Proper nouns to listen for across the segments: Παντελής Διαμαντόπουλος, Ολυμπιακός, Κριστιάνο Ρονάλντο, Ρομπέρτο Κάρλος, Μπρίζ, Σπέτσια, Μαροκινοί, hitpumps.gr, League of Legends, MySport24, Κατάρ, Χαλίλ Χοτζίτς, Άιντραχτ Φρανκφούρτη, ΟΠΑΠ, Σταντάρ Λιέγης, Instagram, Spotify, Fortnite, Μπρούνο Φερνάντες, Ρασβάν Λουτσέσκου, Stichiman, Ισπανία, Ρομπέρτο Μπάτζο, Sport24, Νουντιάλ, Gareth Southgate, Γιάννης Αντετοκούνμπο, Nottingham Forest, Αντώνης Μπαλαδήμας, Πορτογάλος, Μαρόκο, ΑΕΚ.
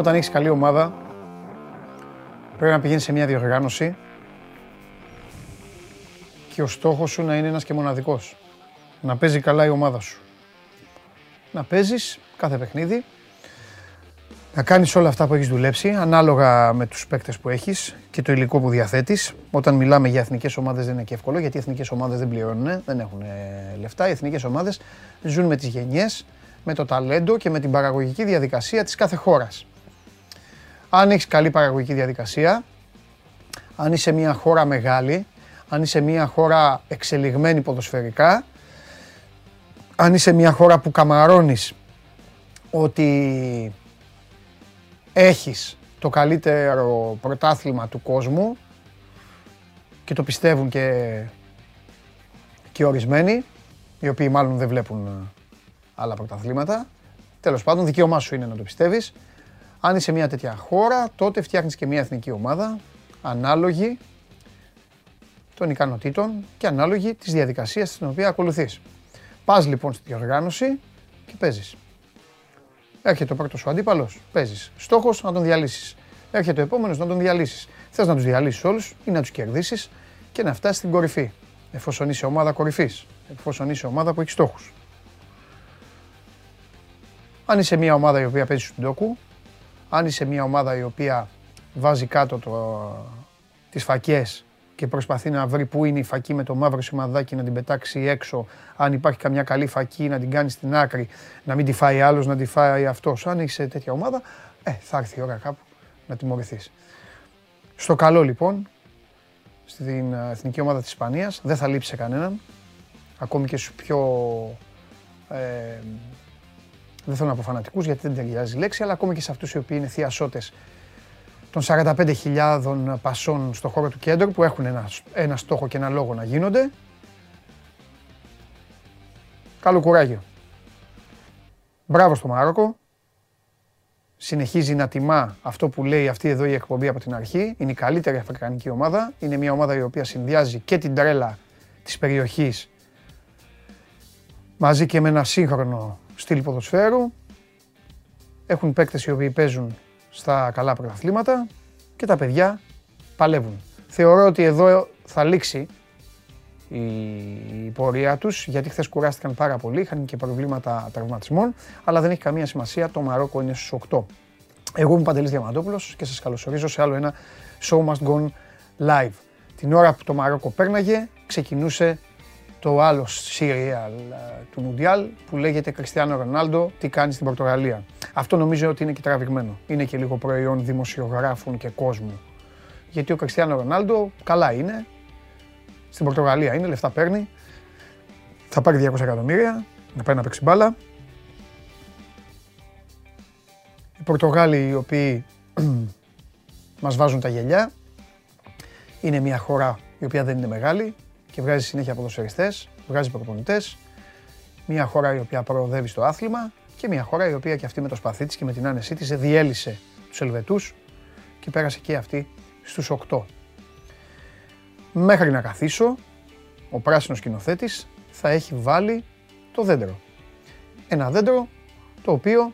Όταν έχεις καλή ομάδα, πρέπει να πηγαίνεις σε μια διοργάνωση και ο στόχος σου να είναι ένας και μοναδικός. Να παίζει καλά η ομάδα σου. Να παίζεις κάθε παιχνίδι, να κάνεις όλα αυτά που έχεις δουλέψει, ανάλογα με τους παίκτες που έχεις και το υλικό που διαθέτεις. Όταν μιλάμε για εθνικές ομάδες δεν είναι και εύκολο, γιατί οι εθνικές ομάδες δεν πληρώνουν, δεν έχουν λεφτά. Οι εθνικές ομάδες ζουν με τις γενιές, με το ταλέντο και με την παραγωγική διαδικασία της κάθε χώρας. Αν έχεις καλή παραγωγική διαδικασία, αν είσαι μια χώρα μεγάλη, αν είσαι μια χώρα εξελιγμένη ποδοσφαιρικά, αν είσαι μια χώρα που καμαρώνεις ότι έχεις το καλύτερο πρωτάθλημα του κόσμου και το πιστεύουν και ορισμένοι, οι οποίοι μάλλον δεν βλέπουν άλλα πρωταθλήματα, τέλος πάντων δικαίωμά σου είναι να το πιστεύεις. Αν είσαι μια τέτοια χώρα, τότε φτιάχνεις και μια εθνική ομάδα ανάλογη των ικανοτήτων και ανάλογη της διαδικασίας την οποία ακολουθείς. Πας λοιπόν στη διοργάνωση και παίζεις. Έρχεται ο πρώτος σου αντίπαλος, παίζεις. Στόχος να τον διαλύσεις. Έρχεται ο επόμενος να τον διαλύσεις. Θες να τους διαλύσεις όλους ή να τους κερδίσεις και να φτάσεις στην κορυφή. Εφόσον είσαι ομάδα κορυφής, εφόσον είσαι ομάδα που έχει στόχους. Αν είσαι μια ομάδα η οποία παίζει στον ντόκου, αν είσαι μια ομάδα η οποία βάζει κάτω τις φακές και προσπαθεί να βρει πού είναι η φακή με το μαύρο σημαδάκι, να την πετάξει έξω, αν υπάρχει καμιά καλή φακή να την κάνει στην άκρη, να μην τη φάει άλλος, να τη φάει αυτός. Αν είσαι τέτοια ομάδα, θα έρθει η ώρα κάπου να τιμωρηθείς. Στο καλό λοιπόν, στην εθνική ομάδα της Ισπανίας, δεν θα λείψει κανέναν, ακόμη και στους πιο... δεν θέλω να πω φανατικούς, γιατί δεν ταιριάζει η λέξη, αλλά ακόμη και σε αυτούς οι οποίοι είναι θειασότες των 45.000 πασών στο χώρο του κέντρου, που έχουν ένα στόχο και ένα λόγο να γίνονται. Καλό κουράγιο. Μπράβο στο Μαρόκο. Συνεχίζει να τιμά αυτό που λέει αυτή εδώ η εκπομπή από την αρχή. Είναι η καλύτερη αφρικανική ομάδα. Είναι μια ομάδα η οποία συνδυάζει και την τρέλα της περιοχής μαζί και με ένα σύγχρονο στυλ ποδοσφαίρου. Έχουν παίκτες οι οποίοι παίζουν στα καλά πρωταθλήματα και τα παιδιά παλεύουν. Θεωρώ ότι εδώ θα λήξει η πορεία τους, γιατί χθες κουράστηκαν πάρα πολύ, είχαν και προβλήματα τραυματισμών, αλλά δεν έχει καμία σημασία, το Μαρόκο είναι στους 8. Εγώ είμαι ο Παντελής Διαμαντόπουλος και σας καλωσορίζω σε άλλο ένα Show Must Go Live. Την ώρα που το Μαρόκο πέρναγε, ξεκινούσε το άλλο serial του Νουντιάλ που λέγεται Κριστιάνο Ρονάλντο, τι κάνει στην Πορτογαλία. Αυτό νομίζω ότι είναι και τραβηγμένο. Είναι και λίγο προϊόν δημοσιογράφων και κόσμου. Γιατί ο Κριστιάνο Ρονάλντο καλά είναι, στην Πορτογαλία είναι, λεφτά παίρνει, θα πάρει 200 εκατομμύρια, να πάει να παίξει μπάλα. Οι Πορτογάλοι οι οποίοι μας βάζουν τα γυαλιά, είναι μια χώρα η οποία δεν είναι μεγάλη, και βγάζει συνέχεια ποδοσφαιριστές, βγάζει προπονητές, μια χώρα η οποία προοδεύει στο άθλημα και μια χώρα η οποία και αυτή με το σπαθί της και με την άνεσή της διέλυσε τους Ελβετούς και πέρασε και αυτή στους 8. Μέχρι να καθίσω, ο πράσινος σκηνοθέτης θα έχει βάλει το δέντρο. Ένα δέντρο το οποίο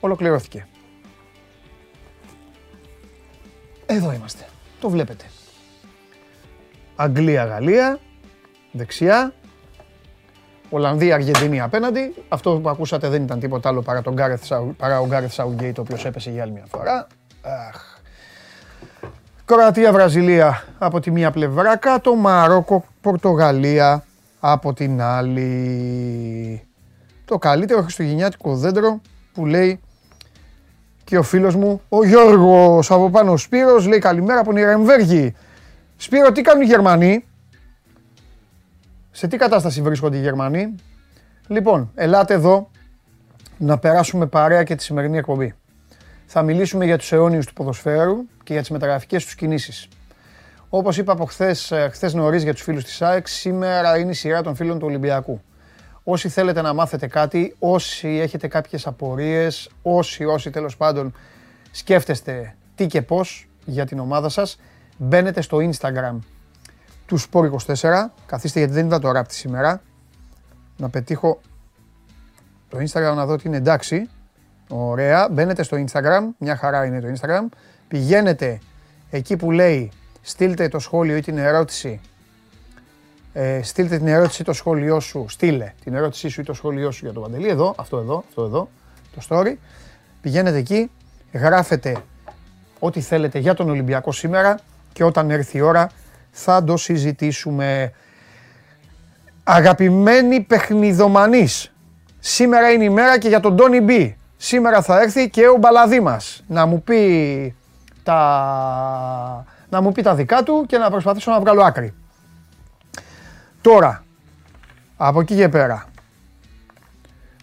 ολοκληρώθηκε. Εδώ είμαστε, το βλέπετε. Αγγλία-Γαλλία, δεξιά, Ολλανδία-Αργεντινή απέναντι. Αυτό που ακούσατε δεν ήταν τίποτα άλλο παρά ο Gareth Southgate, ο οποίος έπεσε για άλλη μια φορά. Κροατία-Βραζιλία από τη μία πλευρά κάτω, Μαρόκο-Πορτογαλία από την άλλη. Το καλύτερο χριστουγεννιάτικο δέντρο που λέει και ο φίλος μου, ο Γιώργος από πάνω, ο Σπύρος, λέει καλημέρα από Νιρεμβέργη. Σπύρο, τι κάνουν οι Γερμανοί, σε τι κατάσταση βρίσκονται οι Γερμανοί. Λοιπόν, ελάτε εδώ να περάσουμε παρέα και τη σημερινή εκπομπή. Θα μιλήσουμε για τους αιώνιους του ποδοσφαίρου και για τις μεταγραφικές τους κινήσεις. Όπως είπα από χθες νωρίς για τους φίλους της ΑΕΚ, σήμερα είναι η σειρά των φίλων του Ολυμπιακού. Όσοι θέλετε να μάθετε κάτι, όσοι έχετε κάποιες απορίες, όσοι τέλος πάντων σκέφτεστε τι και πώς για την ομάδα σας, μπαίνετε στο Instagram του Sport24. Καθίστε, γιατί δεν είδα το ράπτη σήμερα. Να πετύχω το Instagram να δω ότι είναι εντάξει. Ωραία, μπαίνετε στο Instagram, μια χαρά είναι το Instagram. Πηγαίνετε εκεί που λέει στείλτε το σχόλιο ή την ερώτηση. Στείλτε την ερώτηση ή το σχόλιο σου. Στείλε την ερώτησή σου ή το σχόλιο σου για τον Παντελή. Εδώ, αυτό εδώ, το story. Πηγαίνετε εκεί, γράφετε ό,τι θέλετε για τον Ολυμπιακό σήμερα και όταν έρθει η ώρα θα το συζητήσουμε. Αγαπημένοι παιχνιδομανείς, σήμερα είναι η μέρα και για τον Τόνι Μπι. Σήμερα θα έρθει και ο Μπαλαδί μας να μου πει τα δικά του και να προσπαθήσω να βγάλω άκρη. Τώρα, από εκεί και πέρα,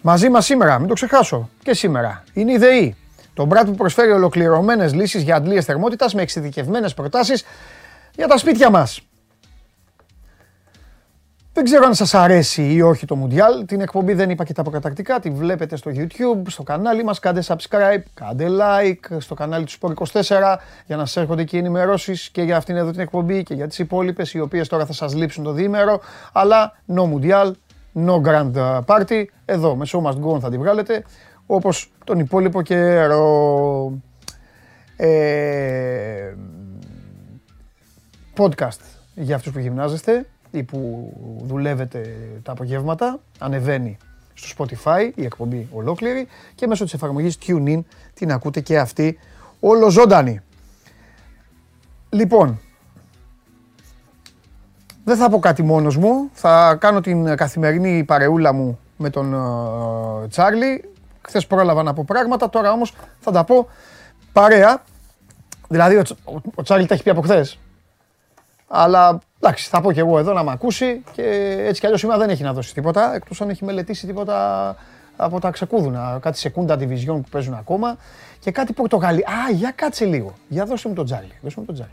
μαζί μας σήμερα, μην το ξεχάσω, και σήμερα, είναι η ΔΕΗ. Το Μπράτ που προσφέρει ολοκληρωμένες λύσεις για αντλίες θερμότητας με εξειδικευμένες προτάσεις για τα σπίτια μας. Δεν ξέρω αν σας αρέσει ή όχι το Μουντιάλ. Την εκπομπή δεν είπα και τα προκατακτικά. Τη βλέπετε στο YouTube, στο κανάλι μας. Κάντε subscribe, κάντε like στο κανάλι του Sport24 για να σας έρχονται και οι ενημερώσεις και για αυτήν εδώ την εκπομπή και για τις υπόλοιπες, οι οποίες τώρα θα σας λείψουν το διήμερο. Αλλά no Mundial, no Grand Party. Εδώ με Show Must Go On θα τη βγάλετε, όπως τον υπόλοιπο καιρό. Podcast για αυτούς που γυμνάζεστε ή που δουλεύετε τα απογεύματα, ανεβαίνει στο Spotify η εκπομπή ολόκληρη και μέσω της εφαρμογής tune in την ακούτε και αυτή όλο ζωντανή. Λοιπόν, δεν θα πω κάτι μόνος μου, θα κάνω την καθημερινή παρεούλα μου με τον Τσάρλι. Χθες πρόλαβα να πω πράγματα, τώρα όμως θα τα πω παρέα. Δηλαδή ο Τσάρλι τα έχει πει από χθες, αλλά εντάξει, θα πω και εγώ εδώ να με ακούσει και έτσι κι αλλιώς σήμερα δεν έχει να δώσει τίποτα, εκτός αν έχει μελετήσει τίποτα από τα ξεκούδουνα, κάτι σεκούντα division που παίζουν ακόμα και κάτι Πορτογαλί. Α, για κάτσε λίγο, για δώσε μου τον Τζάλι, δώσε μου τον Τζάλι.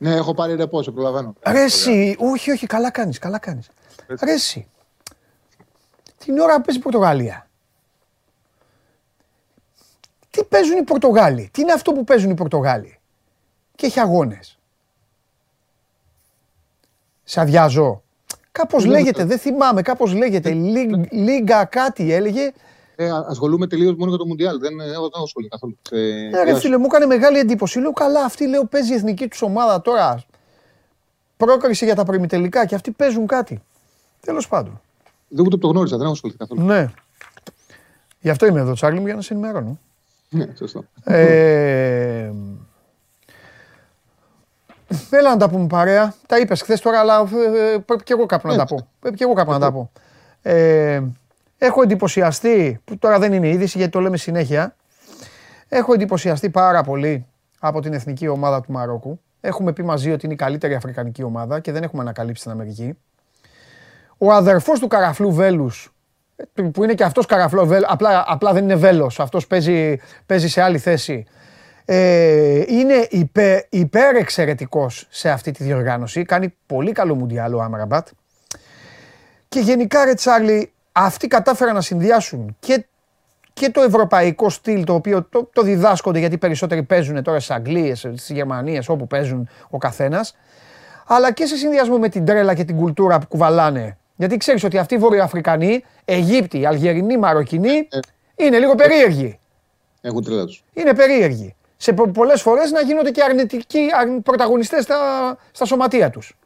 Ναι, έχω πάρει ρεπό, σε προλαβαίνω. Ρε εσύ, όχι, καλά κάνεις, καλά κάνεις. Ρε εσύ, την ώρα που παίζει Πορτογαλία, τι παίζουν οι Πορτογάλοι, τι είναι αυτό που παίζουν οι Πορτογάλοι και έχει αγώνες. Σε αδειάζω. Κάπως λέγεται, δεν θυμάμαι, κάπως λέγεται, λίγα κάτι έλεγε. Ασχολούμαι τελείως μόνο για το Μουντιάλ, δεν έχω ασχοληθεί καθόλου. Ρε φίλε, μου έκανε μεγάλη εντύπωση, λέω καλά αυτή, λέω παίζει η εθνική τους ομάδα τώρα, πρόκριση για τα προημιτελικά και αυτοί παίζουν κάτι. Τέλος πάντων. Δεν ούτε που το γνώριζα, δεν έχω ασχοληθεί καθόλου. Ναι. Γι' αυτό είμαι εδώ, Τσάρλι μου, για να σε ενημερώνω. Ναι, σωστό. Έλα να τα πούμε παρέα. Τα είπες χθες τώρα, αλλά πρέπει και εγώ κάπου να τα πω. Έχω εντυπωσιαστεί, που τώρα δεν είναι είδηση γιατί το λέμε συνέχεια, έχω εντυπωσιαστεί πάρα πολύ από την εθνική ομάδα του Μαρόκου. Έχουμε πει μαζί ότι είναι η καλύτερη αφρικανική ομάδα και δεν έχουμε ανακαλύψει την Αμερική. Ο αδερφός του Καραφλού Βέλους, που είναι και αυτός καραφλό, απλά δεν είναι βέλος, αυτός παίζει σε άλλη θέση. Είναι υπερεξαιρετικός σε αυτή τη διοργάνωση, κάνει πολύ καλό Μουντιάλ ο Αμραμπάτ. Και γενικά ρε Τσάρλι, αυτοί κατάφεραν να συνδυάσουν και το ευρωπαϊκό στυλ, το οποίο το διδάσκονται γιατί περισσότεροι παίζουν τώρα στις Αγγλίες, στις Γερμανίες, όπου παίζουν ο καθένας, αλλά και σε συνδυασμό με την τρέλα και την κουλτούρα που κουβαλάνε. Γιατί ξέρεις ότι αυτοί οι Βορειοαφρικανοί, Αιγύπτιοι, Αλγερινοί, Μαροκινοί, είναι λίγο περίεργοι. Έχουν τρέλα τους. Είναι περίεργοι. Σε πολλές φορές να γίνονται και αρνητικοί πρωταγωνιστές στα σωματεία τους.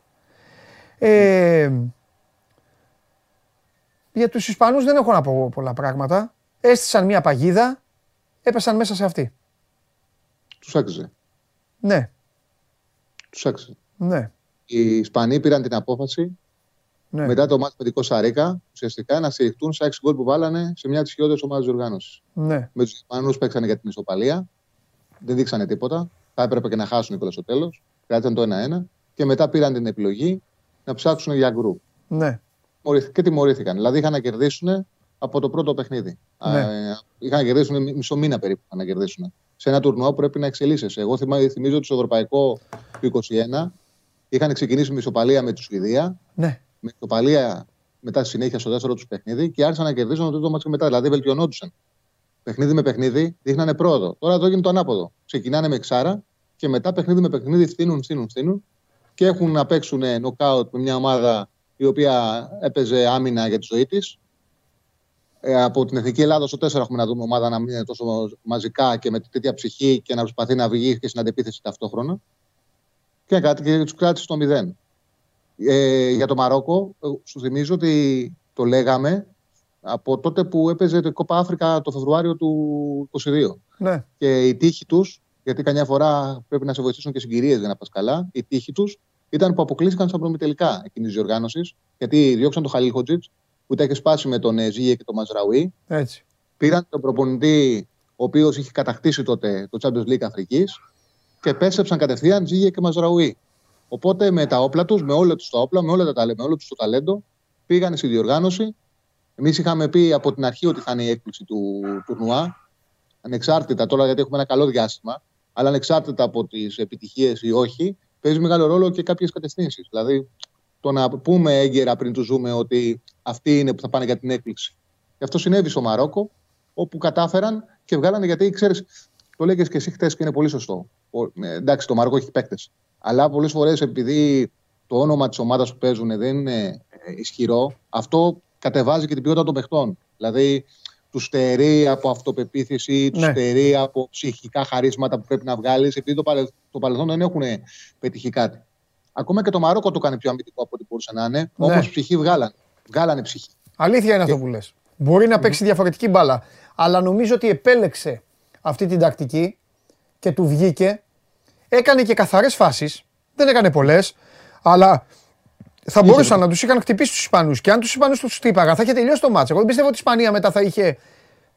Για τους Ισπανούς δεν έχω να πω πολλά πράγματα. Έστησαν μια παγίδα, έπεσαν μέσα σε αυτή. Τους άξιζε. Ναι. Τους άξιζε. Ναι. Οι Ισπανοί πήραν την απόφαση. Ναι. Μετά το μάτι με την Κοσταρίκα, ουσιαστικά να στηριχτούν στα 6 γκολ που βάλανε σε μια τη χειρότερη ομάδα τη οργάνωση. Ναι. Με του Γερμανού παίξανε για την ισοπαλία, δεν δείξανε τίποτα. Θα έπρεπε και να χάσουν κιόλα στο τέλο. Κράτησαν το 1-1 και μετά πήραν την επιλογή να ψάξουν για γκρουπ. Ναι. Και τιμωρήθηκαν. Δηλαδή είχαν να κερδίσουν από το πρώτο παιχνίδι. Ναι. Είχαν να κερδίσουν μισό μήνα περίπου να κερδίσουν. Σε ένα τουρνουά που πρέπει να εξελίσσεσαι. Εγώ θυμίζω ότι στο Ευρωπαϊκό του 2021 είχαν ξεκινήσει με ισοπαλία με τη Σουηδία. Ναι. Με ισοπαλία μετά στη συνέχεια στο 4ο του παιχνίδι και άρχισαν να κερδίζουν το 3ο μάτι και μετά. Δηλαδή βελτιωνόντουσαν. Παιχνίδι με παιχνίδι δείχνανε πρόοδο. Τώρα εδώ γίνεται το ανάποδο. Ξεκινάνε με ξάρα και μετά παιχνίδι με παιχνίδι φθήνουν και έχουν να παίξουν νοκάουτ με μια ομάδα η η οποία έπαιζε άμυνα για τη ζωή της. Από την Εθνική Ελλάδα στο 4 έχουμε να δούμε ομάδα να μην είναι τόσο μαζικά και με τέτοια ψυχή και να προσπαθεί να βγει και στην αντεπίθεση ταυτόχρονα. Και τους κράτησε στο 0. Για το Μαρόκο, σου θυμίζω ότι το λέγαμε από τότε που έπαιζε το Κόπα Αφρικα το Φεβρουάριο του 2022. Ναι. Και η τύχη τους, γιατί καμιά φορά πρέπει να σε βοηθήσουν και συγκυρίες για να πας καλά, η τύχη τους ήταν που αποκλείστηκαν στα προμητελικά εκείνης της διοργάνωσης, γιατί διώξαν τον Χαλίλ Χοτζίτς, που τα είχε σπάσει με τον Ζήγε και τον Μαζραουή. Έτσι. Πήραν τον προπονητή, ο οποίος είχε κατακτήσει τότε το Champions League Αφρικής, και πέστρεψαν κατευθείαν Ζήγε και Μαζραουή. Οπότε με τα όπλα τους, με όλα τους τα όπλα, με όλο τους το ταλέντο, πήγαν στη διοργάνωση. Εμείς είχαμε πει από την αρχή ότι θα είναι η έκπληξη του τουρνουά, ανεξάρτητα τώρα, γιατί έχουμε ένα καλό διάστημα, αλλά ανεξάρτητα από τις επιτυχίες ή όχι, παίζει μεγάλο ρόλο και κάποιες κατευθύνσεις. Δηλαδή, το να πούμε έγκαιρα πριν του ζούμε ότι αυτοί είναι που θα πάνε για την έκπληξη. Και αυτό συνέβη στο Μαρόκο, όπου κατάφεραν και βγάλανε, γιατί ξέρεις, το λέγες και εσύ χτες και είναι πολύ σωστό. Εντάξει, το Μαρόκο έχει παίκτες. Αλλά πολλές φορές, επειδή το όνομα της ομάδας που παίζουν δεν είναι ισχυρό, αυτό κατεβάζει και την ποιότητα των παιχτών. Δηλαδή, του στερεί από αυτοπεποίθηση, του στερεί από ψυχικά χαρίσματα που πρέπει να βγάλεις, επειδή το παρελθόν δεν έχουν πετύχει κάτι. Ακόμα και το Μαρόκο το κάνει πιο αμυντικό από ό,τι μπορούσε να είναι. Ναι. Όμως ψυχή βγάλανε. Βγάλανε ψυχή. Αλήθεια είναι αυτό που λες. Μπορεί να παίξει διαφορετική μπάλα. Αλλά νομίζω ότι επέλεξε αυτή την τακτική και του βγήκε. Έκανε και καθαρές φάσεις. Δεν έκανε πολλές. Αλλά θα μπορούσαν να τους είχαν χτυπήσει τους Ισπανούς. Και αν τους Ισπανούς τους χτύπαγαν, θα είχε τελειώσει το μάτσο. Εγώ δεν πιστεύω ότι η Ισπανία μετά θα είχε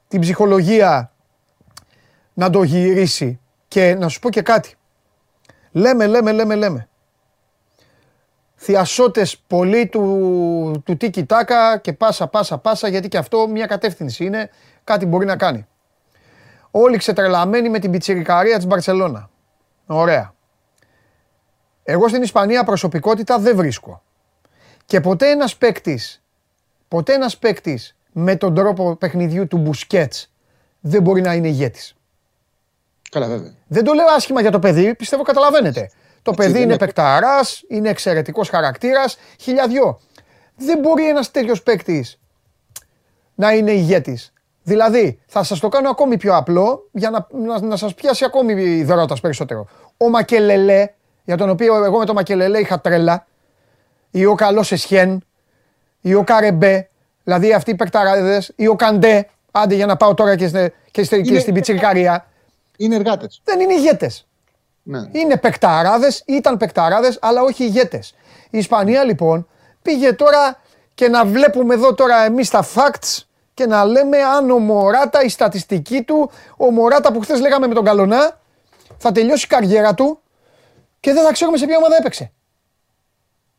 την ψυχολογία να το γυρίσει. Και να σου πω και κάτι. Λέμε. Θειασότες πολύ του Τίκι Τάκα και πάσα, γιατί και αυτό μια κατεύθυνση είναι, κάτι μπορεί να κάνει. Όλοι ξετρελαμένοι με την πιτσιρικαρία της Μπαρσελόνα. Ωραία. Εγώ στην Ισπανία προσωπικότητα δεν βρίσκω. Και ποτέ ένας παίκτης με τον τρόπο παιχνιδιού του Μπουσκέτς δεν μπορεί να είναι ηγέτης. Καλά, βέβαια. Δεν το λέω άσχημα για το παιδί, πιστεύω καταλαβαίνετε. Το παιδί είναι παικταράς, είναι εξαιρετικός χαρακτήρας, χιλιαδιό. Δεν μπορεί ένας τέτοιος παίκτης να είναι ηγέτης. Δηλαδή, θα σας το κάνω ακόμη πιο απλό για να σας πιάσει ακόμη υδρότας περισσότερο. Ο Μακελελέ, για τον οποίο εγώ με τον Μακελελέ είχα τρέλα, ή ο Καλός Εσχέν, ή ο Καρεμπέ, δηλαδή αυτοί οι παικταράδες, ή ο Καντέ, άντε για να πάω τώρα και στην πιτσιρικαρία. Είναι εργάτες. Δεν είναι ηγέτες. Ναι. Είναι παικταράδες, ήταν παικταράδες, αλλά όχι ηγέτες. Η Ισπανία λοιπόν πήγε τώρα και να βλέπουμε εδώ τώρα εμείς τα facts και να λέμε αν ο Μωράτα, η στατιστική του, ο Μωράτα που χθες λέγαμε με τον Καλονά, θα τελειώσει η καριέρα του και δεν θα ξέρουμε σε ποια ομάδα έπαιξε.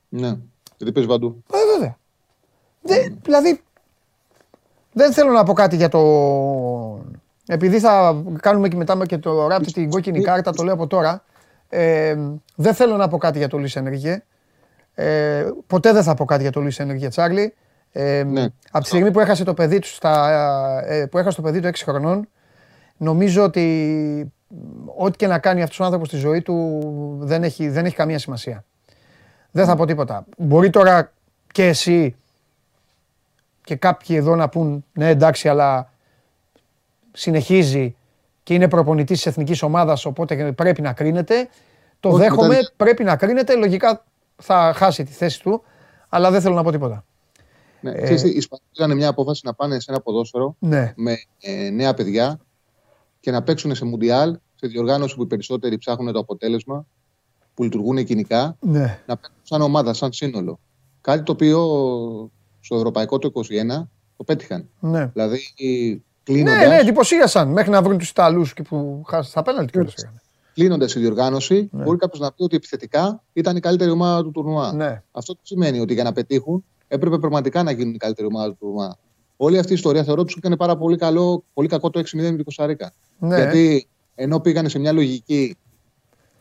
Ναι, γιατί παίζει παντού. Βέβαια. Δηλαδή, δεν θέλω να πω κάτι για το... Επειδή θα κάνουμε και μετά και το ράπτη την κόκκινη κάρτα, το λέω από τώρα. Δεν θέλω να πω κάτι για το Λουίς Ενρικέ. Ποτέ δεν θα πω κάτι για το Λουίς Ενρικέ, Τσάρλι. Από τη στιγμή που έχασε το παιδί του 6 χρονών, νομίζω ότι ό,τι και να κάνει αυτός ο άνθρωπος στη ζωή του δεν έχει καμία σημασία. Δεν θα πω τίποτα. Μπορεί τώρα και εσύ και κάποιοι εδώ να πούν ναι, εντάξει, αλλά συνεχίζει και είναι προπονητής της εθνικής ομάδας, οπότε πρέπει να κρίνεται. Το δέχομαι, πρέπει να κρίνεται. Λογικά θα χάσει τη θέση του, αλλά δεν θέλω να πω τίποτα. Ναι, οι Ισπανοί πήραν μια απόφαση να πάνε σε ένα ποδόσφαιρο με νέα παιδιά και να παίξουν σε Μουντιάλ, σε διοργάνωση που οι περισσότεροι ψάχνουν το αποτέλεσμα, που λειτουργούν κοινικά, να παίξουν σαν ομάδα, σαν σύνολο. Κάτι το οποίο στο ευρωπαϊκό το 2021 το πέτυχαν. Ναι. Δηλαδή, ναι, εντυπωσίασαν μέχρι να βρουν τους Ιταλούς και που χάσαν τα πέναλτι. Κλείνοντας η διοργάνωση, μπορεί κάποιος να πει ότι επιθετικά ήταν η καλύτερη ομάδα του τουρνουά. Ναι. Αυτό τι σημαίνει? Ότι για να πετύχουν έπρεπε πραγματικά να γίνουν η καλύτερη ομάδα του τουρνουά. Όλη αυτή η ιστορία θεωρώ ότι ήταν πάρα πολύ καλό, πολύ κακό το 6-0 με την Κοσταρίκα. Ναι. Γιατί ενώ πήγανε σε μια λογική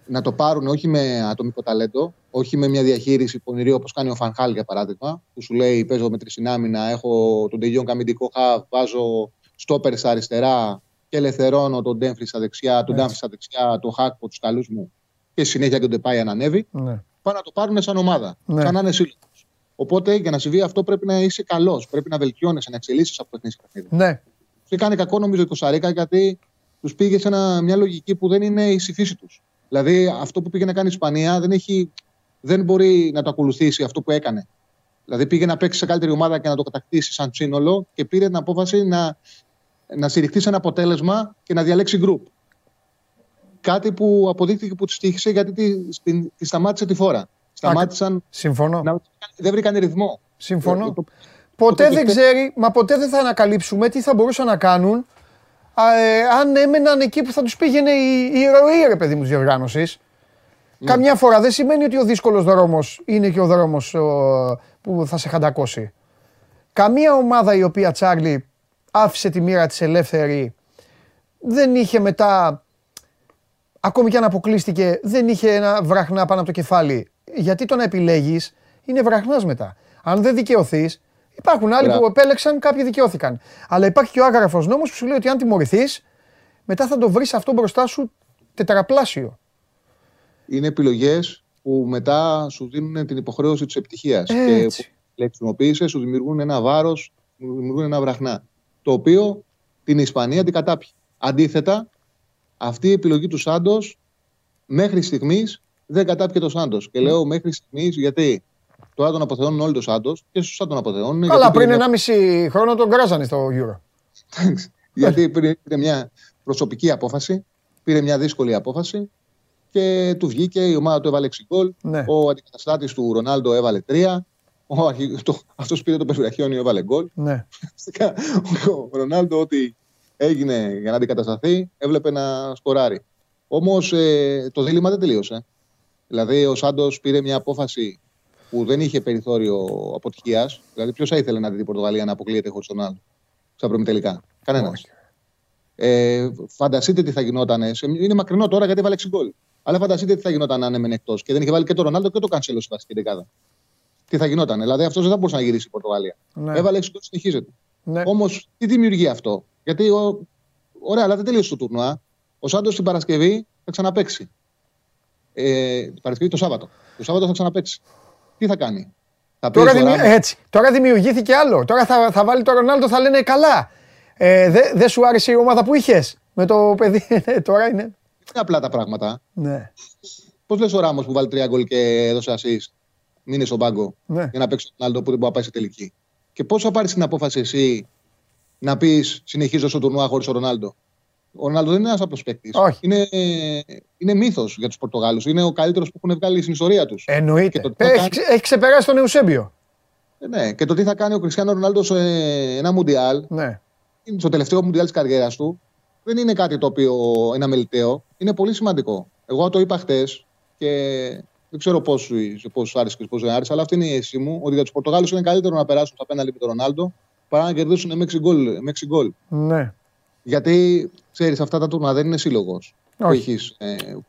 να το πάρουν όχι με ατομικό ταλέντο, όχι με μια διαχείριση πονηρή όπως κάνει ο Φανχάλ για παράδειγμα, που σου λέει παίζω με τρισυνάμινα, έχω τον Ντεγιόνγκ αμυντικό χαβ, βάζω στόπερ στα αριστερά και ελευθερώνω τον Ντέμφρι στα δεξιά, τον Ντάμφρι στα δεξιά, τον Χάκπο, τους καλούς μου και συνέχεια και τον Ντεπάι αν ανέβει. Πάνε να το πάρουν σαν ομάδα, σαν να είναι σύλλογος. Οπότε για να συμβεί αυτό πρέπει να είσαι καλός. Πρέπει να βελτιώνεσαι, να εξελίσσεις από παιχνίδι σε παιχνίδι. Ναι. Και κάνει κακό νομίζω η Κοσταρίκα γιατί τους πήγε σε μια λογική που δεν είναι η φύση τους. Δηλαδή αυτό που πήγε να κάνει η Ισπανία δεν μπορεί να το ακολουθήσει αυτό που έκανε. Δηλαδή πήγε να παίξει σε καλύτερη ομάδα και να το κατακτήσει σαν σύνολο και πήρε την απόφαση να στηριχθεί σε ένα αποτέλεσμα και να διαλέξει group. Κάτι που αποδείχθηκε που τη τύχησε γιατί τη σταμάτησε τη φόρα. Σταμάτησαν. Συμφωνώ. Δεν βρήκαν ρυθμό. Συμφωνώ. Ποτέ δεν ξέρει, μα ποτέ δεν θα ανακαλύψουμε τι θα μπορούσαν να κάνουν αν έμεναν εκεί που θα τους πήγαινε η ροή, ρε παιδί μου, της διοργάνωσης. Mm. Καμιά φορά δεν σημαίνει ότι ο δύσκολος δρόμος είναι και ο δρόμος που θα σε χαντακώσει. Καμία ομάδα η οποία, Τσάρλι, άφησε τη μοίρα της ελεύθερη, δεν είχε μετά, ακόμη και αν αποκλείστηκε, δεν είχε ένα βραχνά πάνω από το κεφάλι. Γιατί το να επιλέγεις είναι βραχνάς μετά. Αν δεν δικαιωθείς, υπάρχουν άλλοι που επέλεξαν, κάποιοι δικαιώθηκαν. Αλλά υπάρχει και ο άγραφος νόμος που σου λέει ότι αν τιμωρηθείς, μετά θα το βρεις αυτό μπροστά σου τετραπλάσιο. Είναι επιλογές που μετά σου δίνουν την υποχρέωση της επιτυχίας. Έτσι. Και που χρησιμοποίησες, σου δημιουργούν ένα βάρος, σου δημιουργούν ένα βραχνά. Το οποίο την Ισπανία την κατάπιε. Αντίθετα, αυτή η επιλογή του Σάντος μέχρι στιγμής δεν κατάπιε το Σάντος. Και λέω μέχρι στιγμής γιατί. Τώρα τον αποθεώνουν όλοι το Σάντος και σωστά τον αποθεώνουν. Αλλά πριν 1,5 χρόνο τον κράζανε στο Euro. Γιατί πήρε μια προσωπική απόφαση, πήρε μια δύσκολη απόφαση και του βγήκε, η ομάδα του έβαλε 6 γκολ. Ναι. Ο αντικαταστάτης του Ρονάλντο έβαλε 3. Αυτός πήρε το περιβραχιόνιο, έβαλε γκολ. Ναι. Ο Ρονάλντο, ό,τι έγινε για να αντικατασταθεί, έβλεπε να σκοράρει. Όμως το δίλημμα δεν τελείωσε. Δηλαδή ο Σάντος πήρε μια απόφαση που δεν είχε περιθώριο αποτυχίας. Δηλαδή, ποιος θα ήθελε να δει την Πορτογαλία να αποκλείεται χωρίς τον άλλο στα προημιτελικά? Κανένας. Φανταστείτε τι θα γινόταν. Είναι μακρινό τώρα γιατί έβαλε 6 γκολ. Αλλά φανταστείτε τι θα γινόταν αν έμενε εκτός και δεν είχε βάλει και τον Ρονάλντο και τον Κανσέλο στη βασική δεκάδα. Τι θα γινόταν. Δηλαδή, αυτό δεν θα μπορούσε να γυρίσει η Πορτογαλία. Ναι. Έβαλε 6 γκολ, συνεχίζεται. Ναι. Όμως, τι δημιουργεί αυτό? Γιατί, ωραία, αλλά δεν τελείωσε το τουρνουά. Ο Σάντος την Παρασκευή θα ξαναπαίξει. Την Παρασκευή το Σάββατο. Το Σάββατο θα ξαναπαίξει. Τι θα κάνει? Θα τώρα, έτσι, τώρα δημιουργήθηκε άλλο. Τώρα θα βάλει τον Ρονάλντο, θα λένε καλά. Δεν σου άρεσε η ομάδα που είχες με το παιδί. Τώρα είναι. Είναι απλά τα πράγματα. Ναι. Πώς λες ο Ράμος που βάλει 3 γκολ και έδωσε ασίστ, μείνει στον πάγκο ναι. για να παίξει τον Ρονάλντο που δεν μπορεί να πάει σε τελική? Και πώς θα πάρεις την απόφαση εσύ να πεις συνεχίζω στο τουρνουά χωρίς τον Ρονάλντο? Ο Ρονάλντο δεν είναι ένας απλός παίκτης. Είναι μύθος για τους Πορτογάλους. Είναι ο καλύτερος που έχουν βγάλει στην ιστορία τους. Εννοείται. Έχει ξεπεράσει τον Εουσέμπιο. Ναι, και το τι θα κάνει ο Κριστιάνο Ρονάλντο σε ένα Μουντιάλ, ναι. στο τελευταίο Μουντιάλ της καριέρας του, δεν είναι κάτι το οποίο είναι αμεληταίο. Είναι πολύ σημαντικό. Εγώ το είπα χτες και δεν ξέρω πώς άρεσε και πώς δεν άρεσε, αλλά αυτή είναι η αίσθηση μου ότι για τους Πορτογάλους είναι καλύτερο να περάσουν τα πέναλτι με τον Ρονάλντο παρά να κερδίσουν με 6 γκολ. Ναι. Γιατί ξέρεις, αυτά τα τουρνουά δεν είναι σύλλογος. Που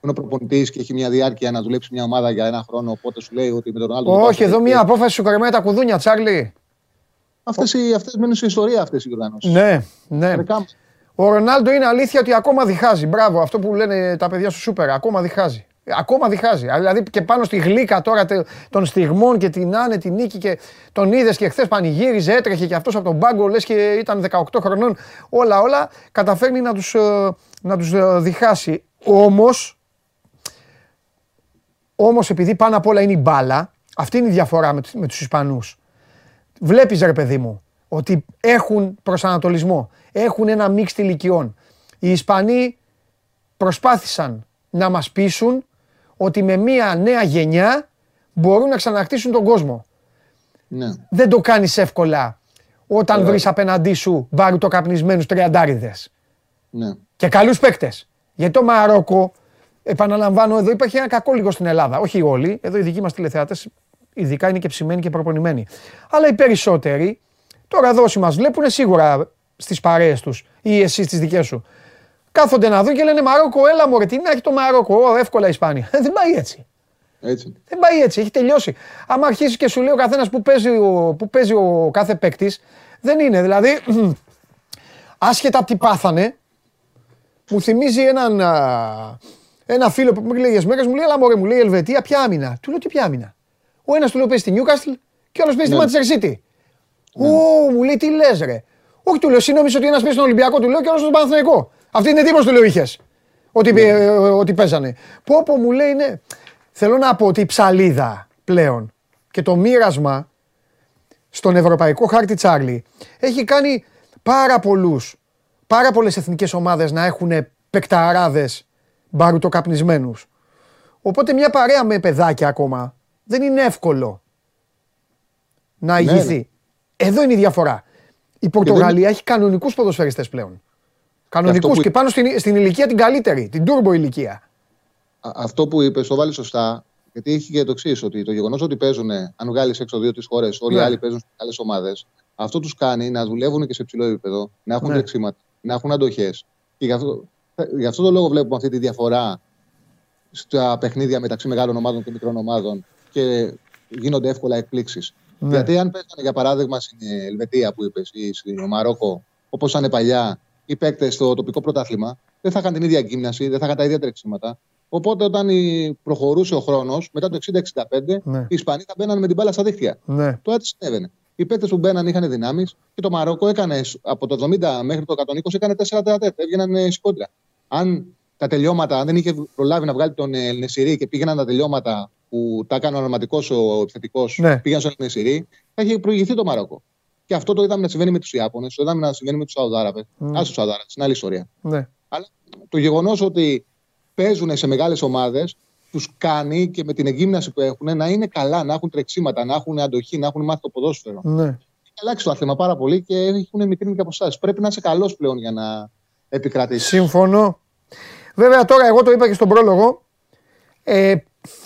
είναι προπονητής και έχει μια διάρκεια να δουλέψει μια ομάδα για ένα χρόνο. Οπότε σου λέει ότι με τον άλλο. Όχι, εδώ μια απόφαση σου κρεμάει τα κουδούνια, Τσάρλι. Αυτές μένουν στην ιστορία αυτές οι οργανώσεις. Ναι, ναι. Ο Ρονάλντο είναι αλήθεια ότι ακόμα διχάζει. Μπράβο, αυτό που λένε τα παιδιά σου σούπερ. Ακόμα διχάζει. Ακόμα διχάζει. Δηλαδή και πάνω στη γλύκα τώρα των στιγμών και την άνετη νίκη και τον είδες και χθες πανηγύριζε, έτρεχε και αυτός από τον πάγκο, λες και ήταν 18 χρονών. Όλα καταφέρνει να τους διχάσει. Όμως επειδή πάνω απ' όλα είναι η μπάλα, αυτή είναι η διαφορά με τους Ισπανούς. Βλέπεις ρε παιδί μου ότι έχουν προσανατολισμό, έχουν ένα μίξ ηλικιών. Οι Ισπανοί προσπάθησαν να μας πείσουν ότι με μια νέα γενιά μπορούν να ξανακτήσουν τον κόσμο. Ναι. Δεν το κάνεις εύκολα όταν βρεις απέναντί σου βαρουτοκαπνισμένους τριαντάριδες. Ναι. Και καλούς παίκτες. Γιατί το Μαρόκο, επαναλαμβάνω, εδώ υπάρχει ένα κακό λίγο στην Ελλάδα. Όχι όλοι, εδώ οι δικοί μας τηλεθεατές ειδικά είναι και ψημένοι και προπονημένοι. Αλλά οι περισσότεροι, τώρα εδώ όσοι μας βλέπουν σίγουρα στις παρέες τους ή εσύ στις δικές σου, κάθονται να δουν και λένε Μαρόκο, έλα μωρέ, τι να έχει το Μαρόκο, εύκολα η Ισπανία. Δεν πάει έτσι. Δεν πάει έτσι, έχει τελειώσει. Άμα αρχίσεις και σου λέει ο καθένας που παίζει ο κάθε παίκτης, δεν είναι. Δηλαδή, άσχετα από τι πάθανε, μου θυμίζει ένα φίλο που μου λέει για μέρες, μου λέει έλα μωρέ, μου λέει Ελβετία, ποια άμυνα. Του λέω τι ποια άμυνα. Ο ένας του λέει παίζει στη Νιούκαστλ και όλος παίζει τη Manchester City. Μου λέει τι λες ρε. Όχι, του λέω, συνόμιζα ότι ένας παίζει στον Ολυμπιακό, του λέω, και ένας στον Παναθηναϊκό. Αυτή είναι εντύπωση, του λέω, είχες. Ότι παίζανε. Πόπο μου λέει, ναι. Θέλω να πω ότι η ψαλίδα πλέον και το μοίρασμα στον ευρωπαϊκό χάρτη Τσάρλι έχει κάνει πάρα πολλές εθνικές ομάδες να έχουν παικταράδες μπαρουτοκαπνισμένους. Οπότε μια παρέα με παιδάκια ακόμα δεν είναι εύκολο να ηγηθεί. Ναι. Εδώ είναι η διαφορά. Η Πορτογαλία έχει κανονικούς ποδοσφαιριστές πλέον. Κανονικούς και πάνω στην ηλικία την καλύτερη, την τούρμπο ηλικία. Αυτό που είπες, το βάλει σωστά, γιατί έχει και το εξής, ότι το γεγονός ότι παίζουν, αν βγάλεις έξω δύο τις χώρες, όλοι οι άλλοι παίζουν στις άλλες ομάδες, αυτό τους κάνει να δουλεύουν και σε ψηλό επίπεδο, να έχουν τρεξίματα, να έχουν αντοχές. Και γι' αυτό το λόγο βλέπουμε αυτή τη διαφορά στα παιχνίδια μεταξύ μεγάλων ομάδων και μικρών ομάδων και γίνονται εύκολα εκπλήξεις. Ναι. Γιατί αν παίζανε, για παράδειγμα, στην Ελβετία που είπες ή στο Μαρόκο, όπως ήταν παλιά, οι παίκτες στο τοπικό πρωτάθλημα, δεν θα είχαν την ίδια γύμναση, δεν θα είχαν τα ίδια τρεξίματα. Οπότε, όταν προχωρούσε ο χρόνος, μετά το 60-65, οι Ισπανοί θα μπαίνανε με την μπάλα στα δίχτυα. Ναι. Το έτσι συνέβαινε. Οι παίκτες που μπαίνανε είχαν δυνάμεις και το Μαρόκο έκανε από το 70 μέχρι το 120 έκανε 4-4, έβγαιναν σκόντρα. Αν τα τελειώματα, αν δεν είχε προλάβει να βγάλει τον Ελνεσιρί και πήγαιναν τα τελειώματα που τα έκανε ο αναλματικός ο επιθετικός, πήγαιναν στον Ελνεσιρί, θα είχε προηγηθεί το Μαρόκο. Και αυτό το είδαμε να συμβαίνει με τους Ιάπωνες, το είδαμε να συμβαίνει με τους Σαουδάραβες. Άσου Σαουδάραβες, είναι άλλη ιστορία. Ναι. Αλλά το γεγονός ότι παίζουν σε μεγάλες ομάδες τους κάνει και με την εγκύμναση που έχουν να είναι καλά, να έχουν τρεξίματα, να έχουν αντοχή, να έχουν μάθει το ποδόσφαιρο. Ναι. Έχει αλλάξει το άθλημα πάρα πολύ και έχουν μικρή αποστάσεις. Πρέπει να είσαι καλός πλέον για να επικρατήσεις. Συμφωνώ. Βέβαια τώρα, εγώ το είπα και στον πρόλογο.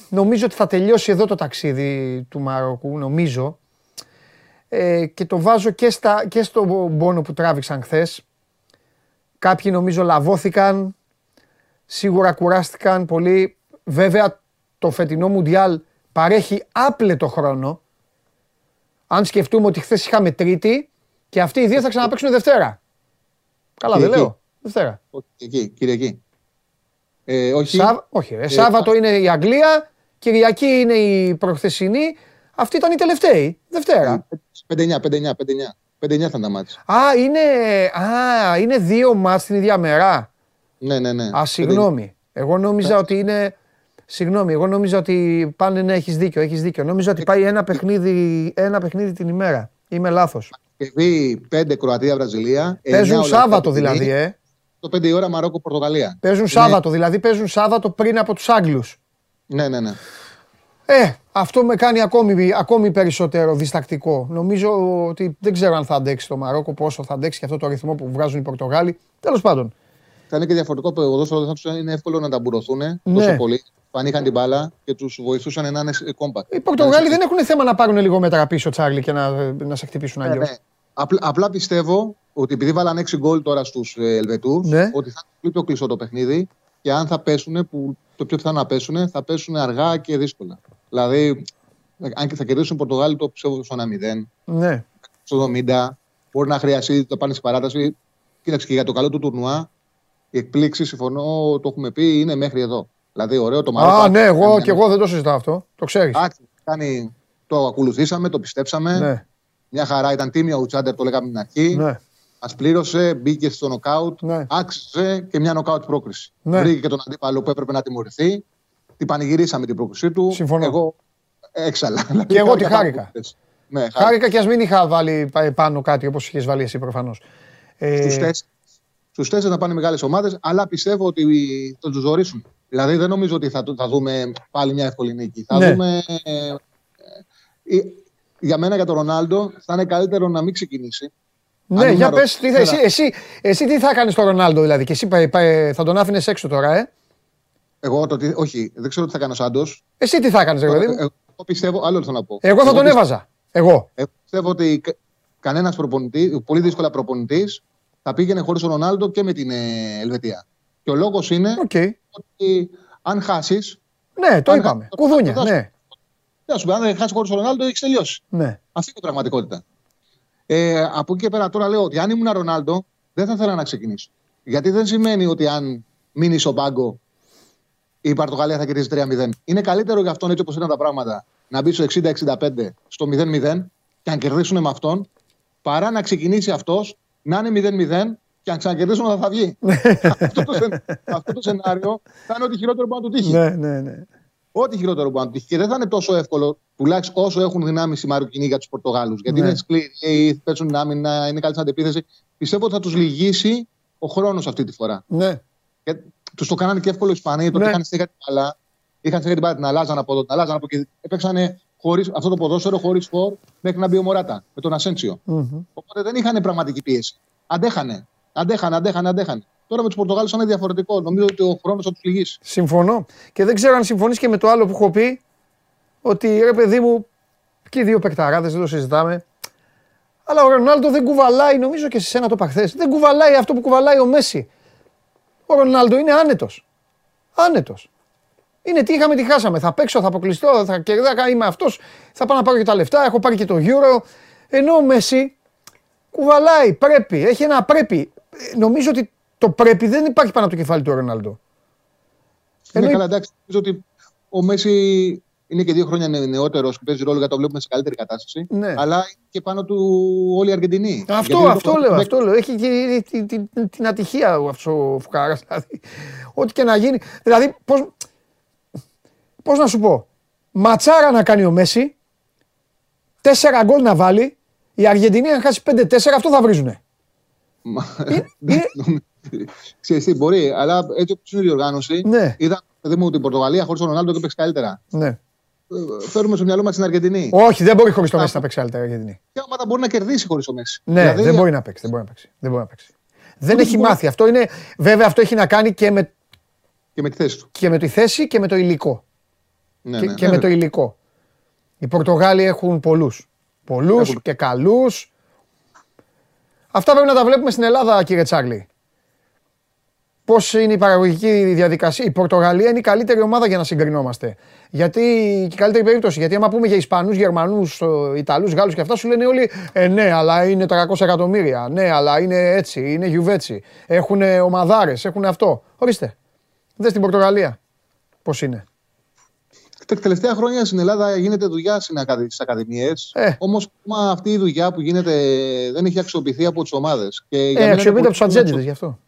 Νομίζω ότι θα τελειώσει εδώ το ταξίδι του Μαρόκου, νομίζω. Και το βάζω και στον πόνο που τράβηξαν χθες. Κάποιοι νομίζω λαβώθηκαν, σίγουρα κουράστηκαν πολύ. Βέβαια το φετινό Μουντιάλ παρέχει άπλετο χρόνο. Αν σκεφτούμε ότι χθες είχαμε Τρίτη και αυτοί οι δύο θα ξαναπαίξουν Δευτέρα. Καλά, δεν λέω. Δευτέρα. Κυριακή. Όχι, Σάββατο είναι η Αγγλία, Κυριακή είναι η προχθεσινή. Αυτή ήταν η τελευταία, Δευτέρα. 5-9 θα τα μάτς. Είναι δύο μάτς την ίδια μέρα. Ναι. Α, συγγνώμη. Εγώ νόμιζα ότι είναι... Συγγνώμη, εγώ νόμιζα ότι πάνε, ναι, έχεις δίκιο. Νόμιζα ότι πάει ένα παιχνίδι την ημέρα. Είμαι λάθος. Επειδή 5 Κροατία-Βραζιλία... Παίζουν Σάββατο δηλαδή, Το 5 η ώρα Μαρόκο-Πορτογαλία. Παίζουν Σάββατο, δηλαδή παίζουν Σάββατο πριν από τους Άγγλους. Ναι. Αυτό με κάνει ακόμη περισσότερο διστακτικό. Νομίζω ότι δεν ξέρω αν θα αντέξει το Μαρόκο, πόσο θα αντέξει και αυτό το αριθμό που βγάζουν οι Πορτογάλοι. Τέλος πάντων. Θα είναι και διαφορετικό ποδόσφαιρο, είναι εύκολο να ταμπουρωθούν τόσο πολύ. Αν είχαν την μπάλα και τους βοηθούσαν να είναι compact. Οι Πορτογάλοι δεν έχουν θέμα να πάρουν λίγο μέτρα πίσω, Τσάρλι, και να σε χτυπήσουν αλλιώς. Απλά πιστεύω ότι επειδή βάλαν 6 γκολ τώρα στους Ελβετούς, ότι θα είναι πολύ πιο κλειστό το παιχνίδι και αν θα πέσουν, που το πιο πιθανό να πέσουν, θα πέσουν αργά και δύσκολα. Δηλαδή, αν και θα κερδίσουν οι Πορτογάλοι, το ψεύδω στο 1-0, στο 70, μπορεί να χρειαστεί να πάνε στην παράταση. Κοίταξε, και για το καλό του τουρνουά, η εκπλήξη, συμφωνώ, το έχουμε πει, είναι μέχρι εδώ. Δηλαδή, ωραίο το Μαρόκο. Ναι, εγώ δεν το συζητάω αυτό. Το ξέρεις. Το ακολουθήσαμε, το πιστέψαμε. Ναι. Μια χαρά, ήταν τίμιο ο Τσάντερ, το λέγαμε την αρχή. Ναι. Μας πλήρωσε, μπήκε στο νοκάουτ, άξιζε και μια νοκάουτ πρόκριση. Ναι. Βρήκε και τον αντίπαλο που έπρεπε να τιμωρηθεί. Την πανηγυρίσαμε την πρόκρισή του. Συμφωνώ. Εγώ έξαλα. Και εγώ τη χάρηκα. Ναι, χάρηκα και ας μην είχα βάλει πάνω κάτι όπως είχες βάλει εσύ προφανώς. Στους 4 να πάνε μεγάλες ομάδες, αλλά πιστεύω ότι θα τους ζωρίσουν. Δηλαδή δεν νομίζω ότι θα δούμε πάλι μια εύκολη νίκη. Θα δούμε. Για μένα, για τον Ρονάλντο, θα είναι καλύτερο να μην ξεκινήσει. Ναι, για πες, εσύ τι θα κάνεις τον Ρονάλντο, δηλαδή, και εσύ θα τον άφηνες έξω τώρα, Εγώ όχι, δεν ξέρω τι θα κάνω Σάντος. Εσύ τι θα κάνεις, δηλαδή. Εγώ πιστεύω, άλλο θέλω να πω. Εγώ θα τον έβαζα. Εγώ πιστεύω ότι κανένας προπονητής, πολύ δύσκολα προπονητής, θα πήγαινε χωρίς τον Ρονάλντο και με την Ελβετία. Και ο λόγος είναι ότι αν χάσεις. Ναι, το είπαμε. Κουδούνια, ναι. Αν δεν χάσει χωρίς τον Ρονάλντο, έχεις τελειώσει. Ναι. Αυτή είναι η πραγματικότητα. Από εκεί και πέρα, τώρα λέω ότι αν ήμουν Ρονάλντο, δεν θα ήθελα να ξεκινήσω. Γιατί δεν σημαίνει ότι αν μείνει στον πάγκο, η Πορτογαλία θα κερδίσει 3-0. Είναι καλύτερο για αυτόν, έτσι όπως ήταν τα πράγματα, να μπει στο 60-65 στο 0-0 και αν κερδίσουν με αυτόν, παρά να ξεκινήσει αυτός να είναι 0-0 και αν ξανακερδίσουν θα βγει. Αυτό το σενάριο θα είναι ό,τι χειρότερο που να του τύχει. Ό,τι χειρότερο που να του τύχει. Και δεν θα είναι τόσο εύκολο, τουλάχιστον όσο έχουν δυνάμεις οι Μαροκινοί για τους Πορτογάλους. Γιατί είναι σκληροί, παίζουν άμυνα, είναι καλή στην αντεπίθεση. Πιστεύω ότι θα τους λυγίσει ο χρόνος αυτή τη φορά. Τους το κάνανε και εύκολο οι Ισπανοί, τότε είχαν στέγα την μπάλα. Είχαν στέγα την μπάλα, την αλλάζανε από εδώ, την αλλάζανε από εκεί. Έπαιξανε αυτό το ποδόσφαιρο χωρίς φορ μέχρι να μπει ο Μωράτα με τον Ασένσιο. Οπότε δεν είχαν πραγματική πίεση. Αντέχανε. Τώρα με τους Πορτογάλους είναι διαφορετικό. Νομίζω ότι ο χρόνος θα τους λυγίσει. Συμφωνώ. Και δεν ξέρω αν συμφωνείς και με το άλλο που έχω πει, ότι ρε παιδί μου, και οι δύο παικταράδες δεν το συζητάμε. Αλλά ο Ρονάλντο δεν κουβαλάει, νομίζω και σε σένα το είπα χθες, δεν κουβαλάει αυτό που κουβαλάει ο Μέση. Ο Ρονάλντο είναι άνετος. Άνετος. Είναι τι είχαμε, τι χάσαμε. Θα παίξω, θα αποκλειστώ, θα κερδίσω, είμαι αυτός, θα πάω να πάρω και τα λεφτά, έχω πάρει και το Euro. Ενώ ο Μέση κουβαλάει, πρέπει, έχει ένα πρέπει. Νομίζω ότι το πρέπει δεν υπάρχει πάνω από το κεφάλι του Ρονάλντο. Ναι, καλά, εντάξει. Νομίζω ότι ο Μέση είναι και 2 χρόνια νεότερος και παίζει ρόλο γιατί το βλέπουμε σε καλύτερη κατάσταση. Ναι. Αλλά και πάνω του όλοι οι Αργεντινοί. Αυτό λέω. Έχει και την ατυχία αυτό ο Φουκάρας. Δηλαδή, ό,τι και να γίνει. Δηλαδή, πώς να σου πω. Ματσάρα να κάνει ο Μέση, 4 γκολ να βάλει. Οι Αργεντινοί αν χάσει 5-4 αυτό θα βρίζουνε. Ξέρεις τι, μπορεί, αλλά έτσι όπως είναι η οργάνωση, είδα μου την Πορτογαλία χωρίς τον Ρονάλντο και παίξει καλύτερα. Φέρουμε στο μυαλό μας την Αργεντινή. Όχι, δεν μπορεί χωρίς το Μέση να παίξει καλύτερα η Αργεντινή. Ποια ομάδα μπορεί να κερδίσει χωρίς το Μέση? Ναι, δεν μπορεί να παίξει. Δεν έχει μάθει. Αυτό είναι, βέβαια, αυτό έχει να κάνει και με τη θέση και με το υλικό. Και με το υλικό. Οι Πορτογάλοι έχουν πολλούς και καλούς. Αυτά πρέπει να τα βλέπουμε στην Ελλάδα, κύριε Τσάρλι. Πώς είναι η παραγωγική διαδικασία. Η Πορτογαλία είναι η καλύτερη ομάδα για να συγκρινόμαστε. Γιατί η καλύτερη περίπτωση. Γιατί άμα πούμε για Ισπανούς, Γερμανούς, Ιταλούς, Γάλλους και αυτά, σου λένε όλοι ναι, αλλά είναι 300 εκατομμύρια. Ναι, αλλά είναι έτσι, είναι γιουβέτσι. Έχουν ομαδάρες, έχουν αυτό. Ορίστε. Δες την Πορτογαλία. Πώς είναι. Τα τελευταία χρόνια στην Ελλάδα γίνεται δουλειά στις ακαδημίες. Όμως αυτή η δουλειά που γίνεται δεν έχει αξιοποιηθεί από τις ομάδες. Αξιοποιείται από τους ατζέντιδες γι' αυτό.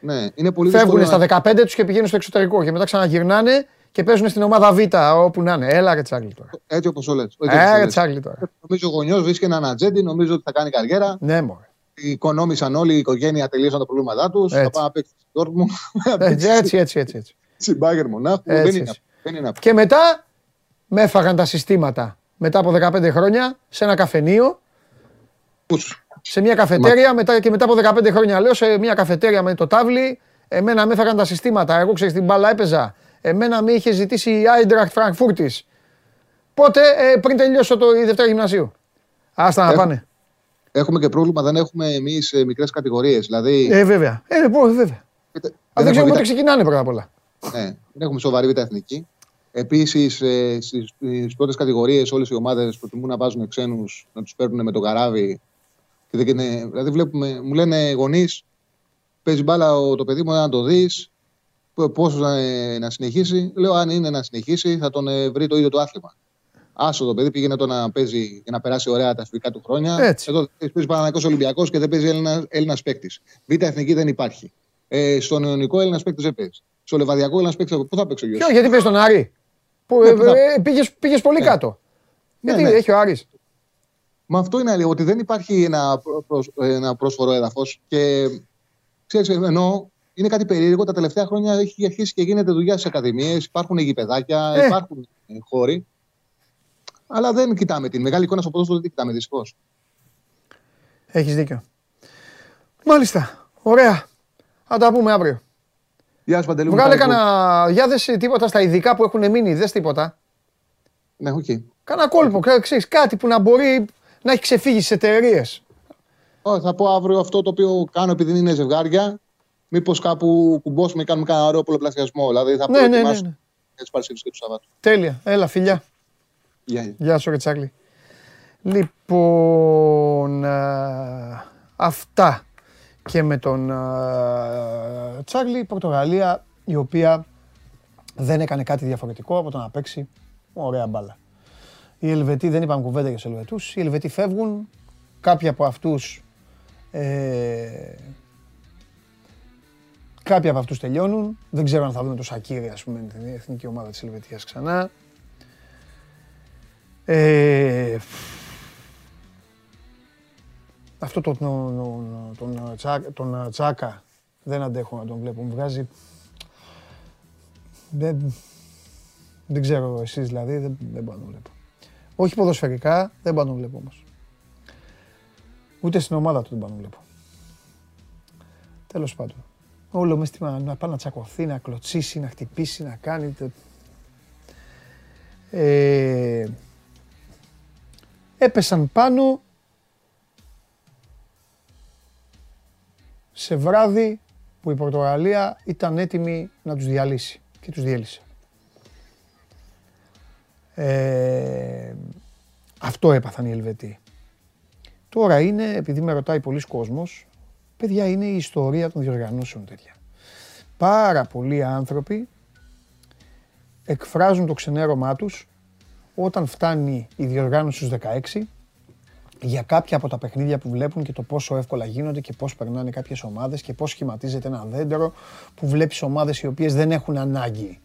Ναι, είναι πολύ δύσκολο. Φεύγουν στα 15 τους και πηγαίνουν στο εξωτερικό και μετά ξαναγυρνάνε και παίζουν στην ομάδα Β όπου να είναι. Έλα ρε Τσάκλι τώρα. Έτσι όπως το λες. Νομίζω ο γονιός βρίσκει έναν ατζέντη, νομίζω ότι θα κάνει καριέρα. Ναι, μωρέ. Οικονόμησαν όλοι, η οικογένεια τελείωσαν τα προβλήματά τους. Θα πάνε να παίξουν στην Ντόρτμουντ. Έτσι. Στην Μπάγερν Μονάχου. Και μετά με έφαγαν τα συστήματα. Μετά από 15 χρόνια σε ένα καφενείο. Σε μια καφετέρια και μετά από 15 χρόνια λέω σε μια καφετέρια με το τάβλι. Εμένα με έφαγαν τα συστήματα. Εγώ ξέρεις την μπάλα έπαιζα. Εμένα με είχε ζητήσει η Άιντραχτ Φρανκφούρτη. Πότε πριν τελειώσω η Δευτέρα Γυμνασίου. Άστα να πάνε. Έχουμε και πρόβλημα, δεν έχουμε εμείς μικρές κατηγορίες. Δηλαδή... βέβαια. Βέβαια. Δεν ξέρουμε πότε ξεκινάνε πρώτα απ' όλα. Ναι, δεν έχουμε σοβαρή β' εθνική. Επίσης, στις πρώτες κατηγορίες όλες οι ομάδες προτιμούν να βάζουν ξένους, να τους παίρνουν με το καράβι. Δηλαδή, βλέπουμε, μου λένε γονείς, παίζει μπάλα το παιδί μου, να το δεις, πόσο να συνεχίσει. Λέω, αν είναι να συνεχίσει, θα τον βρει το ίδιο το άθλημα. Άσο το παιδί, πήγαινε το να παίζει και να περάσει ωραία τα φιλικά του χρόνια. Έτσι. Εδώ παίζει Παναθηναϊκός Ολυμπιακός και δεν παίζει Έλληνας παίκτης. Β' εθνική δεν υπάρχει. Στον Ιωνικό Έλληνας παίκτης δεν παίζει. Στο Λεβαδιακό Έλληνας παίκτης. Πού θα παίξει ο Γιώργος? Γιατί παίζει τον Άρη. Πήγες πολύ κάτω. Γιατί έχει ο Άρης. Μα αυτό είναι αλήθεια, ότι δεν υπάρχει ένα πρόσφορο έδαφος. Και ξέρεις, ενώ είναι κάτι περίεργο, τα τελευταία χρόνια έχει αρχίσει και γίνεται δουλειά στις ακαδημίες, υπάρχουν γηπεδάκια, υπάρχουν χώροι. Αλλά δεν κοιτάμε την μεγάλη εικόνα στο ποδόσφαιρο, δεν κοιτάμε δυστυχώς. Έχεις δίκιο. Μάλιστα. Ωραία. Θα τα πούμε αύριο. Γεια σας Παντελή. Βγάλε κανένα. Για δες τίποτα στα ειδικά που έχουν μείνει, δες τίποτα. Ναι, οκ. Κάνα κόλπο, ξέρεις κάτι που να μπορεί. Να έχει ξεφύγει στις εταιρείες. Θα πω αύριο αυτό το οποίο κάνω επειδή είναι ζευγάρια. Μήπως κάπου κουμπώσουμε ή κάνουμε κανένα ωραίο πολλαπλασιασμό. Δηλαδή θα προετοιμάσουμε τις Παρασκευές και το Σαββάτο. Τέλεια. Έλα, φιλιά. Γεια σου, ρε Τσάκλι. Λοιπόν, αυτά και με τον Τσάκλι. Η Πορτογαλία η οποία δεν έκανε κάτι διαφορετικό από το να παίξει ωραία μπάλα. Οι Ελβετοί, δεν είπαμε κουβέντα για τους Ελβετούς. Οι Ελβετοί φεύγουν. Κάποιοι από αυτούς τελειώνουν. Δεν ξέρω αν θα δούμε το Σακίρι, ας πούμε, την εθνική ομάδα της Ελβετίας ξανά. Αυτό τον Τσάκα δεν αντέχω να τον βλέπω. Μου βγάζει... Δεν ξέρω εσείς δηλαδή, δεν μπορώ να τον βλέπω. Όχι ποδοσφαιρικά, δεν μπορώ να τον βλέπω όμως. Ούτε στην ομάδα του δεν μπορώ να τον βλέπω. Τέλος πάντων. Όλο μες να πάει να τσακωθεί, να κλωτσίσει, να χτυπήσει, να κάνει... Έπεσαν πάνω σε βράδυ που η Πορτογαλία ήταν έτοιμη να τους διαλύσει και τους διέλυσε. Αυτό έπαθαν οι Ελβετοί. Τώρα είναι, επειδή με ρωτάει πολλοί κόσμος, παιδιά, είναι η ιστορία των διοργανώσεων τέτοια. Πάρα πολλοί άνθρωποι εκφράζουν το ξενέρωμά τους όταν φτάνει η διοργάνωση στους 16 για κάποια από τα παιχνίδια που βλέπουν και το πόσο εύκολα γίνονται και πώς περνάνε κάποιες ομάδες και πώς σχηματίζεται ένα δέντρο που βλέπεις ομάδες οι οποίες δεν έχουν ανάγκη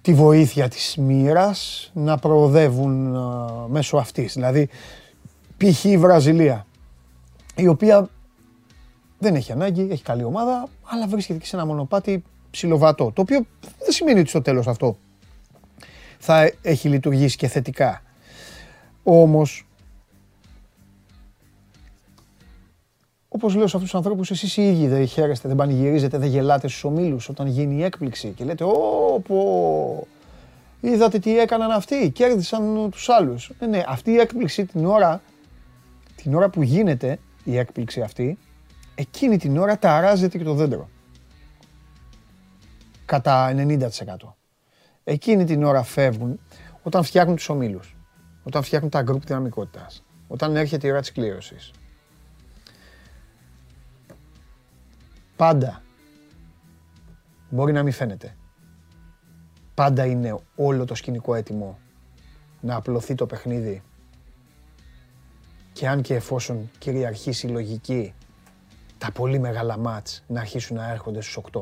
τη βοήθεια της μοίρας να προοδεύουν μέσω αυτής. Δηλαδή, π.χ. η Βραζιλία, η οποία δεν έχει ανάγκη, έχει καλή ομάδα, αλλά βρίσκεται και σε ένα μονοπάτι ψιλοβατό, το οποίο δεν σημαίνει ότι στο τέλος αυτό θα έχει λειτουργήσει και θετικά. Όμως, όπως λέω σε αυτούς τους ανθρώπους, εσείς οι ίδιοι δεν χαίρεστε, δεν πανηγυρίζετε, δεν γελάτε στους ομίλους όταν γίνει η έκπληξη και λέτε «Ωπω, είδατε τι έκαναν αυτοί, κέρδισαν τους άλλους». Ναι, αυτή η έκπληξη την ώρα που γίνεται η έκπληξη αυτή, εκείνη την ώρα ταράζεται και το δέντρο. Κατά 90%. Εκείνη την ώρα φεύγουν όταν φτιάχνουν τους ομίλους, όταν φτιάχνουν τα γκρουπ δυναμικότητας, όταν έρχεται η ώρα της κλήρωσης. Πάντα, μπορεί να μην φαίνεται, πάντα είναι όλο το σκηνικό έτοιμο να απλωθεί το παιχνίδι και αν και εφόσον κυριαρχήσει η λογική, τα πολύ μεγάλα μάτς να αρχίσουν να έρχονται στους 8.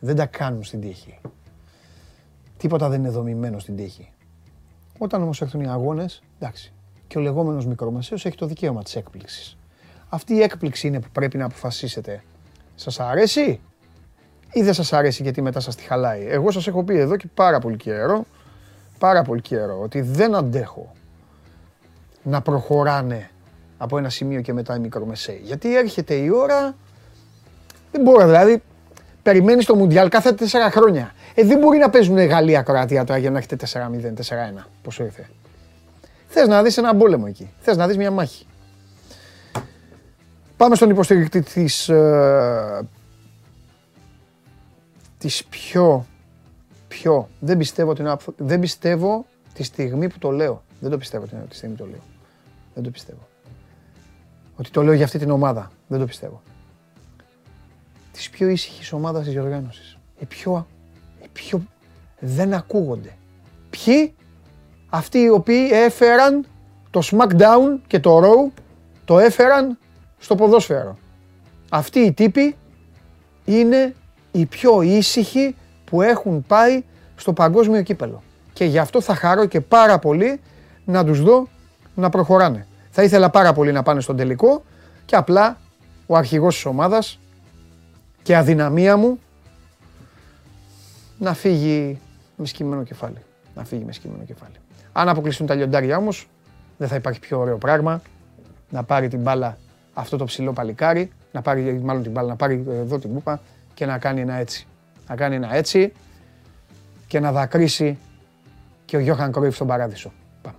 Δεν τα κάνουν στην τύχη. Τίποτα δεν είναι δομημένο στην τύχη. Όταν όμως έρθουν οι αγώνες, εντάξει, και ο λεγόμενος μικρομεσαίος έχει το δικαίωμα της έκπληξης. Αυτή η έκπληξη είναι που πρέπει να αποφασίσετε. Σας αρέσει ή δεν σας αρέσει γιατί μετά σας τη χαλάει. Εγώ σας έχω πει εδώ και πάρα πολύ καιρό, ότι δεν αντέχω να προχωράνε από ένα σημείο και μετά οι μικρομεσαίοι. Γιατί έρχεται η ώρα, δεν μπορώ δηλαδή, περιμένεις το Μουντιάλ κάθε 4 χρόνια. Δεν μπορεί να παίζουν Γαλλία-Κροατία τώρα για να έχετε 4-0, 4-1, πώς ήρθε. Θες να δεις έναν πόλεμο εκεί, θες να δεις μια μάχη. Πάμε στον υποστηρικτή της πιο. Δεν πιστεύω τη στιγμή που το λέω. Δεν το πιστεύω. Ότι το λέω για αυτή την ομάδα. Δεν το πιστεύω. Της πιο ήσυχης ομάδας της διοργάνωσης. Οι πιο δεν ακούγονται. Ποιοι? Αυτοί οι οποίοι έφεραν το SmackDown και το Raw, το έφεραν στο ποδόσφαιρο. Αυτοί οι τύποι είναι οι πιο ήσυχοι που έχουν πάει στο παγκόσμιο κύπελλο. Και γι' αυτό θα χαρώ και πάρα πολύ να τους δω να προχωράνε. Θα ήθελα πάρα πολύ να πάνε στον τελικό και απλά ο αρχηγός της ομάδας και αδυναμία μου να φύγει με σκυμμένο κεφάλι. Αν αποκλειστούν τα λιοντάρια όμως, δεν θα υπάρχει πιο ωραίο πράγμα να πάρει την μπάλα αυτό το ψηλό παλικάρι, να πάρει εδώ την πούπα και να κάνει ένα έτσι. Να κάνει ένα έτσι και να δακρύσει και ο Γιώχαν Κρόιφ στον παράδεισο. Πάμε.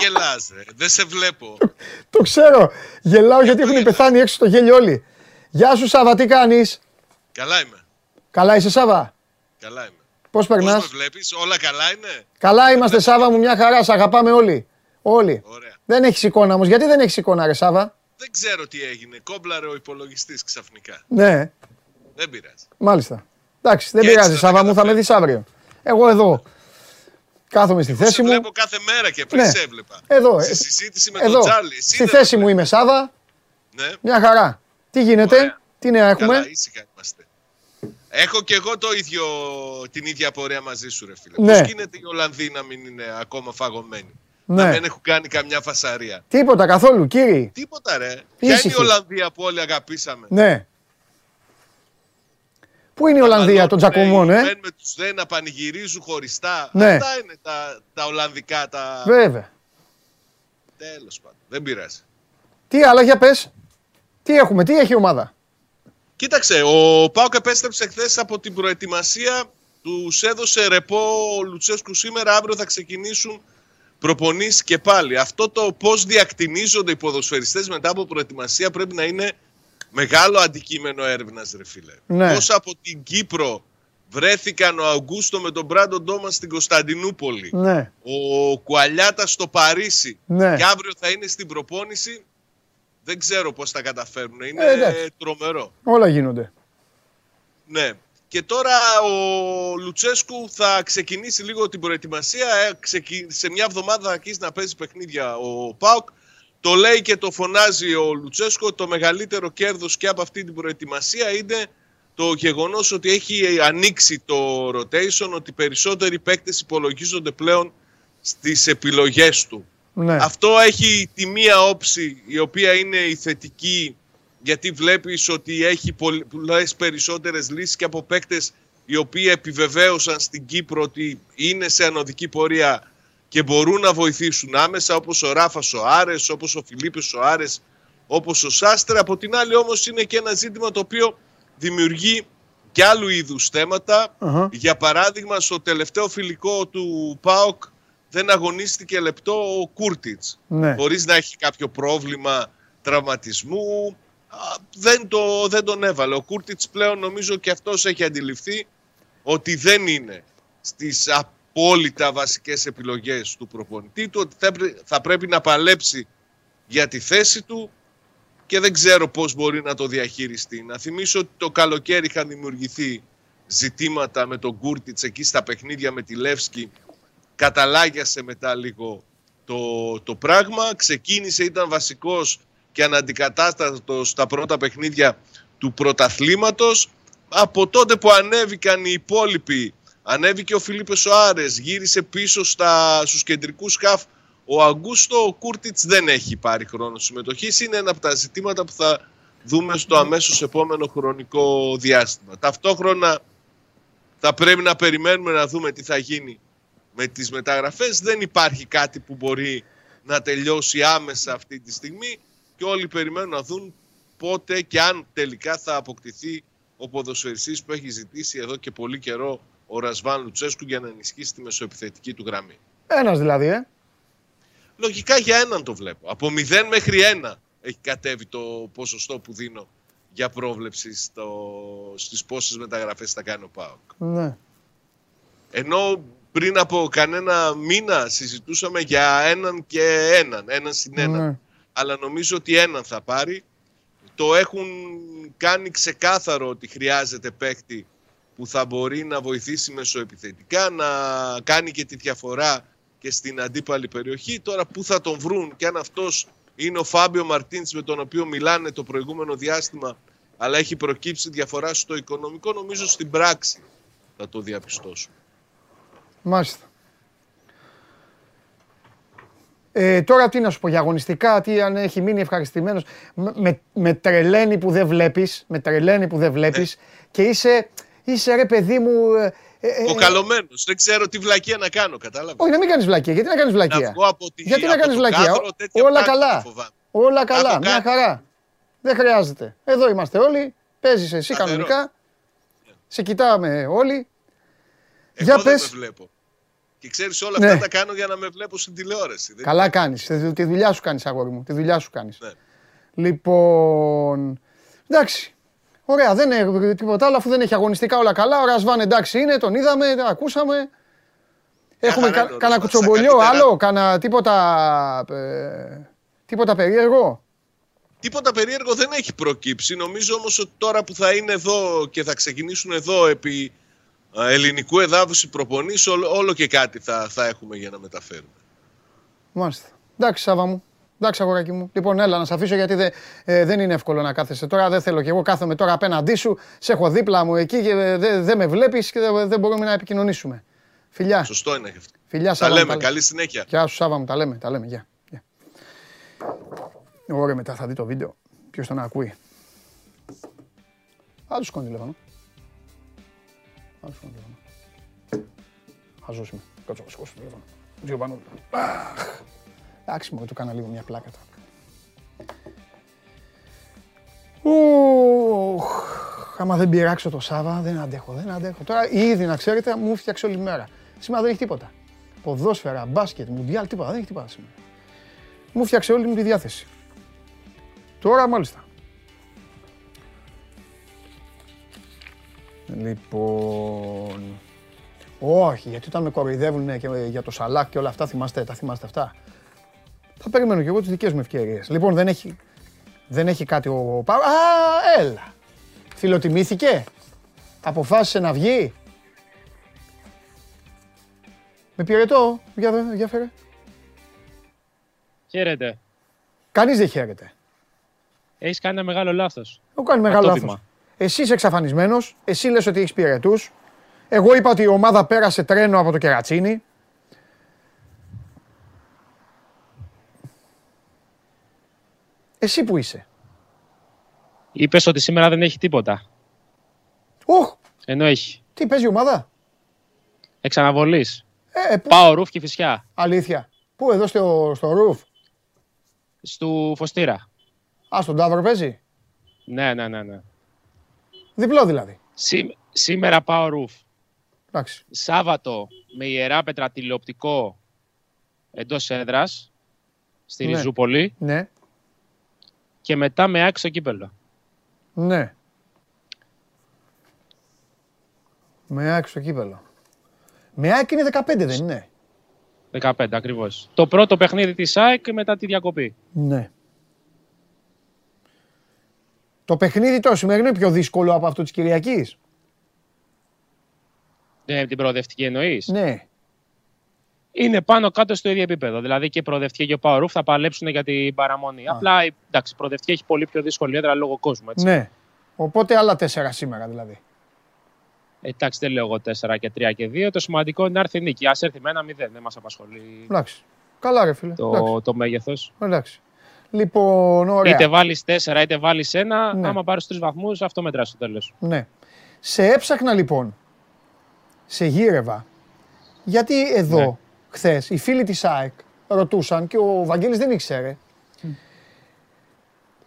Γελάς, δεν σε βλέπω. Το ξέρω. Γελάω γιατί έχουν πεθάνει έξω στο γέλιο όλοι. Γεια σου Σάβα, τι κάνεις? Καλά είμαι. Καλά είσαι Σάβα? Καλά είμαι. Πώς περνάς? Πώς με βλέπεις, όλα καλά είναι? Καλά είμαστε, Σάβα μου, μια χαρά, σ' αγαπάμε όλοι. Όλοι. Ωραία. Δεν έχεις εικόνα όμως, γιατί δεν έχεις εικόνα, ρε Σάβα? Δεν ξέρω τι έγινε, κόμπλαρε ο υπολογιστής ξαφνικά. Ναι. Δεν πειράζει. Μάλιστα. Εντάξει, δεν πειράζει, Σάβα μου, θα με δεις αύριο. Εγώ εδώ. Κάθομαι στη θέση μου. Βλέπω κάθε μέρα και πριν σε έβλεπα. Εδώ. Στη συζήτηση με τον Τσάρλι. Στη θέση μου είμαι, Σάβα. Ναι. Μια χαρά. Τι γίνεται, τι νέα έχουμε? Καλά, ήσυχα είμαστε. Έχω και εγώ την ίδια απορία μαζί σου, ρε φίλε. Ναι. Πώς γίνεται οι Ολλανδοί να μην είναι ακόμα φαγωμένοι? Ναι. Να μην έχουν κάνει καμιά φασαρία? Τίποτα καθόλου, κύριε. Τίποτα, ρε. Ποια είναι η Ολλανδία που όλοι αγαπήσαμε? Ναι. Πού είναι η Ολλανδία των Τζακομών, ε? Μπαίνουν με τους ΔΕΗ να πανηγυρίζουν χωριστά. Ναι. Αυτά είναι τα Ολλανδικά, τα. Βέβαια. Τέλος πάντων. Δεν πειράζει. Τι άλλα, για πες. Τι έχουμε, τι έχει η ομάδα? Κοίταξε, ο ΠΑΟΚ επέστρεψε χθες από την προετοιμασία. Τους έδωσε ρεπό ο Λουτσέσκου σήμερα. Αύριο θα ξεκινήσουν προπονήσεις και πάλι. Αυτό το πώς διακτηνίζονται οι ποδοσφαιριστές μετά από προετοιμασία πρέπει να είναι μεγάλο αντικείμενο έρευνας, ρε φίλε. Ναι. Πώς από την Κύπρο βρέθηκαν ο Αουγκούστο με τον Μπράντο Ντόμας στην Κωνσταντινούπολη. Ναι. Ο Κουαλιάτα στο Παρίσι. Ναι. Και αύριο θα είναι στην προπόνηση. Δεν ξέρω πώς τα καταφέρουν. Είναι τρομερό. Όλα γίνονται. Ναι. Και τώρα ο Λουτσέσκου θα ξεκινήσει λίγο την προετοιμασία. Σε μια εβδομάδα θα αρχίσει να παίζει παιχνίδια ο ΠΑΟΚ. Το λέει και το φωνάζει ο Λουτσέσκο, το μεγαλύτερο κέρδος και από αυτή την προετοιμασία είναι το γεγονός ότι έχει ανοίξει το rotation, ότι περισσότεροι παίκτες υπολογίζονται πλέον στις επιλογές του. Ναι. Αυτό έχει τη μία όψη η οποία είναι η θετική, γιατί βλέπεις ότι έχει πολλές περισσότερες λύσεις και από παίκτες οι οποίοι επιβεβαίωσαν στην Κύπρο ότι είναι σε ανωδική πορεία και μπορούν να βοηθήσουν άμεσα, όπως ο Ράφα Σοάρες, όπως ο Φιλίππος Σοάρες, όπως ο Σάστρε. Από την άλλη όμως είναι και ένα ζήτημα το οποίο δημιουργεί και άλλου είδους θέματα. Για παράδειγμα, στο τελευταίο φιλικό του ΠΑΟΚ δεν αγωνίστηκε λεπτό ο Κούρτιτς. Ναι. Χωρίς να έχει κάποιο πρόβλημα τραυματισμού. Δεν τον έβαλε. Ο Κούρτιτς πλέον νομίζω και αυτός έχει αντιληφθεί ότι δεν είναι στις απόλυτα βασικές επιλογές του προπονητή του, ότι θα πρέπει να παλέψει για τη θέση του και δεν ξέρω πώς μπορεί να το διαχειριστεί. Να θυμίσω ότι το καλοκαίρι είχαν δημιουργηθεί ζητήματα με τον Κούρτιτς εκεί στα παιχνίδια με τη Λεύσκη. Καταλάγιασε μετά λίγο το πράγμα. Ξεκίνησε, ήταν βασικός και αναντικατάστατος στα πρώτα παιχνίδια του πρωταθλήματος. Από τότε που ανέβηκαν οι υπόλοιποι, ανέβηκε ο Φιλίππος Σοάρες, γύρισε πίσω στους κεντρικούς χαφ ο Αγκούστο, ο Κούρτιτς δεν έχει πάρει χρόνο συμμετοχής. Είναι ένα από τα ζητήματα που θα δούμε στο αμέσως επόμενο χρονικό διάστημα. Ταυτόχρονα θα πρέπει να περιμένουμε να δούμε τι θα γίνει με τις μεταγραφές. Δεν υπάρχει κάτι που μπορεί να τελειώσει άμεσα αυτή τη στιγμή και όλοι περιμένουν να δουν πότε και αν τελικά θα αποκτηθεί ο ποδοσφαιριστής που έχει ζητήσει εδώ και πολύ καιρό ο Ρασβάν Λουτσέσκου για να ενισχύσει τη μεσοεπιθετική του γραμμή. Ένας δηλαδή, Λογικά για έναν το βλέπω. Από 0 μέχρι 1 έχει κατέβει το ποσοστό που δίνω για πρόβλεψη στις πόσες μεταγραφές θα κάνει ο ΠΑΟΚ. Ναι. Ενώ πριν από κανένα μήνα συζητούσαμε για έναν συν έναν. Ναι. Αλλά νομίζω ότι έναν θα πάρει. Το έχουν κάνει ξεκάθαρο ότι χρειάζεται παίκτη που θα μπορεί να βοηθήσει μεσοεπιθετικά, να κάνει και τη διαφορά και στην αντίπαλη περιοχή. Τώρα που θα τον βρουν και αν αυτός είναι ο Φάμπιο Μαρτίνς με τον οποίο μιλάνε το προηγούμενο διάστημα, αλλά έχει προκύψει διαφορά στο οικονομικό, νομίζω στην πράξη θα το διαπιστώσουν. Μάλιστα. Τώρα τι να σου πω για αγωνιστικά, τι αν έχει μείνει ευχαριστημένος. Με τρελαίνει που δεν βλέπεις, και είσαι ρε παιδί μου. Κοκαλωμένος. Δεν ξέρω τι βλακεία να κάνω, κατάλαβα. Όχι, να μην κάνεις βλακεία. Γιατί να κάνεις βλακεία? Να βγω από τη, γιατί να κάνεις βλακεία. Όλα καλά. Όλα καλά. Μια χαρά. Δεν χρειάζεται. Εδώ είμαστε όλοι. Παίζεις εσύ κανονικά. Σε κοιτάμε όλοι. Εγώ δεν με βλέπω. Και ξέρεις, όλα αυτά τα κάνω για να με βλέπω στην τηλεόραση. Καλά κάνεις. Τη δουλειά σου κάνεις, αγόρι μου. Λοιπόν. Εντάξει. Ωραία, δεν είναι τίποτα άλλο, αφού δεν έχει αγωνιστικά όλα καλά. Ο Ρασβάν εντάξει είναι, τον είδαμε, ακούσαμε. Έχουμε κανένα κουτσομπολιό άλλο, κανένα τίποτα περίεργο. Τίποτα περίεργο δεν έχει προκύψει. Νομίζω όμως ότι τώρα που θα είναι εδώ και θα ξεκινήσουν εδώ επί ελληνικού εδάφους οι προπονήσεις, όλο και κάτι θα έχουμε για να μεταφέρουμε. Μάλιστα. Εντάξει, Σάβα μου. Εντάξει, αγοράκι μου. Λοιπόν, έλα να σε αφήσω γιατί δεν είναι εύκολο να κάθεσαι τώρα. Δεν θέλω κι εγώ. Κάθομαι τώρα απέναντί σου. Σε έχω δίπλα μου εκεί και δεν με βλέπεις και δεν μπορούμε να επικοινωνήσουμε. Φιλιά. Σωστό είναι αυτό. Φιλιά, Σάβα. Τα λέμε. Καλή συνέχεια. Γεια σου, Σάβα μου. Τα λέμε. Γεια. Ωραία, μετά θα δει το βίντεο. Ποιος τον ακούει. Άλλος κόνει τηλέφωνο. Ας ζώσουμε. Κάτσε να σηκώσω το τηλέφωνο. Δύο πάνω. Εντάξει, μου το κάνα λίγο μια πλάκα. Άμα δεν πειράξω το Σάβα, δεν αντέχω. Τώρα ήδη, να ξέρετε, μου φτιάξε όλη μέρα. Σήμερα δεν έχει τίποτα. Ποδόσφαιρα, μπάσκετ, μουντιάλ, τίποτα. Δεν έχει τίποτα σήμερα. Μου φτιάξε όλη μου τη διάθεση. Τώρα μάλιστα. Λοιπόν... Όχι, γιατί όταν με κοροϊδεύουν και για το Σαλάκ και όλα αυτά, τα θυμάστε αυτά. Θα περιμένω και εγώ τις δικές μου ευκαιρίες. Λοιπόν, δεν έχει κάτι ο Παύλος. Α, έλα! Φιλοτιμήθηκε. Αποφάσισε να βγει. Με πυρετό. Για φέρε. Χαίρετε. Κανείς δεν χαίρεται. Έχεις κάνει ένα μεγάλο λάθος. Έχω κάνει μεγάλο λάθος. Εσύ είσαι εξαφανισμένος, εσύ λες ότι έχεις πυρετούς. Εγώ είπα ότι η ομάδα πέρασε τρένο από το Κερατσίνι. Εσύ που είσαι. Είπες ότι σήμερα δεν έχει τίποτα. Ενώ έχει. Τι παίζει η ομάδα. Εξαναβολής. Πάω Ρουφ και Φυσιά. Αλήθεια. Πού, εδώ στο Ρουφ. Στου Φωστήρα. Α, στον Τάβρο παίζει. Ναι. Διπλό δηλαδή. Σήμερα πάω Ρουφ. Εντάξει. Σάββατο με Ιεράπετρα τηλεοπτικό εντός έδρας στη Ριζούπολη. Ναι. Και μετά με Άξο Κύπελλο. Ναι. Με Άξο Κύπελλο. Με Άκη είναι 15 δεν είναι. 15 ακριβώς. Το πρώτο παιχνίδι της ΑΕΚ μετά τη διακοπή. Ναι. Το παιχνίδι το σημερινό είναι πιο δύσκολο από αυτό της Κυριακής. Ναι, την προοδευτική εννοείς. Ναι. Είναι πάνω κάτω στο ίδιο επίπεδο. Δηλαδή και η προοδευτική και ο Power Roof θα παλέψουν για την παραμονή. Απλά η προοδευτική έχει πολύ πιο δύσκολη έδρα λόγω κόσμου. Έτσι. Ναι. Οπότε άλλα 4 σήμερα δηλαδή. Εντάξει, δεν λέω εγώ 4 και 3 και 2. Το σημαντικό είναι να έρθει νίκη. Ας έρθει με ένα 0, δεν μας απασχολεί. Εντάξει. Καλά, ρε φίλε. Το μέγεθος. Εντάξει. Λοιπόν, ωραία. Είτε βάλεις 4 είτε βάλεις 1, ναι. Άμα πάρεις 3 βαθμούς, αυτό μετράς στο τέλος. Ναι. Σε έψαχνα λοιπόν. Σε γύρευα. Γιατί εδώ, ναι. Χθες, οι φίλοι της ΑΕΚ ρωτούσαν και ο Βαγγέλης δεν ήξερε.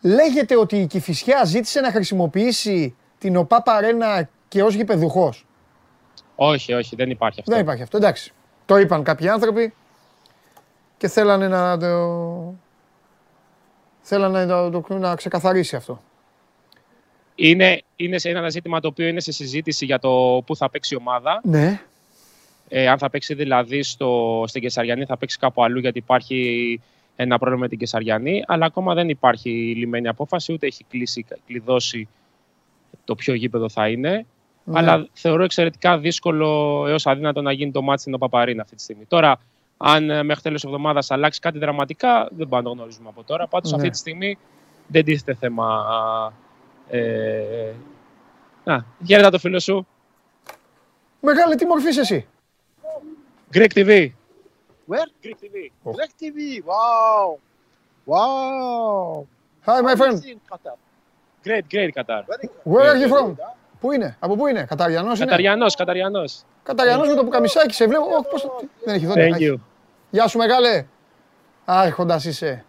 Λέγεται ότι η Κηφισιά ζήτησε να χρησιμοποιήσει την ΟΠΑΠ Αρένα και ως γηπεδουχός. Όχι, δεν υπάρχει αυτό. Εντάξει. Το είπαν κάποιοι άνθρωποι και θέλανε να ξεκαθαρίσει αυτό. Είναι ένα ζήτημα το οποίο είναι σε συζήτηση για το πού θα παίξει η ομάδα. Ναι. Αν θα παίξει δηλαδή στην Κεσαριανή, θα παίξει κάπου αλλού γιατί υπάρχει ένα πρόβλημα με την Κεσαριανή. Αλλά ακόμα δεν υπάρχει λυμμένη απόφαση, ούτε έχει κλειδώσει το ποιο γήπεδο θα είναι. Ναι. Αλλά θεωρώ εξαιρετικά δύσκολο έως αδύνατο να γίνει το μάτς στην Παπαρίνα αυτή τη στιγμή. Τώρα, αν μέχρι τέλος εβδομάδας αλλάξει κάτι δραματικά, δεν πάντα γνωρίζουμε από τώρα. Πάντως, ναι. Αυτή τη στιγμή δεν τίθεται θέμα. Χαίρετα το φίλο σου. Μεγάλη, τι μορφή είσαι εσύ. Greek TV. Where? Greek TV. Oh. Greek TV. Wow. Hi, my friend. Great Qatar. Where are you from? Πού είναι, από πού είναι, Καταριανός. Καταριανός με το πουκαμισάκι, σε βλέπω. Όχι, πώς... Δεν έχει δόντα. Γεια σου, μεγάλε. Άρχοντας είσαι.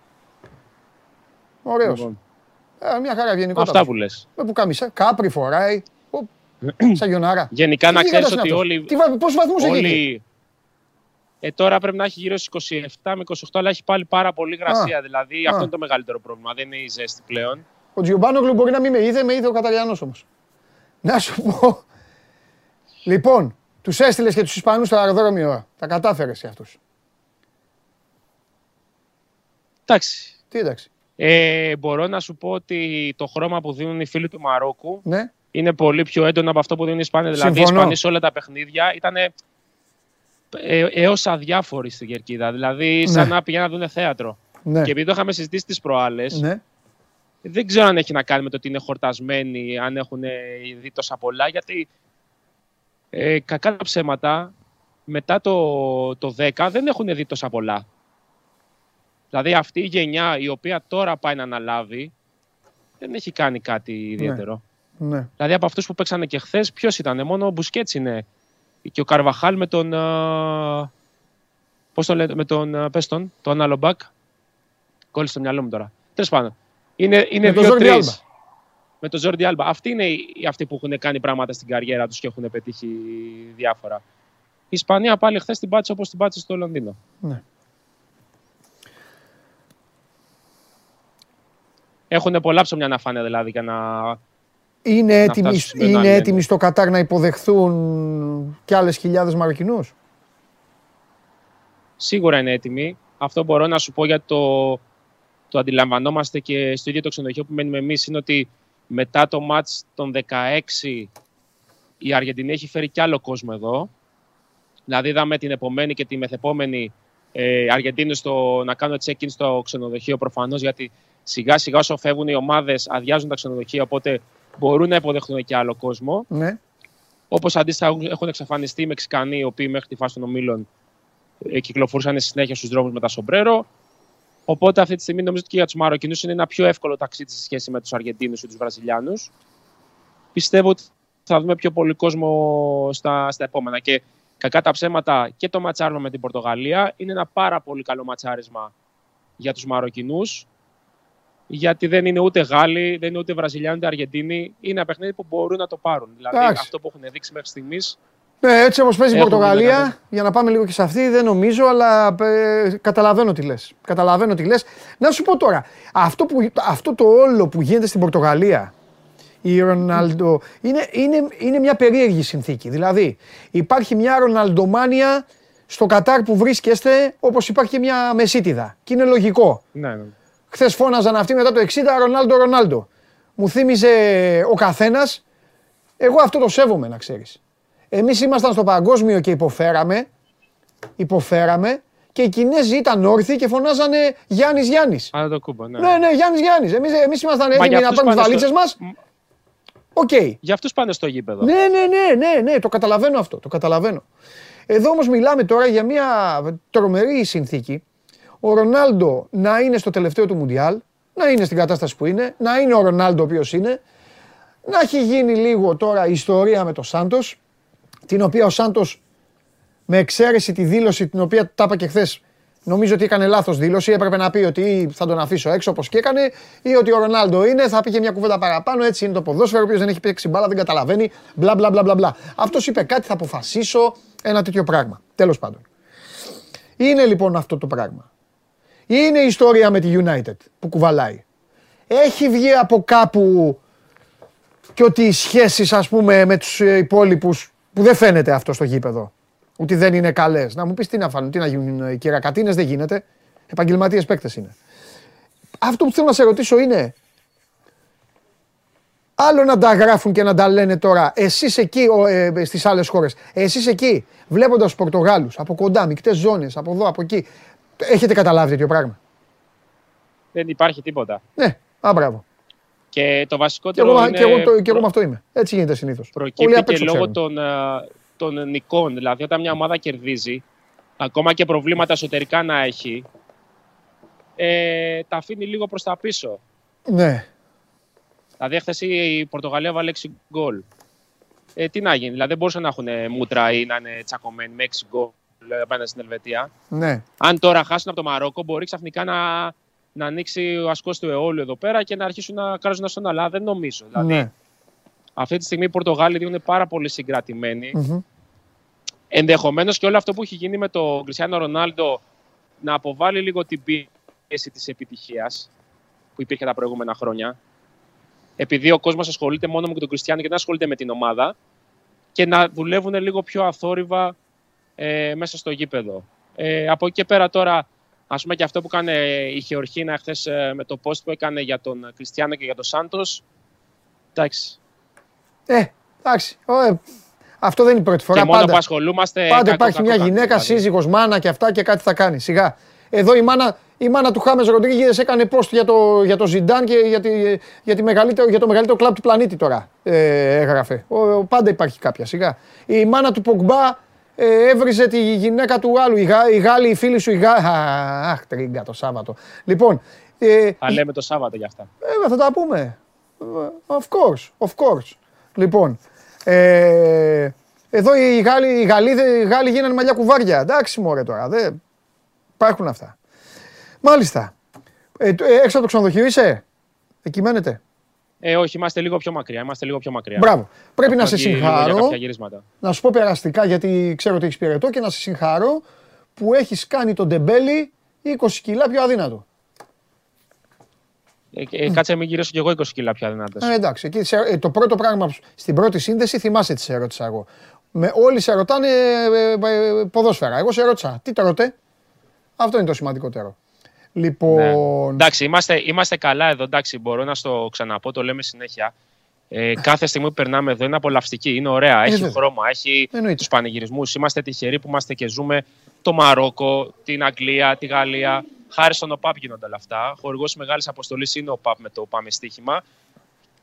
Ωραίος. Μια χαρά ευγενικότατος. Αυτά που λες. Με πουκαμισάκι, κάπρι φοράει. Σαγιονάρα. Γενικά να ξέρεις ότι όλοι... Πόσους βαθμούς έχει? Τώρα πρέπει να έχει γύρω στις 27 με 28, αλλά έχει πάλι πάρα πολύ γρασία. Δηλαδή αυτό είναι το μεγαλύτερο πρόβλημα. Δεν είναι η ζέστη πλέον. Ο Τζιομπάνογλου μπορεί να μην με είδε, με είδε ο Καταριανός όμως. Να σου πω. Λοιπόν, τους έστειλες και τους Ισπανούς στο αεροδρόμιο. Τα κατάφερες σε αυτούς. Εντάξει. Τι εντάξει. Μπορώ να σου πω ότι το χρώμα που δίνουν οι φίλοι του Μαρόκου ναι. είναι πολύ πιο έντονο από αυτό που δίνουν οι Ισπανοί. Δηλαδή, οι Ισπανοί σε όλα τα παιχνίδια ήταν έως αδιάφοροι στην κερκίδα. Δηλαδή, σαν ναι. να πηγαίνουν να δουν θέατρο. Ναι. Και επειδή το είχαμε συζητήσει τις προάλλες, ναι. δεν ξέρω αν έχει να κάνει με το ότι είναι χορτασμένοι, αν έχουν δει τόσα πολλά. Γιατί κακά τα ψέματα μετά το 10 δεν έχουν δει τόσα πολλά. Δηλαδή αυτή η γενιά η οποία τώρα πάει να αναλάβει δεν έχει κάνει κάτι ιδιαίτερο. Ναι. Δηλαδή από αυτούς που παίξανε και χθες ποιος ήτανε, μόνο ο Μπουσκέτς είναι και ο Καρβαχάλ με τον πώς το λέτε, με τον Πέστον, τον άλλο μπακ. Κόλλησε το μυαλό μου τώρα. Τέλος πάντων. Είναι δύο-τρεις. Με τον Ζόρντι Άλμπα. Αυτοί είναι αυτοί που έχουν κάνει πράγματα στην καριέρα τους και έχουν πετύχει διάφορα. Η Ισπανία πάλι χθες την πάτησε όπως την πάτησε στο Λονδίνο. Ναι. Έχουν πολλά ψωμιά να φάνε δηλαδή για να. Είναι έτοιμοι στο Κατάρ να υποδεχθούν κι άλλες χιλιάδες Μαροκινούς. Σίγουρα είναι έτοιμοι. Αυτό μπορώ να σου πω γιατί το αντιλαμβανόμαστε και στο ίδιο το ξενοδοχείο που μένουμε εμείς. Είναι ότι μετά το μάτς των 16 η Αργεντινή έχει φέρει κι άλλο κόσμο εδώ. Δηλαδή είδαμε την επομένη και τη μεθεπόμενη Αργεντίνους να κάνουν check-in στο ξενοδοχείο προφανώς γιατί. Σιγά σιγά όσο φεύγουν οι ομάδες αδειάζουν τα ξενοδοχεία, οπότε μπορούν να υποδεχτούν και άλλο κόσμο. Ναι. Όπως αντίστοιχα έχουν εξαφανιστεί οι Μεξικανοί, οι οποίοι μέχρι τη φάση των ομίλων κυκλοφορούσαν συνέχεια στους δρόμους με τα σομπρέρο. Οπότε αυτή τη στιγμή νομίζω ότι και για τους Μαροκινούς είναι ένα πιο εύκολο ταξίδι σε σχέση με τους Αργεντίνους ή τους Βραζιλιάνους. Πιστεύω ότι θα δούμε πιο πολύ κόσμο στα επόμενα. Και κακά τα ψέματα και το ματσάρισμα με την Πορτογαλία είναι ένα πάρα πολύ καλό ματσάρισμα για τους Μαροκινούς. Γιατί δεν είναι ούτε Γάλλοι, δεν είναι ούτε Βραζιλιάνοι, ούτε Αργεντίνοι. Είναι ένα παιχνίδι που μπορούν να το πάρουν. Δηλαδή Άξι. Αυτό που έχουν δείξει μέχρι στιγμής. Ναι, έτσι όπως παίζει η Πορτογαλία, για να πάμε λίγο και σε αυτή, δεν νομίζω, αλλά καταλαβαίνω τι λες. Να σου πω τώρα, αυτό το όλο που γίνεται στην Πορτογαλία, η Ρονάλντο, είναι μια περίεργη συνθήκη. Δηλαδή, υπάρχει μια Ροναλντομάνια στο Κατάρ που βρίσκεστε, όπως υπάρχει και μια Μεσίτιδα. Και είναι λογικό. Ναι, ναι. Χθες φώναζαν αυτοί μετά το 60 Ρονάλντο, Ρονάλντο. Μου θύμιζε ο καθένας. Εγώ αυτό το σέβομαι, να ξέρεις. Εμείς ήμασταν στο παγκόσμιο και υποφέραμε και οι Κινέζοι ήταν όρθιοι και φωνάζανε Γιάννης, Γιάννης. Α, το κούμπα, ναι. Ναι, Γιάννης. Εμείς ήμασταν έτοιμοι να πάρουμε τις βαλίτσες μας. Οκ. Για αυτούς πάνε στο γήπεδο. Ναι, το καταλαβαίνω αυτό. Εδώ όμως μιλάμε τώρα για μια τρομερή συνθήκη. Ο Ρονάλντο να είναι στο τελευταίο του Μουντιάλ, να είναι στην κατάσταση που είναι, να είναι ο Ρονάλντο ο οποίος είναι, να έχει γίνει λίγο τώρα ιστορία με τον Σάντος, την οποία ο Σάντος, με εξαίρεση τη δήλωση την οποία τα είπα και χθες, νομίζω ότι έκανε λάθος δήλωση, έπρεπε να πει ότι θα τον αφήσω έξω όπως και έκανε, ή ότι ο Ρονάλντο είναι, θα πει και μια κουβέντα παραπάνω, έτσι είναι το ποδόσφαιρο, ο οποίος δεν έχει παίξει μπάλα, δεν καταλαβαίνει, μπλα μπλα μπλα μπλα. Αυτός είπε κάτι, θα αποφασίσω, ένα τέτοιο πράγμα. Τέλος πάντων. Είναι λοιπόν αυτό το πράγμα. Είναι η ιστορία με τη United που κουβαλάει. Έχει βγει από κάπου και ότι οι σχέσεις, ας πούμε, με τους υπόλοιπους που δεν φαίνεται αυτό στο γήπεδο, ότι δεν είναι καλές. Να μου πεις τι να φάνουν, τι να γίνουν οι κυρακατίνες, δεν γίνεται. Επαγγελματίες παίκτες είναι. Αυτό που θέλω να σε ρωτήσω είναι, άλλο να τα γράφουν και να τα λένε τώρα, εσείς εκεί στις άλλες χώρες, εσείς εκεί βλέποντας Πορτογάλους από κοντά, μικτές ζώνες, από εδώ, από εκεί. Έχετε καταλάβει τέτοιο πράγμα? Δεν υπάρχει τίποτα. Ναι, μπράβο. Και το βασικότερο είναι... Και εγώ με αυτό είμαι. Έτσι γίνεται συνήθως. Προκύπτει και λόγω των νικών. Δηλαδή όταν μια ομάδα κερδίζει, ακόμα και προβλήματα εσωτερικά να έχει, τα αφήνει λίγο προς τα πίσω. Ναι. Δηλαδή χθες η Πορτογαλία βάλε 6 γκολ. Τι να γίνει, δηλαδή δεν μπορούσαν να έχουν μούτρα ή να είναι τσακωμένοι με 6 γκολ. Απέναντι στην Ελβετία. Ναι. Αν τώρα χάσουν από το Μαρόκο, μπορεί ξαφνικά να ανοίξει ο ασκός του αιώλου εδώ πέρα και να αρχίσουν να κράζουν στον άλλον. Αλλά δεν νομίζω. Δηλαδή, ναι. Αυτή τη στιγμή οι Πορτογάλοι είναι πάρα πολύ συγκρατημένοι. Mm-hmm. Ενδεχομένως και όλο αυτό που έχει γίνει με τον Κριστιάνο Ρονάλντο να αποβάλει λίγο την πίεση της επιτυχίας που υπήρχε τα προηγούμενα χρόνια. επειδή ο κόσμος ασχολείται μόνο με τον Κριστιάνο και δεν ασχολείται με την ομάδα, και να δουλεύουν λίγο πιο αθόρυβα μέσα στο γήπεδο. Από εκεί και πέρα τώρα, ας πούμε, και αυτό που έκανε η Χεορχίνα χθες με το post που έκανε για τον Κριστιάνο και για τον Σάντος. Εντάξει. Εντάξει. Αυτό δεν είναι η πρώτη φορά. Και μόνο πάντα που ασχολούμαστε. Πάντα υπάρχει μια γυναίκα, σύζυγος, μάνα και αυτά, και κάτι θα κάνει. Σιγά. Εδώ η μάνα του Χάμες Ροντρίγκες έκανε post για το Ζιντάν και για το μεγαλύτερο κλαμπ του πλανήτη τώρα. Έγραφε. Πάντα υπάρχει κάποια. Σιγά. Η μάνα του Πογκμπά έβριζε τη γυναίκα του άλλου. Η Γάλλη, η φίλη σου, η Γάλλη. Αχ, τρίγκα το Σάββατο. Λοιπόν. Θα λέμε το Σάββατο για αυτά. Θα τα πούμε. Of course. Λοιπόν. Εδώ οι Γάλλοι γίνανε μαλλιά κουβάρια. Εντάξει, μωρέ τώρα. Υπάρχουν αυτά. Μάλιστα. Έξω από το ξενοδοχείο είσαι? Εκεί μένετε? Όχι, είμαστε λίγο πιο μακριά. Μπράβο. Πρέπει να σε συγχαρώ. Να σου πω περαστικά, γιατί ξέρω ότι έχεις πυρετό, και να σε συγχαρώ που έχεις κάνει τον τεμπέλι 20 κιλά πιο αδύνατο. Κάτσε να μην γυρίσω κι εγώ 20 κιλά πιο αδυνάτες. Εντάξει, εκεί, το πρώτο πράγμα στην πρώτη σύνδεση, θυμάσαι τι σε ερώτησα εγώ. Όλοι σε ρωτάνε ποδόσφαιρα. Εγώ σε ερώτησα, τι τρώτε? Αυτό είναι το σημαντικότερο. Λοιπόν. Ναι. Εντάξει, είμαστε καλά εδώ. Εντάξει, μπορώ να στο ξαναπώ, το λέμε συνέχεια. Κάθε στιγμή που περνάμε εδώ είναι απολαυστική, είναι ωραία, έχει χρώμα, έχει τους πανηγυρισμούς. Είμαστε τυχεροί που είμαστε και ζούμε το Μαρόκο, την Αγγλία, τη Γαλλία. Χάρη στον ΟΠΑΠ γίνονται όλα αυτά. Χορηγός μεγάλης αποστολής είναι ο ΟΠΑΠ με το Πάμε Στοίχημα.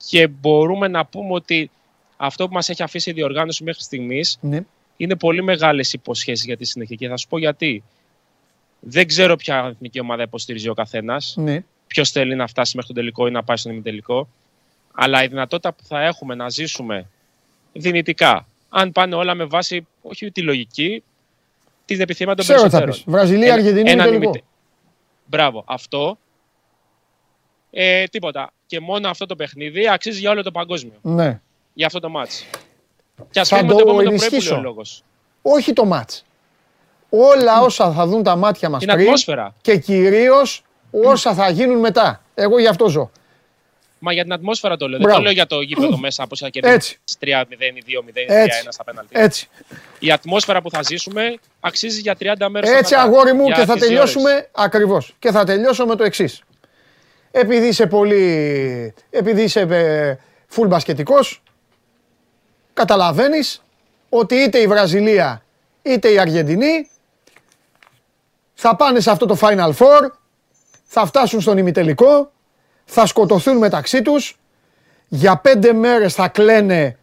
Και μπορούμε να πούμε ότι αυτό που μας έχει αφήσει η διοργάνωση μέχρι στιγμής, ναι, είναι πολύ μεγάλες υποσχέσεις για τη συνέχεια. Και θα σου πω γιατί. Δεν ξέρω ποια εθνική ομάδα υποστηρίζει ο καθένας. Ναι. Ποιος θέλει να φτάσει μέχρι τον τελικό ή να πάει στον ημιτελικό. Αλλά η δυνατότητα που θα έχουμε να ζήσουμε δυνητικά, αν πάνε όλα με βάση όχι τη λογική, τη επιθυμία των περισσότερων. Βραζιλία, Αργεντινή, τελικό. Μπράβο, αυτό. Τίποτα. Και μόνο αυτό το παιχνίδι αξίζει για όλο το παγκόσμιο. Ναι. Για αυτό το μάτς. Και ας πούμε το ενισχύσω. Όχι το μάτς. Όλα όσα θα δουν τα μάτια μας πριν. Ατμόσφαιρα. Και κυρίως όσα θα γίνουν μετά. Εγώ γι' αυτό ζω. Μα για την ατμόσφαιρα το λέω. Μπράβο. Δεν το λέω για το γήπεδο μέσα, πώς θα κερδίσει 3-0, 2-0, 3-1 στα πέναλτι. Έτσι. Η ατμόσφαιρα που θα ζήσουμε αξίζει για 30 μέρες. Έτσι, αγόρι μου, και θα τελειώσουμε ακριβώς. Και θα τελειώσω με το εξής. Επειδή είσαι πολύ. Επειδή είσαι full μπασκετικός, καταλαβαίνεις ότι είτε η Βραζιλία είτε η Αργεντινή θα πάνε σε αυτό το Final Four, θα φτάσουν στον ημιτελικό. Θα σκοτωθούν μεταξύ τους. Για 5 μέρες θα κλαίνε.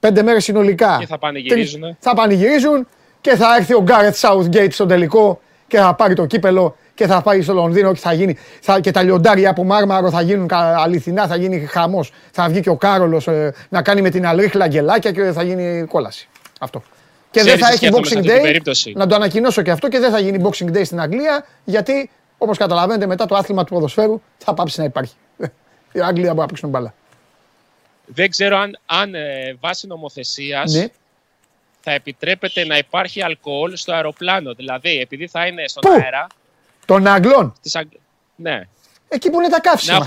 5 μέρες συνολικά. Και θα πανηγυρίζουν. Θα πανηγυρίζουν και θα έρθει ο Gareth Southgate στον τελικό και θα πάρει το κύπελο και θα πάει στο Λονδίνο και θα γίνει. Και τα λιοντάρια από μάρμαρο θα γίνουν αληθινά, θα γίνει χαμός. Θα βγει και ο Κάρολος να κάνει με την αλρίχλα γελάκια και θα γίνει κόλαση. Αυτό. Και δεν θα έχει Boxing Day. Να το ανακοινώσω και αυτό, και δεν θα γίνει Boxing Day στην Αγγλία, γιατί, όπως καταλαβαίνετε, μετά το άθλημα του ποδοσφαίρου θα πάψει να υπάρχει. Η Άγγλια μπορεί να παίξουν μπάλα. Δεν ξέρω αν βάσει νομοθεσίας, ναι, θα επιτρέπεται να υπάρχει αλκοόλ στο αεροπλάνο. Δηλαδή, επειδή θα είναι στον αέρα. Των Αγγλών. Ναι. Εκεί που είναι τα καύσιμα.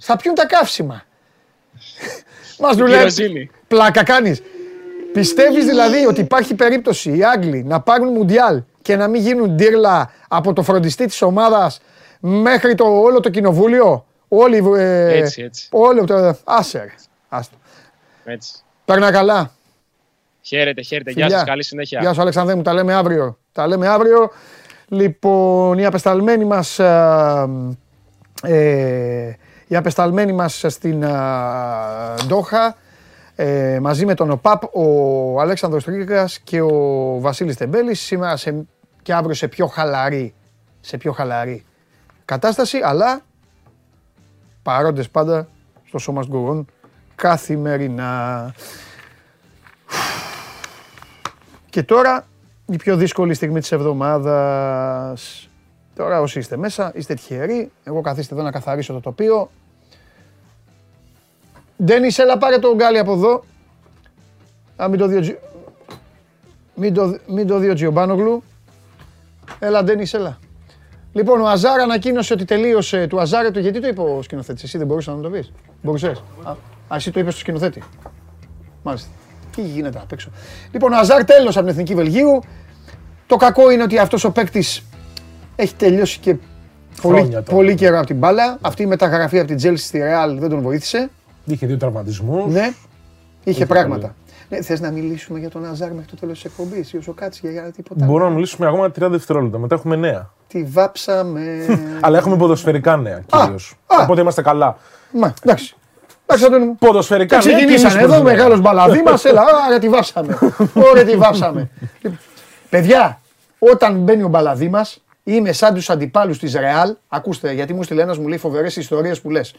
Θα πιούν τα καύσιμα. Μας δουλεύει. Πλάκα κάνεις. Πιστεύεις δηλαδή ότι υπάρχει περίπτωση οι Άγγλοι να πάρουν Μουντιάλ και να μην γίνουν ντύρλα από το φροντιστή της ομάδας μέχρι το όλο το κοινοβούλιο? Όλοι. Έτσι. Όλο το. Άσερ. Άστο. Έτσι. Παίρνα καλά. Χαίρετε. Φιλιά. Γεια σας. Καλή συνέχεια. Γεια σου, Αλεξανδρέ μου. Τα λέμε αύριο. Λοιπόν, οι απεσταλμένοι μας στην Ντόχα, μαζί με τον ΟΠΑΠ, ο Αλέξανδρος Τρίκας και ο Βασίλης Τεμπέλης, σήμερα και αύριο σε πιο χαλαρή, κατάσταση, αλλά παρόντες πάντα στο σώμα σγκουρών καθημερινά. Και τώρα η πιο δύσκολη στιγμή της εβδομάδας. Τώρα όσοι είστε μέσα, είστε τυχεροί. Εγώ καθίστε εδώ να καθαρίσω το τοπίο. Ντένις, έλα πάρε το γκάλι από εδώ. Μην το δει ο Τζιομπάνογλου. Έλα, Ντένις, έλα. Λοιπόν, ο Αζάρ ανακοίνωσε ότι τελείωσε. Του Αζάρ του, γιατί το είπε ο σκηνοθέτης, εσύ δεν μπορούσες να το πεις? Μπορούσες. Α, εσύ το είπες στο σκηνοθέτη. Μάλιστα. Τι γίνεται απ' έξω. Λοιπόν, ο Αζάρ τέλος από την Εθνική Βελγίου. Το κακό είναι ότι αυτός ο παίκτης έχει τελειώσει και πολύ καιρό από την μπάλα. Αυτή η μεταγραφή από την Chelsea στη Real δεν τον βοήθησε. Είχε δύο τραυματισμούς. Ναι, είχε πράγματα. Ναι, θες να μιλήσουμε για τον Αζάρ μέχρι το τέλος της εκπομπής ή όσο κάτσεις για τίποτα? Μπορούμε να μιλήσουμε ακόμα 30 δευτερόλεπτα. Μετά έχουμε νέα. Τη βάψαμε. Αλλά έχουμε ποδοσφαιρικά νέα κυρίως. Οπότε είμαστε καλά. Μα, εντάξει. Ποδοσφαιρικά νέα. Ξεκινήσανε εδώ, μεγάλος μπαλαδί μας. Έλα, άρα τη βάψαμε. Ωραία, τη βάψαμε. Παιδιά, όταν μπαίνει ο μπαλαδί μας, είμαι σαν τους αντιπάλους της Ρεάλ. Ακούστε, γιατί μου στείλε ένας, μου λέει φοβερές ιστορίες που λες.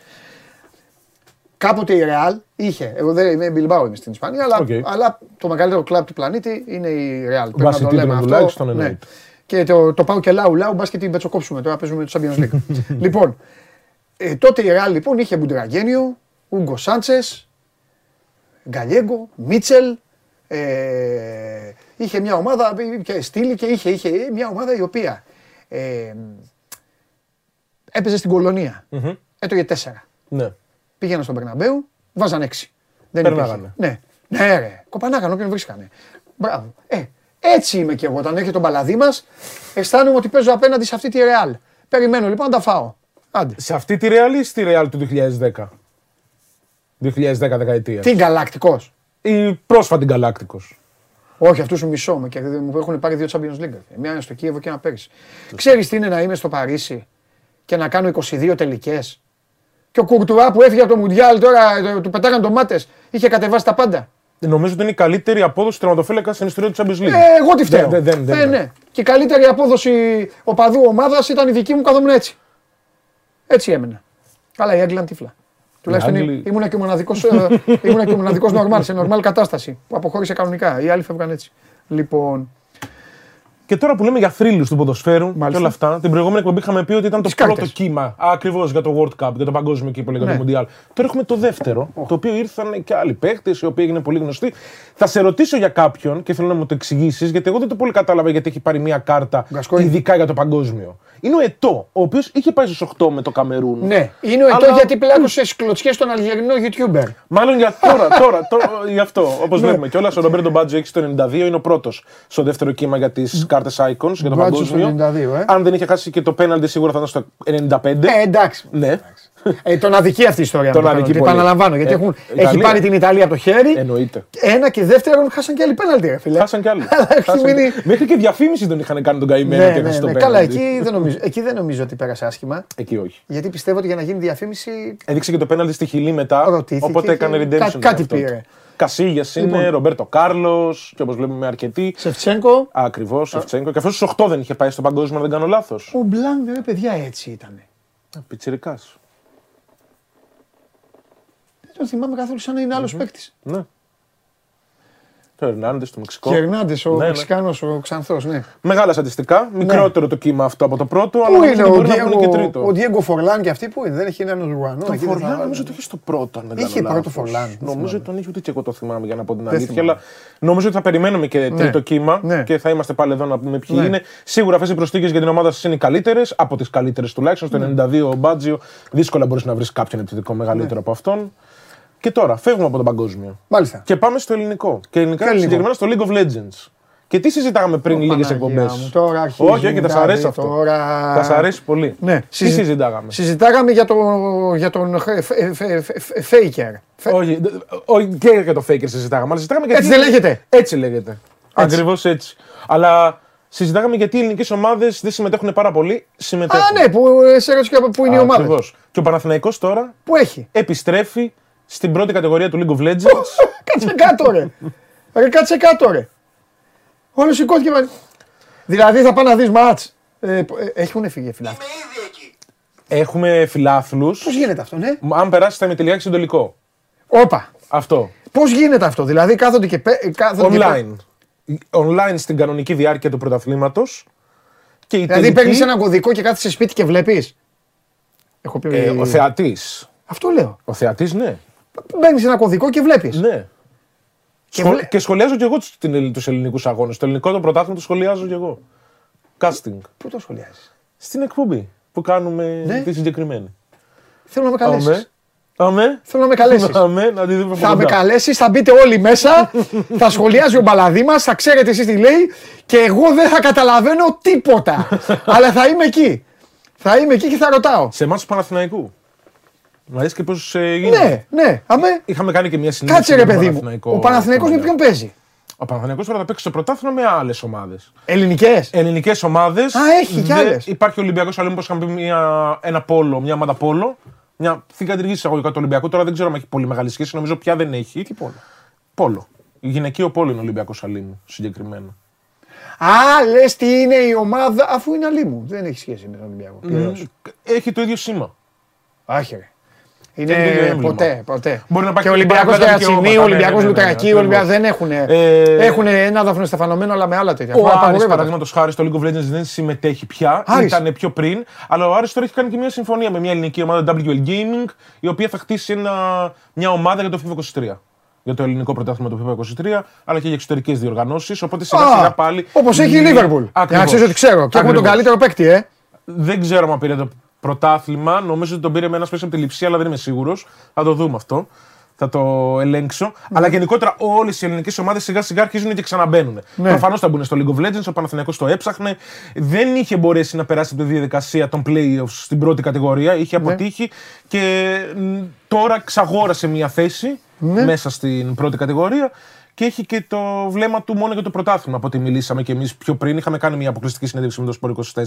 Κάποτε η Ρεάλ είχε, εγώ δεν είμαι Μπιλμπάο, είμαι στην Ισπανία, αλλά, okay, αλλά το μεγαλύτερο κλαμπ του πλανήτη είναι η Ρεάλ. Πρέπει να το λέμε αυτό. Ναι. Και το πάω και λάου, μπας και την πετσοκόψουμε, τώρα παίζουμε το Champions League. Λοιπόν, τότε η Ρεάλ λοιπόν είχε Μπουντραγένιο, Ούγκο Σάντσες, Γκαλιέγκο, Μίτσελ, είχε μια ομάδα, στείλει και είχε μια ομάδα η οποία έπαιζε στην Κολονία, έτρωγε 4. Ναι. Πήγαιναν στον Περναμπέου, βάζαν 6. Δεν υπήρχε. Ναι, ναι ρε, κοπανάγαν όποιον βρίσκανε. Μπράβο. Έτσι είμαι και εγώ. Όταν έρχεται το μπαλαδί μας, αισθάνομαι ότι παίζω απέναντι σε αυτή τη Ρεάλ. Περιμένω λοιπόν να τα φάω. Άντε. Σε αυτή τη Ρεάλ ή στη Ρεάλ του 2010? 2010 δεκαετία. Τι Γκαλάκτικος. Η πρόσφατη Γκαλάκτικος. Όχι, αυτούς μου μισώ και μου έχουν πάρει 2 Champions League. Μια είναι στο Κίεβο και ένα πέρυσι. Ξέρεις τι είναι να είμαι στο Παρίσι και να κάνω 22 τελικές? Και ο Κουρτουά που έφυγε από το Μουντιάλ τώρα, του πετάγαν ντομάτες, είχε κατεβάσει τα πάντα. Νομίζω ότι είναι η καλύτερη απόδοση τερματοφύλακα στην ιστορία του Champions League. Εγώ τη φταίω. Ναι. Και η καλύτερη απόδοση οπαδού ομάδας ήταν η δική μου, καθόμουν έτσι. Έτσι έμενα. Καλά, η Άγγλαν τύφλα. Τουλάχιστον ήμουν και ο μοναδικός νορμάλ, σε νορμάλ κατάσταση που αποχώρησε κανονικά. Οι άλλοι φεύγαν έτσι. Λοιπόν. Και τώρα που λέμε για θρύλους του ποδοσφαίρου και όλα αυτά, την προηγούμενη εκπομπή είχαμε πει ότι ήταν το πρώτο κύμα ακριβώς για το World Cup, για το παγκόσμιο κύπελλο, για το Mundial. Τώρα έχουμε το δεύτερο, το οποίο ήρθαν και άλλοι παίκτες, οι οποίοι έγιναν πολύ γνωστοί. Θα σε ρωτήσω για κάποιον και θέλω να μου το εξηγήσεις, γιατί εγώ δεν το πολύ κατάλαβα γιατί έχει πάρει μια κάρτα ειδικά για το παγκόσμιο. Είναι ο Ετώ, ο οποίος είχε πάει στους 8 με το Καμερούν. Ναι, είναι ο Ετώ γιατί πλάκωσε στις κλωτσιές στον αλγερινό YouTuber. Μάλλον για τώρα, γι' αυτό, όπως βλέπουμε κιόλας, ο Ρομπέρτο Μπάτζο έχει το 92, είναι ο πρώτος στο δεύτερο κύμα για τις κάρτες Icons για το παγκόσμιο. Αν δεν είχε χάσει και το πέναλτι, σίγουρα θα ήταν στο 95. Εντάξει. Ναι. Τον αδικεί αυτή η ιστορία. Τον αδικεί πολύ. Επαναλαμβάνω, γιατί έχει πάρει την Ιταλία από το χέρι. Εννοείται. Ένα και δεύτερον, χάσαν κι άλλοι πέναλτι, ρε φίλε. Χάσαν κι άλλοι. Μέχρι και διαφήμιση τον είχαν κάνει τον καημένο και χάσει το πέναλτι. Καλά, εκεί δεν νομίζω ότι πέρασε άσχημα. Εκεί όχι. Γιατί πιστεύω ότι για να γίνει διαφήμιση. Έδειξε και το πέναλτι στη Χιλή μετά. Οπότε έκανε redemption. Κάτι πήρε. Κασίγιας είναι, Ρομπέρτο Κάρλος και όπως βλέπουμε αρκετοί. Σεφτσένκο. Ακριβώς, Σεφτσένκο. Και αυτός στους 8 δεν είχε πάει στο παγκόσμιο, αν δεν κάνω λάθος. Ο Μπλάν, ρε παιδιά, έτσι ήταν. Πιτσιρικάς. Δεν τον θυμάμαι καθόλου σαν να είναι άλλος παίκτης. Ναι. Το Ερνάντες, το Μεξικό. Και Ερνάντες, ο Μεξικάνος, ο Ξανθός, ναι. Μεγάλα στατιστικά. Μικρότερο το κύμα αυτό από το πρώτο, αλλά μπορεί να βγουν και τρίτο. Ο Ντιέγκο Φορλάν και αυτοί που είναι, δεν έχει έναν Ουρουανό. Το Φορλάν νομίζω ότι είχε στο πρώτο, αν δεν κάνω λάθος. Είχε πρώτο Φορλάν. Νομίζω ότι τον είχε, ούτε και εγώ το θυμάμαι για να πω την αλήθεια. Αλλά νομίζω ότι θα περιμένουμε και τρίτο κύμα και θα είμαστε πάλι εδώ να πούμε ποιοι είναι. Σίγουρα αυτές οι προσθήκες για την ομάδα σας είναι οι καλύτερες, από τις καλύτερες τουλάχιστον. Στο 92 ο Μπάτζιο δύσκολα μπορείς να βρεις κάποιον επιθετικό μεγαλύτερο από αυτόν. Και τώρα φεύγουμε από τον παγκόσμιο. Μάλιστα. Και πάμε στο ελληνικό. Και ελληνικά συγκεκριμένα στο League of Legends. Και τι συζητάγαμε πριν λίγες εκπομπές? Όχι, και θα σας αρέσει αυτό. Θα σας αρέσει πολύ. Ναι. Τι συζητάγαμε? Συζητάγαμε για τον Faker. Όχι, και για τον Faker συζητάγαμε. Αλλά συζητάγαμε γιατί. Έτσι δεν λέγεται. Έτσι λέγεται. Ακριβώς έτσι. Αλλά συζητάγαμε γιατί οι ελληνικές ομάδες δεν συμμετέχουν πάρα πολύ. Συμμετέχουν. Α, ναι, που σε ρώτησα πού είναι οι ομάδες. Ακριβώς. Και ο Παναθηναϊκός τώρα που έχει επιστρέφει στην πρώτη κατηγορία του League of Legends. Κάτσε κάτω ρε. Κάτσε κάτω ρε. Όλος σηκώθηκε. Δηλαδή θα πάνε να δεις μάτς. Έχουν φύγει φιλάθλους. Είμαι ήδη εκεί. Έχουμε φιλάθλους. Πώς γίνεται αυτό, ναι? Αν περάσεις θα είμαι τελειάξει στον τελικό. Όπα. Αυτό. Πώς γίνεται αυτό? Δηλαδή κάθονται και online. Online στην κανονική διάρκεια του πρωταθλήματος. Δηλαδή παίρνεις ένα κωδικό και κάθεσαι σπίτι και βλέπεις. Ο θεατής. Αυτό λέω. Ο θεατής, ναι. Μπαίνεις ένα κωδικό και βλέπεις. Ναι. Και σχολιάζω κι εγώ τους ελληνικούς αγώνες. Το ελληνικό το πρωτάθλημα το σχολιάζω κι εγώ. Casting. Πού το σχολιάζεις? στην εκπομπή που κάνουμε τη συγκεκριμένη. Θέλω να με καλέσεις. Αμέ. Θέλω να με καλέσεις. Αμέ, να τη δούμε. Θα με καλέσεις, θα μπείτε όλοι μέσα, θα σχολιάζει ο μπαλαδί μας, θα ξέρετε εσείς τι λέει και εγώ δεν θα καταλαβαίνω τίποτα. Αλλά θα είμαι εκεί. Θα είμαι εκεί και θα ρωτάω. Σε εμάς του Παναθηναϊκού. Μου αρέσει και πώς γίνεται. Ναι, ναι. Αμέ. Είχαμε κάνει και μια συνέντευξη. Κάτσε ρε παιδί μου. Ο Παναθηναϊκός με ποιον παίζει. Ο Παναθηναϊκός τώρα θα παίξει στο πρωτάθλημα με άλλες ομάδες. Ελληνικές. Ελληνικές ομάδες. Α, έχει κι άλλες. Υπάρχει ο Ολυμπιακός, αλλά μήπως είχαμε πει ένα πόλο, μια ομάδα πόλο. Μια θυγατρική εισαγωγικά του Ολυμπιακού. Τώρα δεν ξέρω αν έχει πολύ μεγάλη σχέση. Νομίζω πια δεν έχει. Τι πόλο. Πόλο. Γυναικείο πόλο είναι ο Ολυμπιακός Αλίμου συγκεκριμένα. Α, λες τι είναι η ομάδα αφού είναι Αλίμου. Δεν έχει σχέση με τον Ολυμπιακό. Έχει το ίδιο σήμα. Άχερε. Είναι ποτέ. Και ο Ολυμπιακός Τερατσινίου, ο Ολυμπιακός Λουτρακίου, ο Ολυμπιακός δεν έχουν. Έχουν ένα δάφνο στεφανωμένο, αλλά με άλλα τέτοια. Ο Άρης, παραδείγματος χάρη, στο League of Legends δεν συμμετέχει πια. Ήταν πιο πριν. Αλλά ο Άρης τώρα έχει κάνει και μια συμφωνία με μια ελληνική ομάδα, WL Gaming, η οποία θα χτίσει μια ομάδα για το FIFA23. Για το ελληνικό πρωτάθλημα του FIFA23, αλλά και για εξωτερικές διοργανώσεις. Οπότε σιγά-σιγά πάλι. Όπως έχει η Λίβερπουλ. Να ξέρεις ότι ξέρω. Και έχουμε τον καλύτερο παίκτη, Δεν ξέρω αν πήρε το πρωτάθλημα, νομίζω ότι τον πήρε με ένα σπίτι από τη Λειψία, αλλά δεν είμαι σίγουρος. Θα το δούμε αυτό. Θα το ελέγξω. Αλλά γενικότερα όλες οι ελληνικές ομάδες σιγά-σιγά αρχίζουν και ξαναμπαίνουν. Προφανώς θα μπουν στο League of Legends, ο Παναθηναϊκός το έψαχνε. Δεν είχε μπορέσει να περάσει από τη διαδικασία των playoffs στην πρώτη κατηγορία. Είχε αποτύχει και τώρα ξαγόρασε μια θέση μέσα στην πρώτη κατηγορία. Και έχει και το βλέμμα του μόνο για το πρωτάθλημα. Από ό,τι μιλήσαμε και εμείς πιο πριν, είχαμε κάνει μια αποκλειστική συνέντευξη με το Sport24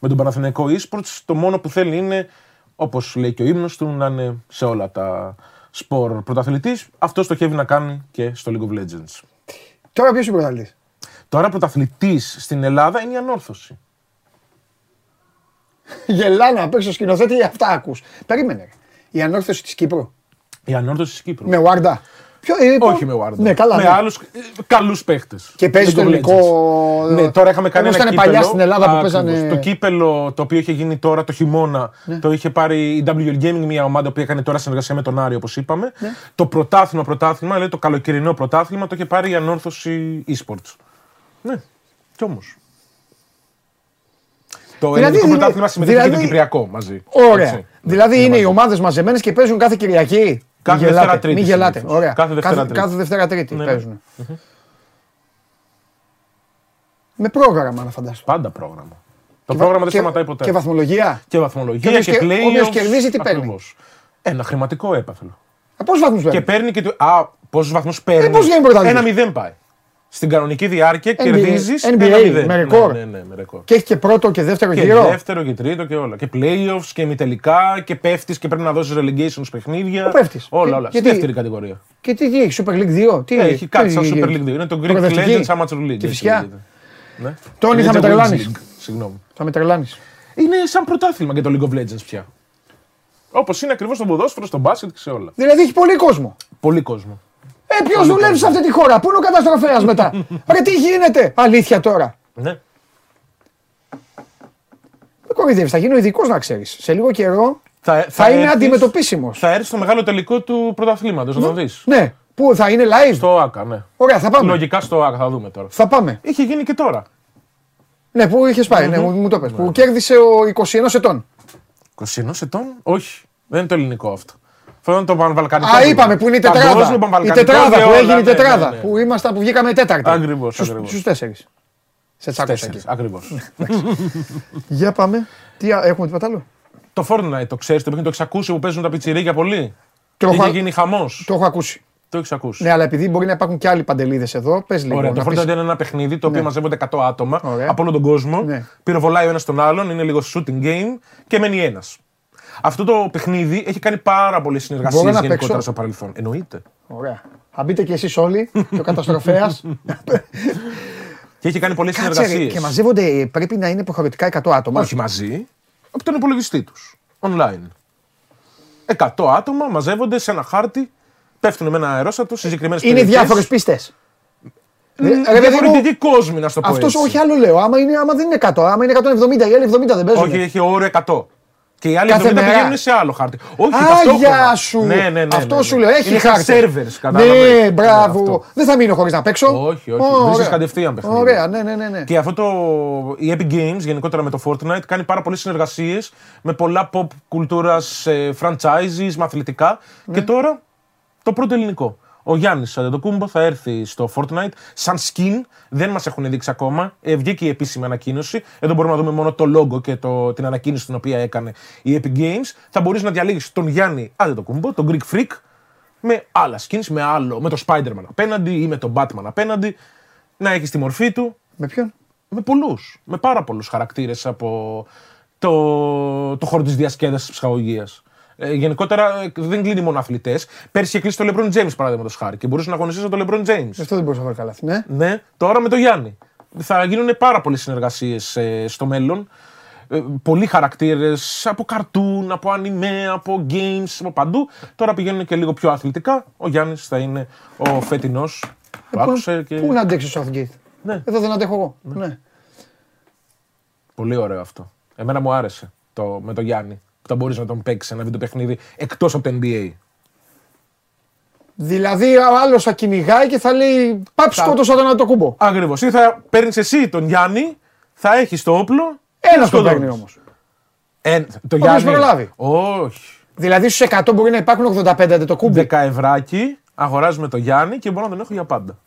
με τον Παναθηναϊκό eSports. Το μόνο που θέλει είναι, όπως λέει και ο ύμνος του, να είναι σε όλα τα σπορ πρωταθλητής. Αυτό στοχεύει να κάνει και στο League of Legends. Τώρα ποιος είναι πρωταθλητής? Τώρα πρωταθλητής στην Ελλάδα είναι η Ανόρθωση. Γελάνε απ' έξω σκηνοθέτη, αυτά ακούς. Περίμενε. Η Ανόρθωση της Κύπρου. Η Ανόρθωση της Κύπρου. Με Warda. Όχι με Warda. Ναι, καλά, με άλλους καλούς παίχτες. Και παίζει το ελληνικό. Ναι, τώρα είχαμε κάνει ένα κύπελλο. Ήταν παλιά στην Ελλάδα που παίζανε. Το κύπελλο το οποίο είχε γίνει τώρα το χειμώνα, το είχε πάρει η WL Gaming, μια ομάδα που έκανε τώρα συνεργασία με τον Άρη, όπως είπαμε. Το πρωτάθλημα, λέει το καλοκαιρινό πρωτάθλημα, το είχε πάρει η Ανόρθωση eSports. Ναι, κι όμως. Το ελληνικό πρωτάθλημα συμμετέχει και το κυπριακό μαζί. Ωραία. Δηλαδή είναι οι ομάδες μαζεμένες και παίζουν κάθε Κυριακή. Κάθε Δευτέρα Τρίτη. Μην γελάτε. Ωραία. Κάθε Δευτέρα Τρίτη παίζουν. Με πρόγραμμα να φανταστώ. Πάντα πρόγραμμα. Το πρόγραμμα δεν σταματάει ποτέ. Και βαθμολογία. Και βαθμολογία και πλέον. Όποιος κερδίζει τι παίρνει. Ένα χρηματικό έπαθλο. Πόσους βαθμούς παίρνει? Και παίρνει και. Α, πόσους βαθμούς παίρνει? Πώς βγαίνει πρωτάθλημα? 1-0 πάει. Στην κανονική διάρκεια κερδίζει. NBA με ρεκόρ. Και έχει και πρώτο και δεύτερο γύρο. Και δεύτερο και τρίτο και όλα. Και playoffs και ημιτελικά και πέφτει και πρέπει να δώσει relegations παιχνίδια. Όλα. Στη δεύτερη κατηγορία. Και τι έχει, Super League 2. Έχει κάτι σαν Super League 2. Είναι το Greek Legends Amateur League. Και φυσικά. Τόνι, θα με τρελάνει. Συγγνώμη. Θα με τρελάνει. Είναι σαν πρωτάθλημα και το League of Legends πια. Όπως είναι ακριβώς στον ποδόσφαιρο, στον μπάσκετ και σε όλα. Δηλαδή έχει πολύ κόσμο. Πολύ κόσμο. Ποιος δουλεύει σε αυτή τη χώρα, πού είναι ο καταστροφέας μετά? Ρε τι γίνεται, αλήθεια τώρα? Ναι. Δεν κοροϊδεύεις, θα γίνω ειδικός να ξέρεις. Σε λίγο καιρό θα είμαι αντιμετωπίσιμος. Θα έρθει στο μεγάλο τελικό του πρωταθλήματος, να το δεις. Ναι, που θα είναι live. Στο ΆΚΑ, ναι. Ωραία, θα πάμε. Λογικά στο ΆΚΑ θα δούμε τώρα. Θα πάμε. Είχε γίνει και τώρα. Ναι, που είχες πάει, ναι, μου το πες. Που κέρδισε ο 21 ετών. 21 ετών, όχι, δεν είναι το ελληνικό αυτό. Φαίνεται το Πανβαλκανικό. Α, είπαμε που είναι η τετράδα. Η τετράδα που έγινε η τετράδα. Που ήμασταν, που βγήκαμε τέταρτη. Ακριβώς. Στους 4. Σε τσάκωσα εκεί. Ακριβώς. Για πάμε. Τι έχουμε τίποτα άλλο? Το Fortnite το ξέρεις, το παιχνίδι το έχεις ακούσει που παίζουν τα πιτσιρίκια πολύ? Είχε γίνει χαμός. Το έχω ακούσει. Το έχεις ακούσει. Ναι, αλλά επειδή μπορεί να υπάρχουν και άλλοι Παντελίδες εδώ, πες λίγο. Ωραία, το Fortnite είναι ένα παιχνίδι το οποίο μαζεύονται 100 άτομα από όλο τον κόσμο. Πυροβολάει ο ένας τον άλλον, είναι λίγο shooting game και μένει ένας. Αυτό το παιχνίδι έχει κάνει πάρα πολλές συνεργασίες γενικότερα στο παρελθόν. Εννοείται. Ωραία. Θα μπείτε κι εσείς όλοι, και ο καταστροφέας. Και έχει κάνει πολλές συνεργασίες. Και μαζεύονται, πρέπει να είναι υποχρεωτικά 100 άτομα. Όχι μαζί, από τον υπολογιστή τους. Online. 100 άτομα μαζεύονται σε ένα χάρτη, πέφτουν με ένα αερόστατο σε συγκεκριμένες περιοχές. Είναι διάφορες πίστες. Διαφορετικοί κόσμοι, να στο πω. Αυτό όχι άλλο λέω. Άμα δεν είναι 100, άμα είναι 170 ή άλλοι 70 δεν παίζουν. Όχι, έχει όρο 100. Και οι άλλοι δεν πηγαίνουν σε άλλο χάρτη. Όχι, ταυτόχρονα. Αυτό σου λέω. Έχει χάρτη. Σερβερς, κατάλαβες. Ναι, μπράβο. Δεν θα μείνω χωρίς να παίξω. Όχι, όχι. Βρίσκεις κατευθείαν παιχνίδι. Ωραία, ναι. Και αυτό το. Η Epic Games γενικότερα με το Fortnite κάνει πάρα πολλές συνεργασίες με πολλά pop κουλτούρας franchises, με αθλητικά. Και τώρα το πρώτο ελληνικό. Ο Γιάννης Αντετοκούνμπο θα έρθει στο Fortnite σαν skin. Δεν μας έχουν δείξει ακόμα. Βγήκε η επίσημη ανακοίνωση. Εδώ μπορούμε να δούμε μόνο το logo και την ανακοίνωση την οποία έκανε η Epic Games. Θα μπορείς να διαλέγεις τον Γιάννη Αντετοκούνμπο, τον Greek Freak, με άλλα skins, με το Spider-Man απέναντι ή με τον Batman απέναντι. Να έχεις τη μορφή του. Με ποιον? Με πολλούς. Με πάρα πολλούς χαρακτήρες από το χώρο της διασκέδασης της ψυχαγωγίας. Γενικότερα δεν κλείνει μόνο αθλητές. Πέρσι έκλεισε το LeBron James παραδείγματος χάρη και μπορούσε να αγωνιστεί με τον LeBron James. Αυτό δεν μπορούσε να βρει καλά. Ναι. Ναι, τώρα με τον Γιάννη. Θα γίνουν πάρα πολλές συνεργασίες στο μέλλον. Πολλοί χαρακτήρες από καρτούν, από anime, από games, από παντού. Τώρα πηγαίνουν και λίγο πιο αθλητικά. Ο Γιάννης θα είναι ο φετινός. Πού να αντέξει ο Southgate. Ναι. Εδώ δεν αντέχω εγώ. Ναι. Ναι. Πολύ ωραίο αυτό. Εμένα μου άρεσε με τον Γιάννη. Που θα μπορείς να τον παίξεις ένα βίντεο παιχνίδι εκτός από το NBA. Δηλαδή ο άλλος θα κυνηγάει και θα λέει πάψτε το σαν να το κούμπο. Ακριβώς. Ή θα παίρνεις εσύ τον Γιάννη, θα έχεις το όπλο. Ένας τον παίρνει όμως. Το Γιάννη. Προλάβει. Όχι. Δηλαδή στους 100 μπορεί να υπάρχουν 85 Αντετοκούνμπο. 10 ευράκι, αγοράζουμε τον Γιάννη και μπορώ να τον έχω για πάντα.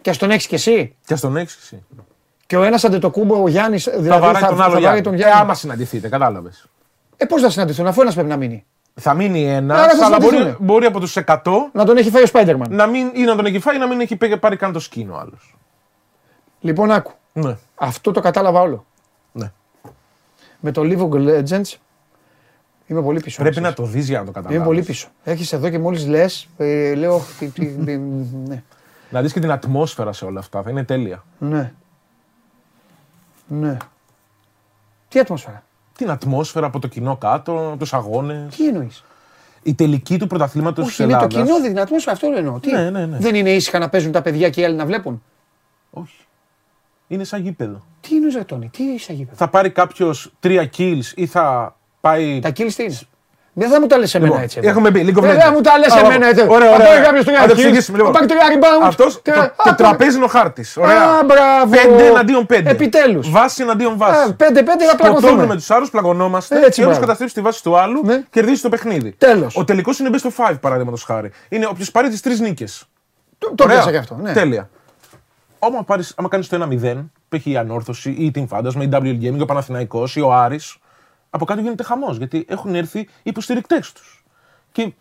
Και στον έχεις κι εσύ. Και στον έχεις κι εσύ. Και ο ένας Αντετοκούνμπο, ο Γιάννης, δηλαδή θα βάρει τον Γιάννη. Άμα συναντηθείτε, κατάλαβες. Πώς θα συναντηθούν, αφού ένας πρέπει να μείνει. Θα μείνει ένας, αλλά μπορεί από τους 100 να τον έχει φάει ο Spider-Man. Ή να τον έχει φάει ή να μην έχει πάρει καν το σκηνό άλλος. Λοιπόν, άκου. Ναι. Αυτό το κατάλαβα όλο. Ναι. Με το League of Legends είμαι πολύ πίσω. Πρέπει να το δεις για να το καταλάβεις. Είμαι πολύ πίσω. Έχεις εδώ και μόλις λες, λέω. Ναι. Να δεις και την ατμόσφαιρα σε όλα αυτά. Θα είναι τέλεια. Ναι. Ναι. Τι ατμόσφαιρα. Την ατμόσφαιρα από το κοινό κάτω, τους αγώνες. Τι εννοείς? Η τελική του πρωταθλήματος της Ελλάδας. Όχι, είναι το κοινό, δεν είναι ατμόσφαιρα, αυτό εννοώ. Ναι. Δεν είναι ήσυχα να παίζουν τα παιδιά και οι άλλοι να βλέπουν. Όχι. Είναι σαν γήπεδο. Τι εννοείς ρε Τόνι, τι είναι σαν γήπεδο? Θα πάρει κάποιος 3 kills ή θα πάει. Τα kills τι είναι? Δεν θα μου τα λες εμένα έτσι. Έχουμε μπει, λίγο βλέπω. Δεν θα μου τα λες εμένα έτσι. Ωραία, ωραία. Πάει κάποιος 3 kills, πάει 3 rebound. Αυτός το τραπέζι είναι ο χάρτης. Ωραία. 5 εναντίον 5. Επιτέλους. Βάση εναντίον βάση. 5-5 θα πλακωθούμε με τους άλλους, πλαγωνόμαστε. Και όποιος καταστρέψει τη βάση του άλλου κερδίζει το παιχνίδι. Τέλος. Ο τελικός είναι best of 5 παραδείγματος χάρη. Είναι όποιος πάρει τις 3 νίκες. Το πέρασα κι αυτό. Τέλεια. Άμα κάνεις το 1-0, π.χ. η Ανόρθωση ή η Team Fantasma ή η WL Gaming, ο Παναθηναϊκός ή ο Άρης. Από κάτω γίνεται χαμός, γιατί έχουν έρθει οι υποστηρικτές τους. Και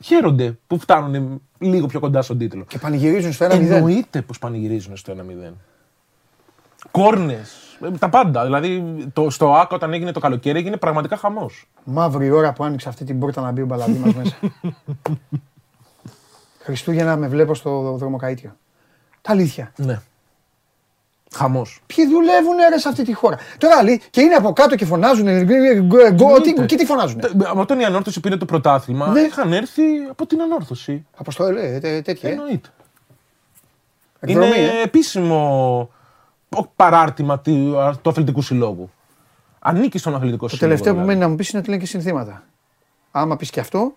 χαίρονται που φτάνουν λίγο πιο κοντά στον τίτλο. Και πανηγυρίζουν στο 1-0. Εννοείται πως πανηγυρίζουν στο 1-0. Κόρνες, τα πάντα. Δηλαδή στο ΑΚΑ όταν έγινε το καλοκαίρι έγινε πραγματικά χαμός. Μαύρη ώρα που άνοιξε αυτή την πόρτα να μπει ο μπαλαδί μας μέσα. Χριστούγεννα με βλέπω στο δρομοκαΐτιο. Τα αλήθεια. Ναι. Χαμός. Ποιοι δουλεύουν ρε σε αυτή τη χώρα. Τώρα λέει και είναι από κάτω και φωνάζουν. Και τι φωνάζουν. Όταν η Ανόρθωση πήρε το πρωτάθλημα, είχαν έρθει από την Ανόρθωση. Από στο τέτοια. Εννοείται. Είναι επίσημο παράρτημα του αθλητικού συλλόγου. Ανήκει στον αθλητικό συλλόγο. Το τελευταίο που μένει να μου πεις είναι ότι λένε και συνθήματα. Άμα πεις και αυτό,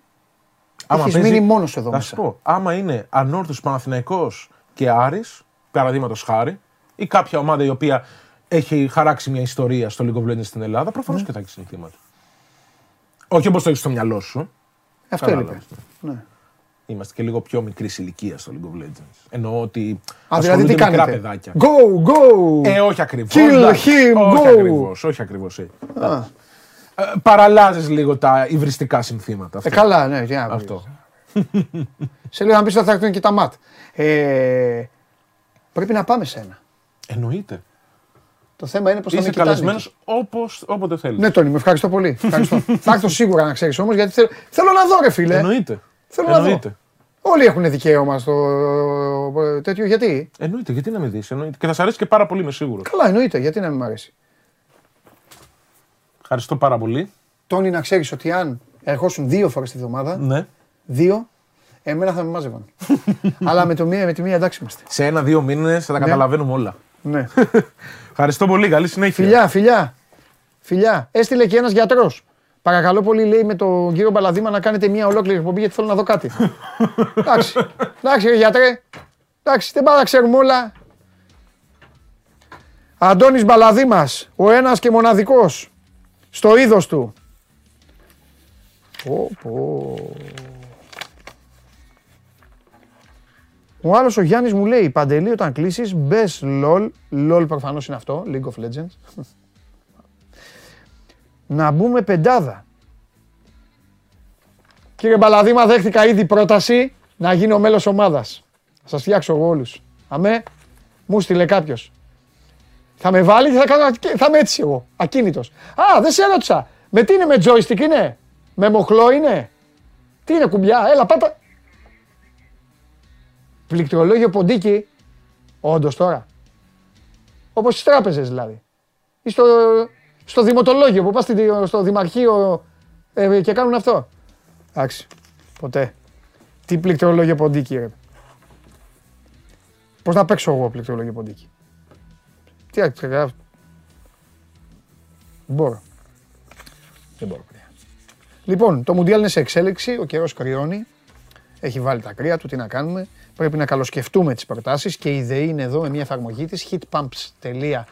έχεις μείνει μόνος εδώ μέσα. Θα σου πω, άμα είναι Ανόρθωση, Παναθηναϊκός και Άρης, παραδείγματος χάρη, ή κάποια ομάδα η οποία έχει χαράξει μια ιστορία στο League of Legends στην Ελλάδα, προφανώς και θα έχει συνθήματα. Όχι όπως το έχεις στο μυαλό σου. Αυτό έλεγα. Ναι. Είμαστε και λίγο πιο μικρής ηλικίας στο League of Legends. Εννοώ ότι ασχολούνται μικρά παιδάκια. Go, go! Όχι ακριβώς. Kill him, go! Όχι ακριβώς. Παραλλάζεις λίγο τα υβριστικά συνθήματα. Καλά, ναι. Αυτό. Σε λέω να πεις ότι θα έρθουν και τα ματ. Πρέπει να πάμε σε ένα. Εννοείται. Το θέμα είναι πως θα με κοιτάζουν. Είσαι καλεσμένος όποτε θέλεις. Ναι, Τόνι, με ευχαριστώ πολύ. Θα έρθω σίγουρα να ξέρεις όμως, γιατί θέλω να δω ρε φίλε. Εννοείται. Θέλω να δω. Όλοι έχουν δικαίωμα στο τέτοιο, γιατί. Εννοείται, γιατί να με δεις. Εννοείται. Και θα σ' αρέσει και πάρα πολύ, είμαι σίγουρος. Καλά, εννοείται, γιατί να μην μ' αρέσει. Ευχαριστώ πάρα πολύ. Τόνι, να ξέρεις ότι αν ερχόσουν 2 φορές τη βδομάδα, ναι. 2. Εμένα θα με μάζευαν. Αλλά με τη μία εντάξει είμαστε. Σε 1-2 μήνες θα τα καταλαβαίνουμε όλα. Ναι. Ευχαριστώ πολύ, καλή συνέχεια. Φιλιά. Έστειλε και ένας γιατρός. Παρακαλώ πολύ, λέει, με τον κύριο Μπαλαδήμα να κάνετε μια ολόκληρη εκπομπή γιατί θέλω να δω κάτι. Εντάξει. Εντάξει, γιατρέ. Εντάξει, δεν πάρα ξέρουμε όλα. Αντώνης Μπαλαδήμας, ο ένας και μοναδικός, στο είδος του. Ο άλλος ο Γιάννης μου λέει, Παντελή, όταν κλείσεις, μπες LOL. LOL προφανώς είναι αυτό, League of Legends. Να μπούμε πεντάδα. Κύριε Μπαλαδήμα, δέχτηκα ήδη πρόταση να γίνω μέλος ομάδας. Σας φτιάξω εγώ όλους. Αμέ, μου στείλε κάποιος. Θα με βάλει και θα είμαι έτσι εγώ, ακίνητος. Α, δεν σε ερώτησα. Με τι είναι, με joystick είναι, με μοχλό είναι. Τι είναι κουμπιά, έλα πάτα. Πληκτρολόγιο ποντίκι, όντως τώρα. Όπως στις τράπεζες δηλαδή. Ή στο δημοτολόγιο που πας στο δημαρχείο και κάνουν αυτό. Εντάξει, ποτέ. Τι πληκτρολόγιο ποντίκι ρε. Πώς να παίξω εγώ πληκτρολόγιο ποντίκι. Τι άκουσα, γράφω. Μπορώ. Δεν μπορώ πια. Λοιπόν, το Μουντιάλ είναι σε εξέλιξη, ο καιρός κρυώνει. Έχει βάλει τα κρύα του, τι να κάνουμε. Πρέπει να καλοσκεφτούμε τις προτάσεις και η ΔΕΗ είναι εδώ με μια εφαρμογή της hitpumps.gr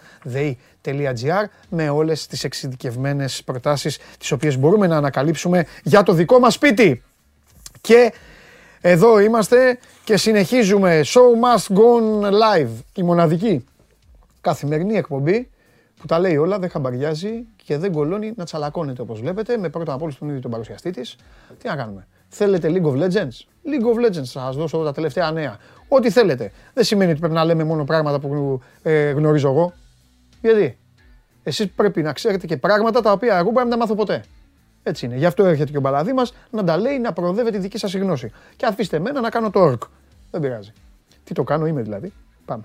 με όλες τις εξειδικευμένες προτάσεις τις οποίες μπορούμε να ανακαλύψουμε για το δικό μας σπίτι. Και εδώ είμαστε και συνεχίζουμε. Show must go live. Η μοναδική καθημερινή εκπομπή που τα λέει όλα, δεν χαμπαριάζει και δεν κολώνει να τσαλακώνεται όπως βλέπετε. Με πρώτα απ' όλους τον ίδιο τον παρουσιαστή της. Τι να κάνουμε. Θέλετε League of Legends. League of Legends θα σας δώσω τα τελευταία νέα. Ό,τι θέλετε. Δεν σημαίνει ότι πρέπει να λέμε μόνο πράγματα που γνωρίζω εγώ. Γιατί. Εσείς πρέπει να ξέρετε και πράγματα τα οποία εγώ μπορεί να τα μάθω ποτέ. Έτσι είναι. Γι' αυτό έρχεται και ο Μπαλαδί μας να τα λέει, να προοδεύει τη δική σας γνώση. Και αφήστε εμένα να κάνω το όρκ. Δεν πειράζει. Τι το κάνω είμαι δηλαδή. Πάμε.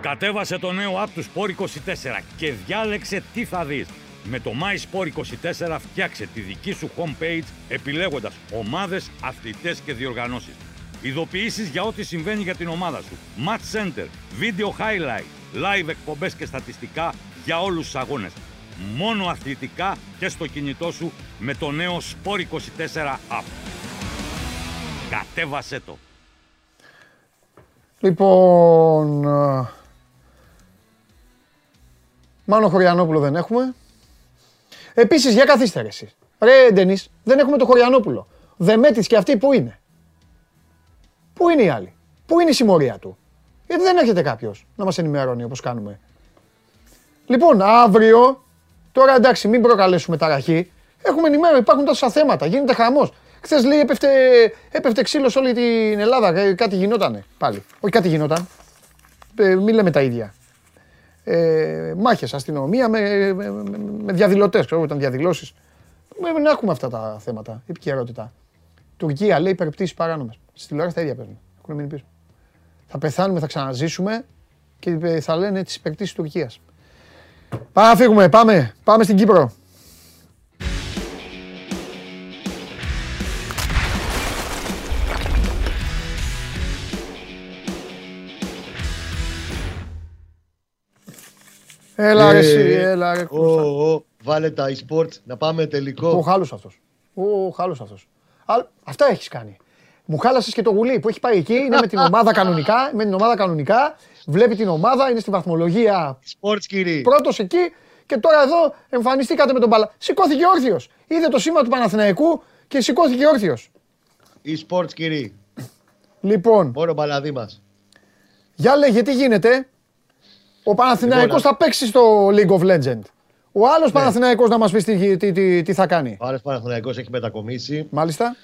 Κατέβασε το νέο app του Sport24 και διάλεξε τι θα δεις. Με το MySport24 φτιάξε τη δική σου homepage επιλέγοντας ομάδες, αθλητές και διοργανώσεις. Ειδοποιήσεις για ό,τι συμβαίνει για την ομάδα σου. Match Center, Video Highlight, Live εκπομπές και στατιστικά για όλους τους αγώνες. Μόνο αθλητικά και στο κινητό σου με το νέο Sport24 app. Κατέβασέ το! Λοιπόν, Μάνο Χωριανόπουλο δεν έχουμε. Επίσης, για καθίστε ρε εσείς. Ρε Ντενής, δεν έχουμε το Χωριανόπουλο. Δεμέτης και αυτή που είναι. Πού είναι οι άλλοι. Πού είναι η συμμορία του. Γιατί δεν έρχεται κάποιος να μας ενημερώνει όπως κάνουμε. Λοιπόν, αύριο, τώρα εντάξει μην προκαλέσουμε ταραχή. Έχουμε ενημέρωση, υπάρχουν τόσα θέματα, γίνεται χαμός. Χθες λέει έπεφτε ξύλος όλη την Ελλάδα, κάτι γινότανε πάλι. Όχι κάτι γινόταν, μην λέμε τα ίδια. Μάχες, αστυνομία με διαδηλωτές, ξέρω ήταν διαδηλώσεις. Μην έχουμε αυτά τα θέματα, επικαιρότητα. Τουρκία λέει υπερπτήσεις παράνομες. Στη τηλεόραση τα ίδια παίζουν. Έχουν μείνει πίσω. Θα πεθάνουμε, θα ξαναζήσουμε και θα λένε τις υπερπτήσεις της Τουρκίας. Πάμε να φύγουμε, πάμε στην Κύπρο. Έλα ρε εσύ, έλα ρε κουρσά. Βάλε τα e-sports, να πάμε τελικό. Ο χάλος αυτός. Αυτά έχεις κάνει. Μου χάλασες και το γουλί που έχει πάει εκεί, είναι με την ομάδα κανονικά, βλέπει την ομάδα, είναι στη βαθμολογία. Sports κύριε. Πρώτος εκεί και τώρα εδώ εμφανιστήκατε με τον μπαλά. Σηκώθηκε όρθιος. Είδε το σήμα του Παναθηναϊκού και σηκώθηκε όρθιος. E-sports κύριε. Λοιπόν. Μόνο μπαλαδί μας. Για λέγε τι γίνεται. Ο Παναθηναϊκός θα παίξει στο League of Legends. Ο άλλος Παναθηναϊκός να μας πει τι θα κάνει. Ο άλλος Παναθηναϊκός έχει μετακομίσει. Μάλιστα.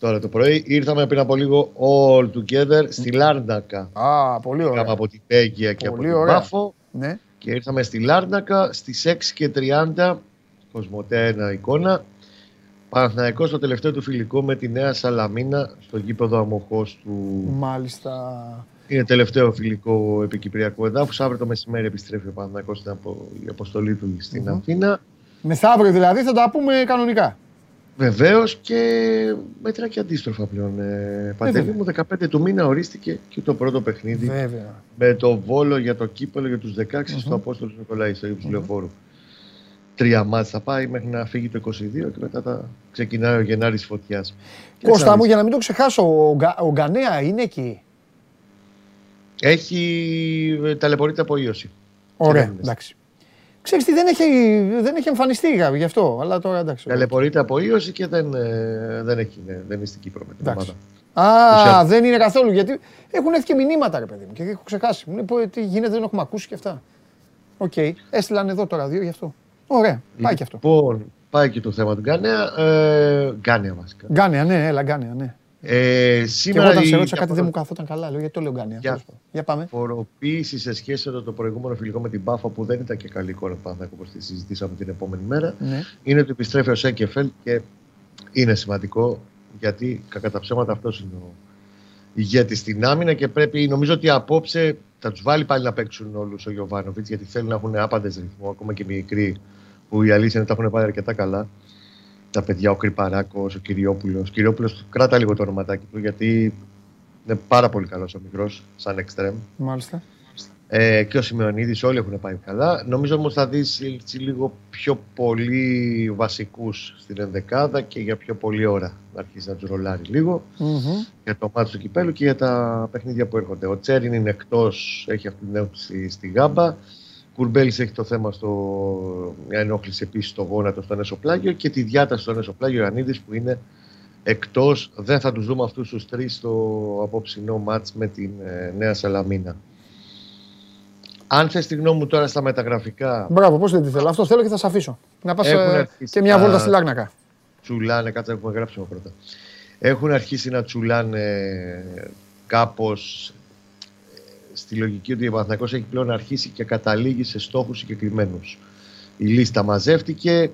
Τώρα το πρωί ήρθαμε πριν από λίγο all together στη Λάρνακα. Α, πολύ ωραία. Είχαμε από την Πέγγια και από τον Πάφο. Ναι. Και ήρθαμε στη Λάρνακα στις 6:30. Κοσμοτένα εικόνα. Παναθηναϊκός στο τελευταίο του φιλικό με τη Νέα Σαλαμίνα στο γήπεδο Αμοχώς του. Μάλιστα. Είναι τελευταίο φιλικό επικυπριακό εδάφους. Αύριο το μεσημέρι επιστρέφει ο Παναθηναϊκός στην αποστολή του στην Αθήνα. Μεθαύριο δηλαδή θα τα πούμε κανονικά. Βεβαίως και μέτρα και αντίστροφα πλέον. Παντελή μου, 15 του μήνα ορίστηκε και το πρώτο παιχνίδι. Βέβαια. Με το Βόλο για το κύπελλο για τους 16 στο Απόστολος Νικολαής, στο Υψηλοφόρου. τρία μάτς θα πάει μέχρι να φύγει το 22 και μετά θα ξεκινάει ο Γενάρης φωτιάς. Κώστα μου, για να μην το ξεχάσω, ο Γκανέα είναι εκεί? Έχει ταλαιπωρείται από ίωση. Ωραία, εντάξει. Ξέρεις τι, δεν έχει εμφανιστεί γι' αυτό, αλλά τώρα εντάξει. Ταλαιπωρείται από ίωση και δεν είναι στην Κύπρο με την ομάδα. Α, δεν είναι καθόλου, γιατί έχουν έρθει και μηνύματα, ρε παιδί μου, και έχω ξεχάσει. Μου λέει τι γίνεται, δεν έχουμε ακούσει και αυτά. Οκ, έστειλαν εδώ τώρα δύο γι' αυτό. Ωραία, πάει και αυτό. Λοιπόν, πάει και το θέμα του Γκάνεα. Γκάνεα βασικά. Γκάνεα, ναι, έλα, Γκάνεα, ναι. Σήμερα και εγώ όταν σε ρώτησα κάτι δεν μου καθόταν καλά, λέω γιατί το λέω Γκάνεα. Για πάμε. Φοροποίηση σε σχέση με το προηγούμενο φιλικό με την Πάφα που δεν ήταν και καλή εικόνα που θα συζητήσαμε την επόμενη μέρα. Ναι. Είναι ότι επιστρέφει ο Σέκεφελ και είναι σημαντικό γιατί κατά τα ψέματα αυτός είναι ο ηγέτης στην άμυνα και πρέπει, νομίζω ότι απόψε θα τους βάλει πάλι να παίξουν όλους ο Γιοβάνοβιτς γιατί θέλουν να έχουν άπαντες ρυθμό, ακόμα και μικροί που η αλήθεια είναι τα έχουν πάει αρκετά καλά. Τα παιδιά, ο Κρυπαράκος, ο Κυριόπουλος. Ο Κυριόπουλος κράτα λίγο το ονοματάκι του γιατί είναι πάρα πολύ καλός ο μικρός, σαν εξτρέμ. Μάλιστα. Και ο Σημεωνίδης, όλοι έχουν πάει καλά. Νομίζω όμως θα δεις λίγο πιο πολύ βασικούς στην ενδεκάδα και για πιο πολλή ώρα να αρχίσει να τους ρολάρει λίγο για το μάτι του κυπέλου και για τα παιχνίδια που έρχονται. Ο Τσέριν είναι εκτός, έχει αυτή την ένωση στη γάμπα. Κουρμπέλης έχει το θέμα μια ενόχληση επίσης στο γόνατο στον Νεσοπλάγιο και τη διάταση στον Νεσοπλάγιο Ιωαννίδης που είναι εκτός. Δεν θα τους δούμε αυτούς τους τρεις στο απόψινό μάτς με την Νέα Σαλαμίνα. Αν θες τη γνώμη μου τώρα στα μεταγραφικά. Μπράβο, πώς δεν τη θέλω. Αυτό θέλω και θα σε αφήσω. Να πας και μια βόλτα στη Λάγνακα. Τσουλάνε, κάτσε έχουμε γράψει πρώτα. Έχουν αρχίσει να τσουλάνε κάπως στη λογική ότι ο Παναθηναϊκός έχει πλέον αρχίσει και καταλήγει σε στόχους συγκεκριμένους. Η λίστα μαζεύτηκε,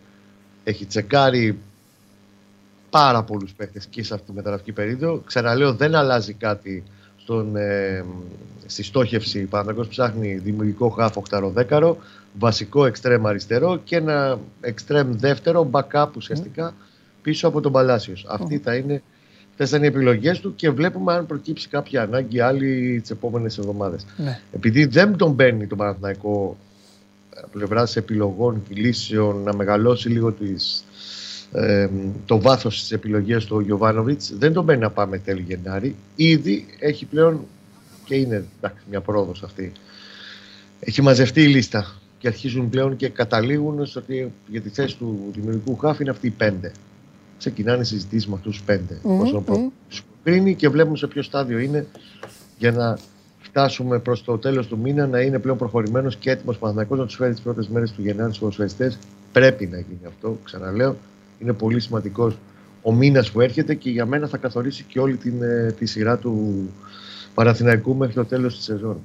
έχει τσεκάρει πάρα πολλούς παίκτες και σε αυτή τη μεταγραφική περίοδο. Ξαναλέω, δεν αλλάζει κάτι στη στόχευση. Ο Παναθηναϊκός ψάχνει δημιουργικό χάφ 8-10, βασικό εξτρέμ αριστερό και ένα εξτρέμ δεύτερο, backup ουσιαστικά πίσω από τον Παλάσιος. Αυτές θα είναι οι επιλογές του και βλέπουμε αν προκύψει κάποια ανάγκη άλλη τις επόμενες εβδομάδες. Ναι. Επειδή δεν τον παίρνει τον Παναθηναϊκό πλευράς επιλογών και λύσεων να μεγαλώσει λίγο το βάθος στις επιλογές του Γιοβάνοβιτς, δεν τον παίρνει να πάμε τέλη Γενάρη. Ήδη έχει πλέον και είναι μια πρόοδος αυτή. Έχει μαζευτεί η λίστα και αρχίζουν πλέον και καταλήγουν στο ότι για τη θέση του δημιουργικού χάφη είναι αυτοί οι πέντε. Ξεκινάνε συζητήσεις με αυτούς τους πέντε. Συγκρίνει και βλέπουμε σε ποιο στάδιο είναι για να φτάσουμε προς το τέλος του μήνα να είναι πλέον προχωρημένος και έτοιμος Παναθηναϊκός να τους φέρει τις πρώτες μέρες του Γενάρη στους ποδοσφαιριστές. Πρέπει να γίνει αυτό, ξαναλέω. Είναι πολύ σημαντικός ο μήνας που έρχεται και για μένα θα καθορίσει και όλη τη σειρά του Παναθηναϊκού μέχρι το τέλος της σεζόν.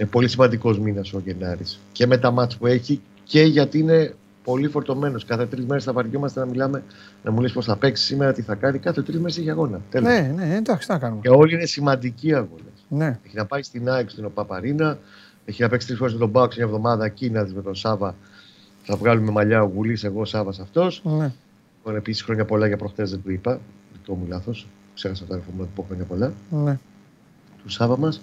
Είναι πολύ σημαντικός μήνας ο Γενάρης και με τα μάτς που έχει και γιατί είναι πολύ φορτωμένος. Κάθε τρεις μέρες θα βαριόμαστε να μιλάμε, να μου λες πώς θα παίξει σήμερα, τι θα κάνει. Κάθε τρεις μέρες έχει αγώνα. Τέλος. Ναι, εντάξει, να κάνουμε. Και όλοι είναι σημαντικοί αγώνες. Ναι. Έχει να πάει στην ΑΕΚ, στην ΟΠΑΠ Αρίνα, έχει να παίξει τρεις φορές με τον Πάοξ μια εβδομάδα εκεί, να δεις με τον Σάβα. Θα βγάλουμε μαλλιά ο Γουλής, εγώ ο Σάβας αυτός. Ναι. Επίσης χρόνια πολλά για προχθές δεν του είπα. Δικό μου λάθος. Ξέχασα τώρα να του πω χρόνια πολλά. Ναι. Του Σάβα μας.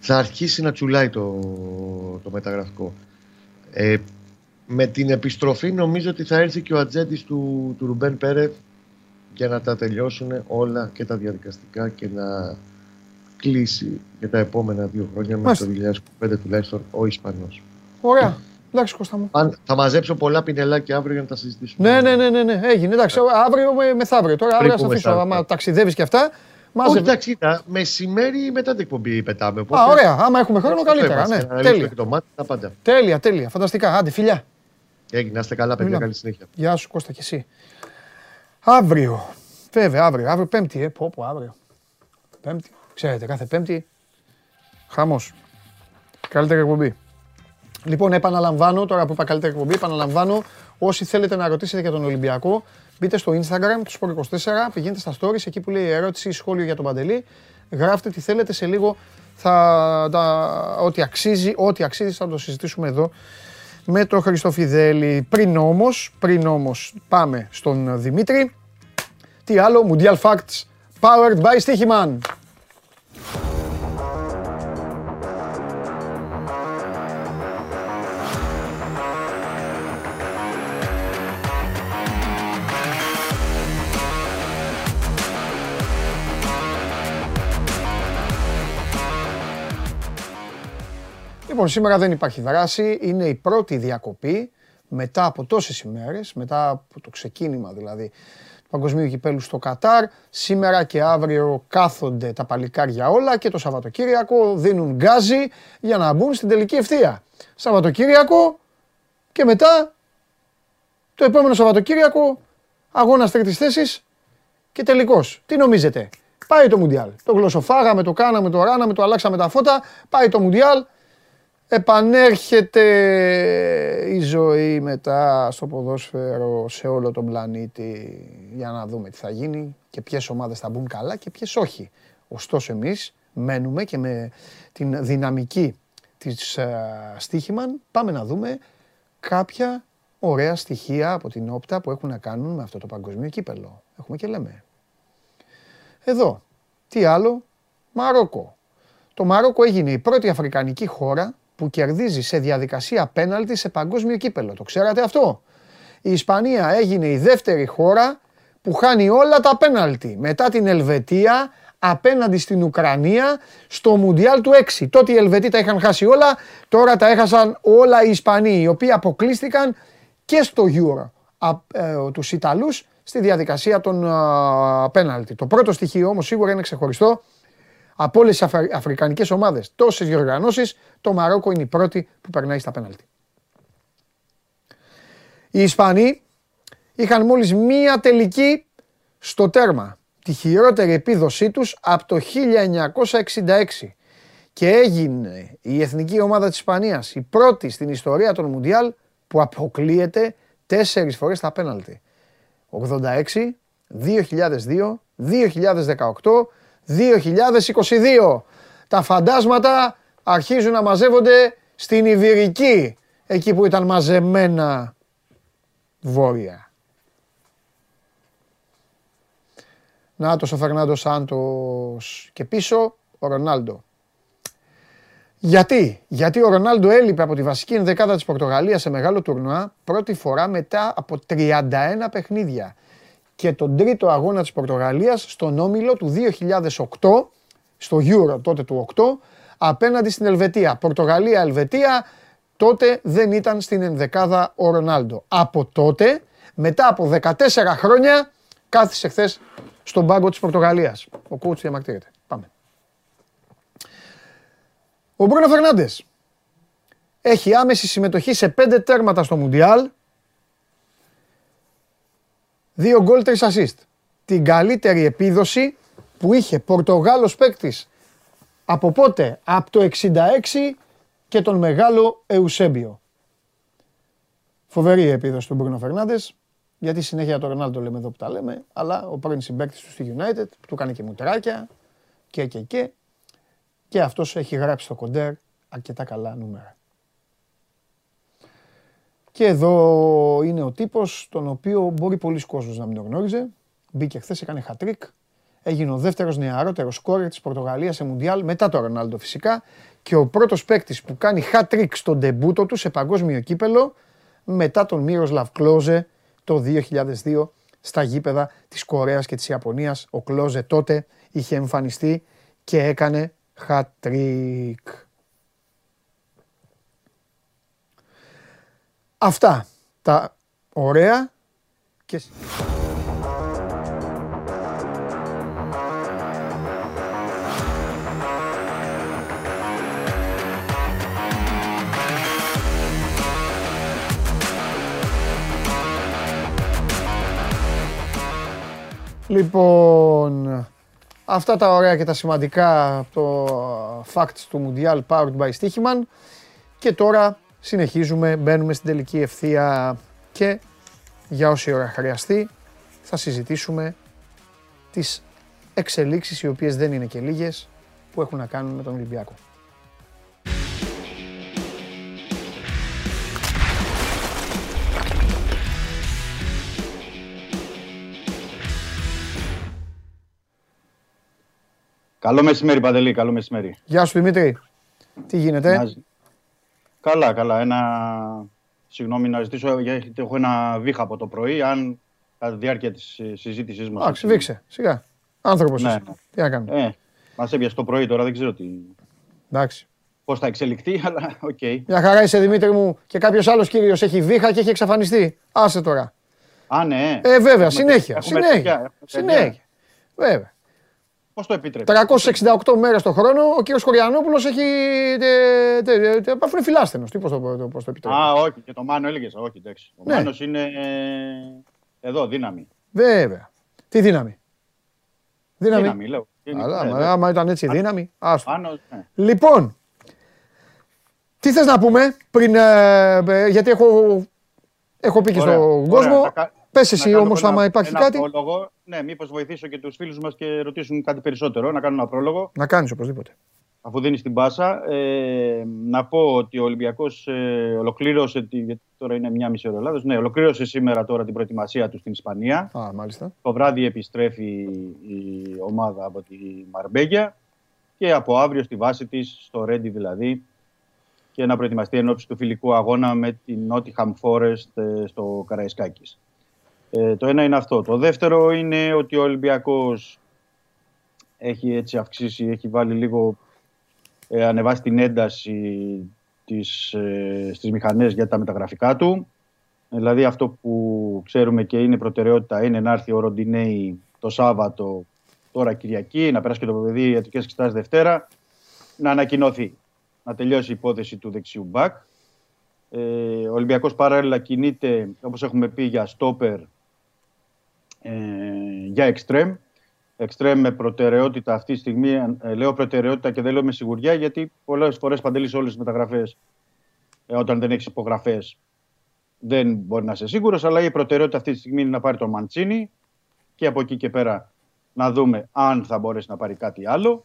Θα αρχίσει να τσουλάει το μεταγραφικό. Με την επιστροφή νομίζω ότι θα έρθει και ο ατζέντης του Ρουμπέν Πέρεθ για να τα τελειώσουν όλα και τα διαδικαστικά και να κλείσει για τα επόμενα 2 χρόνια μέχρι το 2025 τουλάχιστον ο Ισπανός. Ωραία. Εντάξει, Κώστα μου. Θα μαζέψω πολλά πινελάκια αύριο για να τα συζητήσουμε. Ναι. Έγινε. Εντάξει, αύριο μεθαύριο. Τώρα αύριο θα αφήσω. Άμα ταξιδεύεις και αυτά. Όχι, εντάξει, μεσημέρι ή μετά την εκπομπή πετάμε. Ωραία. Άμα έχουμε χρόνο, καλύτερα. Ναι, τέλεια. Φανταστικά. Άντε, φιλιά. Έγινε, να είστε καλά, παιδιά. Καλή συνέχεια. Γεια σου, Κώστα, και εσύ. Αύριο. Βέβαια, αύριο. Πέμπτη, αύριο. Πέμπτη. Ξέρετε, κάθε Πέμπτη. Χαμός. Καλύτερη εκπομπή. Λοιπόν, επαναλαμβάνω, τώρα που είπα καλύτερη εκπομπή, επαναλαμβάνω, όσοι θέλετε να ρωτήσετε για τον Ολυμπιακό, μπείτε στο Instagram του Sport24, πηγαίνετε στα stories, εκεί που λέει ερώτηση ή σχόλιο για τον Παντελή, γράφτε τι θέλετε, σε λίγο ό,τι αξίζει θα το συζητήσουμε εδώ με τον Χριστοφιδέλη. Πριν όμως πάμε στον Δημήτρη. Τι άλλο, Mundial Facts, powered by Stichiman. Λοιπόν, σήμερα δεν υπάρχει δράση. Είναι η πρώτη διακοπή μετά από τόσες ημέρες, μετά από το ξεκίνημα δηλαδή του Παγκοσμίου Κυπέλλου στο Κατάρ. Σήμερα και αύριο κάθονται τα παλικάρια όλα και το Σαββατοκύριακο δίνουν γκάζι για να μπουν στην τελική ευθεία. Σαββατοκύριακο και μετά το επόμενο Σαββατοκύριακο αγώνας τρίτης θέσης και τελικός. Τι νομίζετε? Πάει το Μουντιάλ. Το γλωσσοφάγαμε, το κάναμε, το ράναμε, το αλλάξαμε τα φώτα. Πάει το Μουντιάλ. Επανέρχεται η ζωή μετά στο ποδόσφαιρο σε όλο τον πλανήτη για να δούμε τι θα γίνει και ποιες ομάδες θα μπουν καλά και ποιες όχι. Ωστόσο εμείς μένουμε και με την δυναμική της στοίχημαν πάμε να δούμε κάποια ωραία στοιχεία από την όπτα που έχουν να κάνουν με αυτό το παγκοσμίο κύπελλο. Έχουμε και λέμε. Εδώ. Τι άλλο? Μαρόκο. Το Μαρόκο έγινε η πρώτη αφρικανική χώρα που κερδίζει σε διαδικασία πέναλτι σε παγκόσμιο κύπελλο. Το ξέρατε αυτό? Η Ισπανία έγινε η δεύτερη χώρα που χάνει όλα τα πέναλτι μετά την Ελβετία απέναντι στην Ουκρανία στο Μουντιάλ του 6. Τότε οι Ελβετοί τα είχαν χάσει όλα, τώρα τα έχασαν όλα οι Ισπανοί, οι οποίοι αποκλείστηκαν και στο Euro τους Ιταλούς στη διαδικασία των πέναλτι. Το πρώτο στοιχείο όμως σίγουρα είναι ξεχωριστό. Από όλες τις αφρικανικές ομάδες, τόσες διοργανώσεις, το Μαρόκο είναι η πρώτη που περνάει στα πέναλτι. Οι Ισπανοί είχαν μόλις μία τελική στο τέρμα, τη χειρότερη επίδοσή τους από το 1966 και έγινε η εθνική ομάδα της Ισπανίας η πρώτη στην ιστορία των Μουντιάλ που αποκλείεται 4 φορές στα πέναλτι. 86, 2002, 2018, 2022. Τα φαντάσματα αρχίζουν να μαζεύονται στην Ιβηρική, εκεί που ήταν μαζεμένα βόρεια. Νάτος ο Φερνάντο Σάντος και πίσω ο Ρονάλντο. Γιατί ο Ρονάλντο έλειπε από τη βασική ενδεκάδα της Πορτογαλίας σε μεγάλο τουρνουά πρώτη φορά μετά από 31 παιχνίδια. Και τον τρίτο αγώνα της Πορτογαλίας στον όμιλο του 2008, στο Euro τότε του 8, απέναντι στην Ελβετία. Πορτογαλία-Ελβετία, τότε δεν ήταν στην ενδεκάδα ο Ρονάλντο. Από τότε, μετά από 14 χρόνια, κάθισε χθες στον πάγκο της Πορτογαλίας. Ο κόουτς διαμαρτύρεται. Πάμε. Ο Μπρούνο Φερνάντες έχει άμεση συμμετοχή σε 5 τέρματα στο Μουντιάλ, 2 γκολ, 3 ασίστ. Την καλύτερη επίδοση που είχε Πορτογάλος παίκτης από πότε? Από το 66 και τον μεγάλο Εουσέμπιο. Φοβερή η επίδοση του Μπρούνο Φερνάντες, γιατί συνέχεια το Ρονάλντο λέμε εδώ που τα λέμε, αλλά ο πρώην συμπαίκτης του στη United, που του κάνει και μουτράκια και αυτός έχει γράψει στο κοντέρ αρκετά καλά νούμερα. Και εδώ είναι ο τύπος, τον οποίο μπορεί πολλοί κόσμος να μην τον γνώριζε. Μπήκε χθες, έκανε χατρίκ. Έγινε ο δεύτερος νεαρότερος σκόρερ της Πορτογαλίας σε Μουντιάλ, μετά τον Ρονάλντο φυσικά. Και ο πρώτος παίκτης που κάνει χατρίκ στον ντεμπούτο του σε παγκόσμιο κύπελλο, μετά τον Μίροσλαβ Κλόζε το 2002 στα γήπεδα της Κορέας και της Ιαπωνίας. Ο Κλόζε τότε είχε εμφανιστεί και έκανε χατρίκ. Αυτά τα ωραία και... Λοιπόν, αυτά τα ωραία και τα σημαντικά το facts του Μουντιάλ powered by Stichiman και τώρα συνεχίζουμε, μπαίνουμε στην τελική ευθεία και για όση ώρα χρειαστεί θα συζητήσουμε τις εξελίξεις, οι οποίες δεν είναι και λίγες, που έχουν να κάνουν με τον Ολυμπιακό. Καλό μεσημέρι, Παντελή, καλό μεσημέρι. Γεια σου, Δημήτρη. Τι γίνεται? Καλά, καλά. Συγγνώμη να ζητήσω, γιατί έχω ένα βήχα από το πρωί, αν κατά τη διάρκεια της συζήτησής μας... Άξι, βήξε, σιγά. Άνθρωπος είσαι. Τι να κάνουμε. Μας έπιασε το πρωί τώρα, δεν ξέρω τι... Εντάξει. πώς θα εξελιχθεί, αλλά οκ. Okay. Μια χαρά είσαι, Δημήτρη μου, και κάποιος άλλος κύριος έχει βήχα και έχει εξαφανιστεί. Άσε τώρα. Α, ναι. Βέβαια, έχουμε συνέχεια. Συνέχεια. Βέβαια. Πώς το επιτρέπει. 368 μέρες το χρόνο ο κύριος Χωριανόπουλος έχει. Παφούν φιλάστενος. Τι, πώς το επιτρέπει. Α, όχι, και το Μάνο έλεγες. Όχι, εντάξει. Ο Μάνος είναι εδώ, δύναμη. Βέβαια. Τι δύναμη. Δύναμη, λέω. Αλλά άμα ήταν έτσι δύναμη. Λοιπόν, τι θες να πούμε πριν. Γιατί έχω πει και στον κόσμο. Πες εσύ όμως, άμα υπάρχει κάτι. Ναι, μήπως βοηθήσω και τους φίλους μας και ρωτήσουν κάτι περισσότερο. Να κάνω ένα πρόλογο. Να κάνεις οπωσδήποτε. Αφού δίνεις την πάσα, να πω ότι ο Ολυμπιακός ολοκλήρωσε. Γιατί τώρα είναι 1,5 ώρα Ελλάδος. Ναι, ολοκλήρωσε σήμερα τώρα την προετοιμασία του στην Ισπανία. Α, μάλιστα. Το βράδυ επιστρέφει η ομάδα από τη Μαρμπέγια και από αύριο στη βάση της, στο Ρέντι δηλαδή, και να προετοιμαστεί εν ώψη του φιλικού αγώνα με την Nottingham Forest στο Καραϊσκάκης. Το ένα είναι αυτό. Το δεύτερο είναι ότι ο Ολυμπιακός έχει έτσι αυξήσει, έχει βάλει λίγο, ανεβάσει την ένταση στις μηχανές για τα μεταγραφικά του. Δηλαδή αυτό που ξέρουμε και είναι προτεραιότητα είναι να έρθει ο Ροντινέι το Σάββατο, τώρα Κυριακή, να περάσει και το παιδί ιατρικές εξετάσεις Δευτέρα, να ανακοινωθεί, να τελειώσει η υπόθεση του δεξιού μπακ. Ο Ολυμπιακός παράλληλα κινείται, όπως έχουμε πει, για στόπερ, για εξτρέμ. Εξτρέμ με προτεραιότητα αυτή τη στιγμή, λέω προτεραιότητα και δεν λέω με σιγουριά, γιατί πολλές φορές, Παντελείς, όλες τις μεταγραφές, όταν δεν έχεις υπογραφές, δεν μπορεί να είσαι σίγουρος, αλλά η προτεραιότητα αυτή τη στιγμή είναι να πάρει τον Μαντσίνι και από εκεί και πέρα να δούμε αν θα μπορέσει να πάρει κάτι άλλο.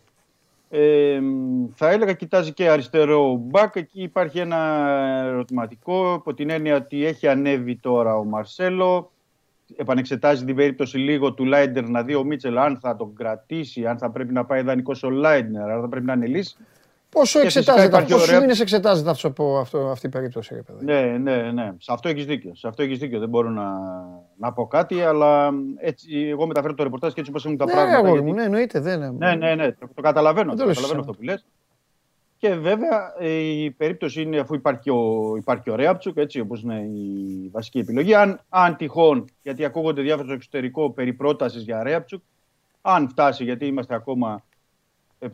Θα έλεγα κοιτάζει και αριστερό μπακ. Εκεί υπάρχει ένα ερωτηματικό, από την έννοια ότι έχει ανέβει τώρα ο Μαρσέλο, επανεξετάζει την περίπτωση λίγο του Λάιντνερ, να δει ο Μίτσελ αν θα τον κρατήσει, αν θα πρέπει να πάει δανεικός ο Λάιντνερ, αν θα πρέπει να είναι λύση. Πόσο εξετάζεται, πόσους μήνες εξετάζεται αυτή η περίπτωση, ρε παιδί. Ναι. Σε αυτό έχεις δίκιο. Δεν μπορώ να πω κάτι, αλλά έτσι, εγώ μεταφέρω το ρεπορτάζ και έτσι όπως έχουν τα πράγματα. Γιατί... Ναι, εννοείται. Ναι. Το καταλαβαίνω, αυτό που λες. Και βέβαια η περίπτωση είναι, αφού υπάρχει ο Ρέαπτσουκ, έτσι όπως είναι η βασική επιλογή, αν τυχόν, γιατί ακούγονται διάφορα στο εξωτερικό περί πρότασης για Ρέαπτσουκ, αν φτάσει, γιατί είμαστε ακόμα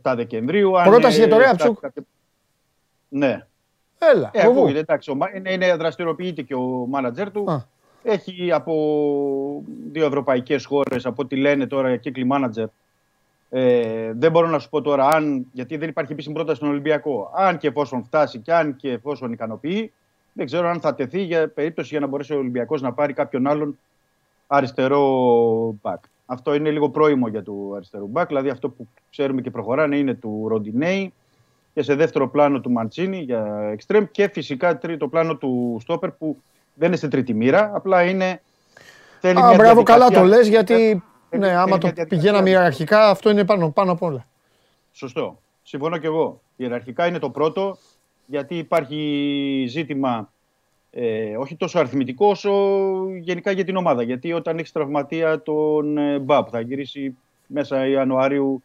7 Δεκεμβρίου. Πρόταση για το Ρέαπτσουκ. Ναι. Έλα. Ακούγεται, εντάξει, δραστηριοποιείται και ο μάνατζερ του. Α. Έχει από 2 ευρωπαϊκές χώρες, από ό,τι λένε τώρα, κύκλοι μάνατζερ. Δεν μπορώ να σου πω τώρα αν, γιατί δεν υπάρχει επίσημη πρόταση στον Ολυμπιακό. Αν και εφόσον φτάσει και αν και εφόσον ικανοποιεί, δεν ξέρω αν θα τεθεί για περίπτωση για να μπορέσει ο Ολυμπιακός να πάρει κάποιον άλλον αριστερό μπακ. Αυτό είναι λίγο πρόημο για του αριστερού μπακ. Δηλαδή αυτό που ξέρουμε και προχωράνε είναι του Ροντινέι και σε δεύτερο πλάνο του Μαντσίνι για εξτρέμ και φυσικά τρίτο πλάνο του στόπερ που δεν είναι σε τρίτη μοίρα. Απλά είναι... Α, μπράβο, καλά το λες, γιατί ναι, άμα το πηγαίναμε ιεραρχικά, αυτό είναι πάνω απ' όλα. Σωστό. Συμφωνώ και εγώ. Ιεραρχικά είναι το πρώτο, γιατί υπάρχει ζήτημα... όχι τόσο αριθμητικό όσο γενικά για την ομάδα. Γιατί όταν έχει τραυματία τον Μπαπ, θα γυρίσει μέσα Ιανουαρίου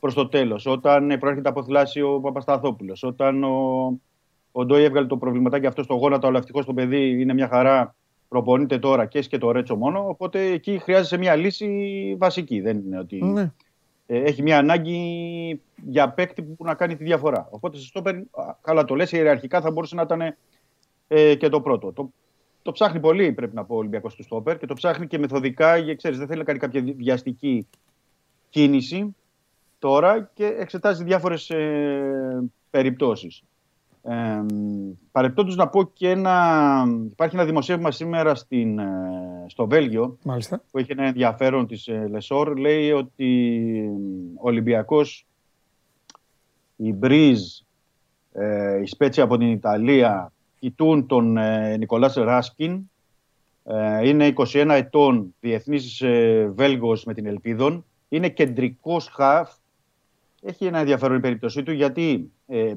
προς το τέλος. Όταν προέρχεται από θλάση ο Παπασταθόπουλος. Όταν ο Ντόι έβγαλε το προβληματάκι αυτό στο γόνατο, αλλά ευτυχώς το παιδί είναι μια χαρά. Προπονείται τώρα και το Ρέτσο μόνο. Οπότε εκεί χρειάζεται μια λύση βασική. Δεν είναι ότι. Ναι. Έχει μια ανάγκη για παίκτη που να κάνει τη διαφορά. Οπότε σε στόπερ, καλά το λες, ιεραρχικά θα μπορούσε να ήταν. Και το πρώτο. Το ψάχνει πολύ, πρέπει να πω, ο Ολυμπιακός του στόπερ και το ψάχνει και μεθοδικά. Για, ξέρεις, δεν θέλει να κάνει κάποια βιαστική κίνηση τώρα και εξετάζει διάφορες περιπτώσεις. Παρεπτόντως να πω και υπάρχει ένα δημοσίευμα σήμερα στο Βέλγιο. Μάλιστα. Που έχει ένα ενδιαφέρον της Λεσόρ. Λέει ότι ο Ολυμπιακός, η Μπρίζ, η Σπέτσια από την Ιταλία, κοιτούν τον Νικολάς Ράσκιν, είναι 21 ετών, διεθνής Βέλγος με την Ελπίδων. Είναι κεντρικός χαφ, έχει ένα ενδιαφέρον η περίπτωσή του, γιατί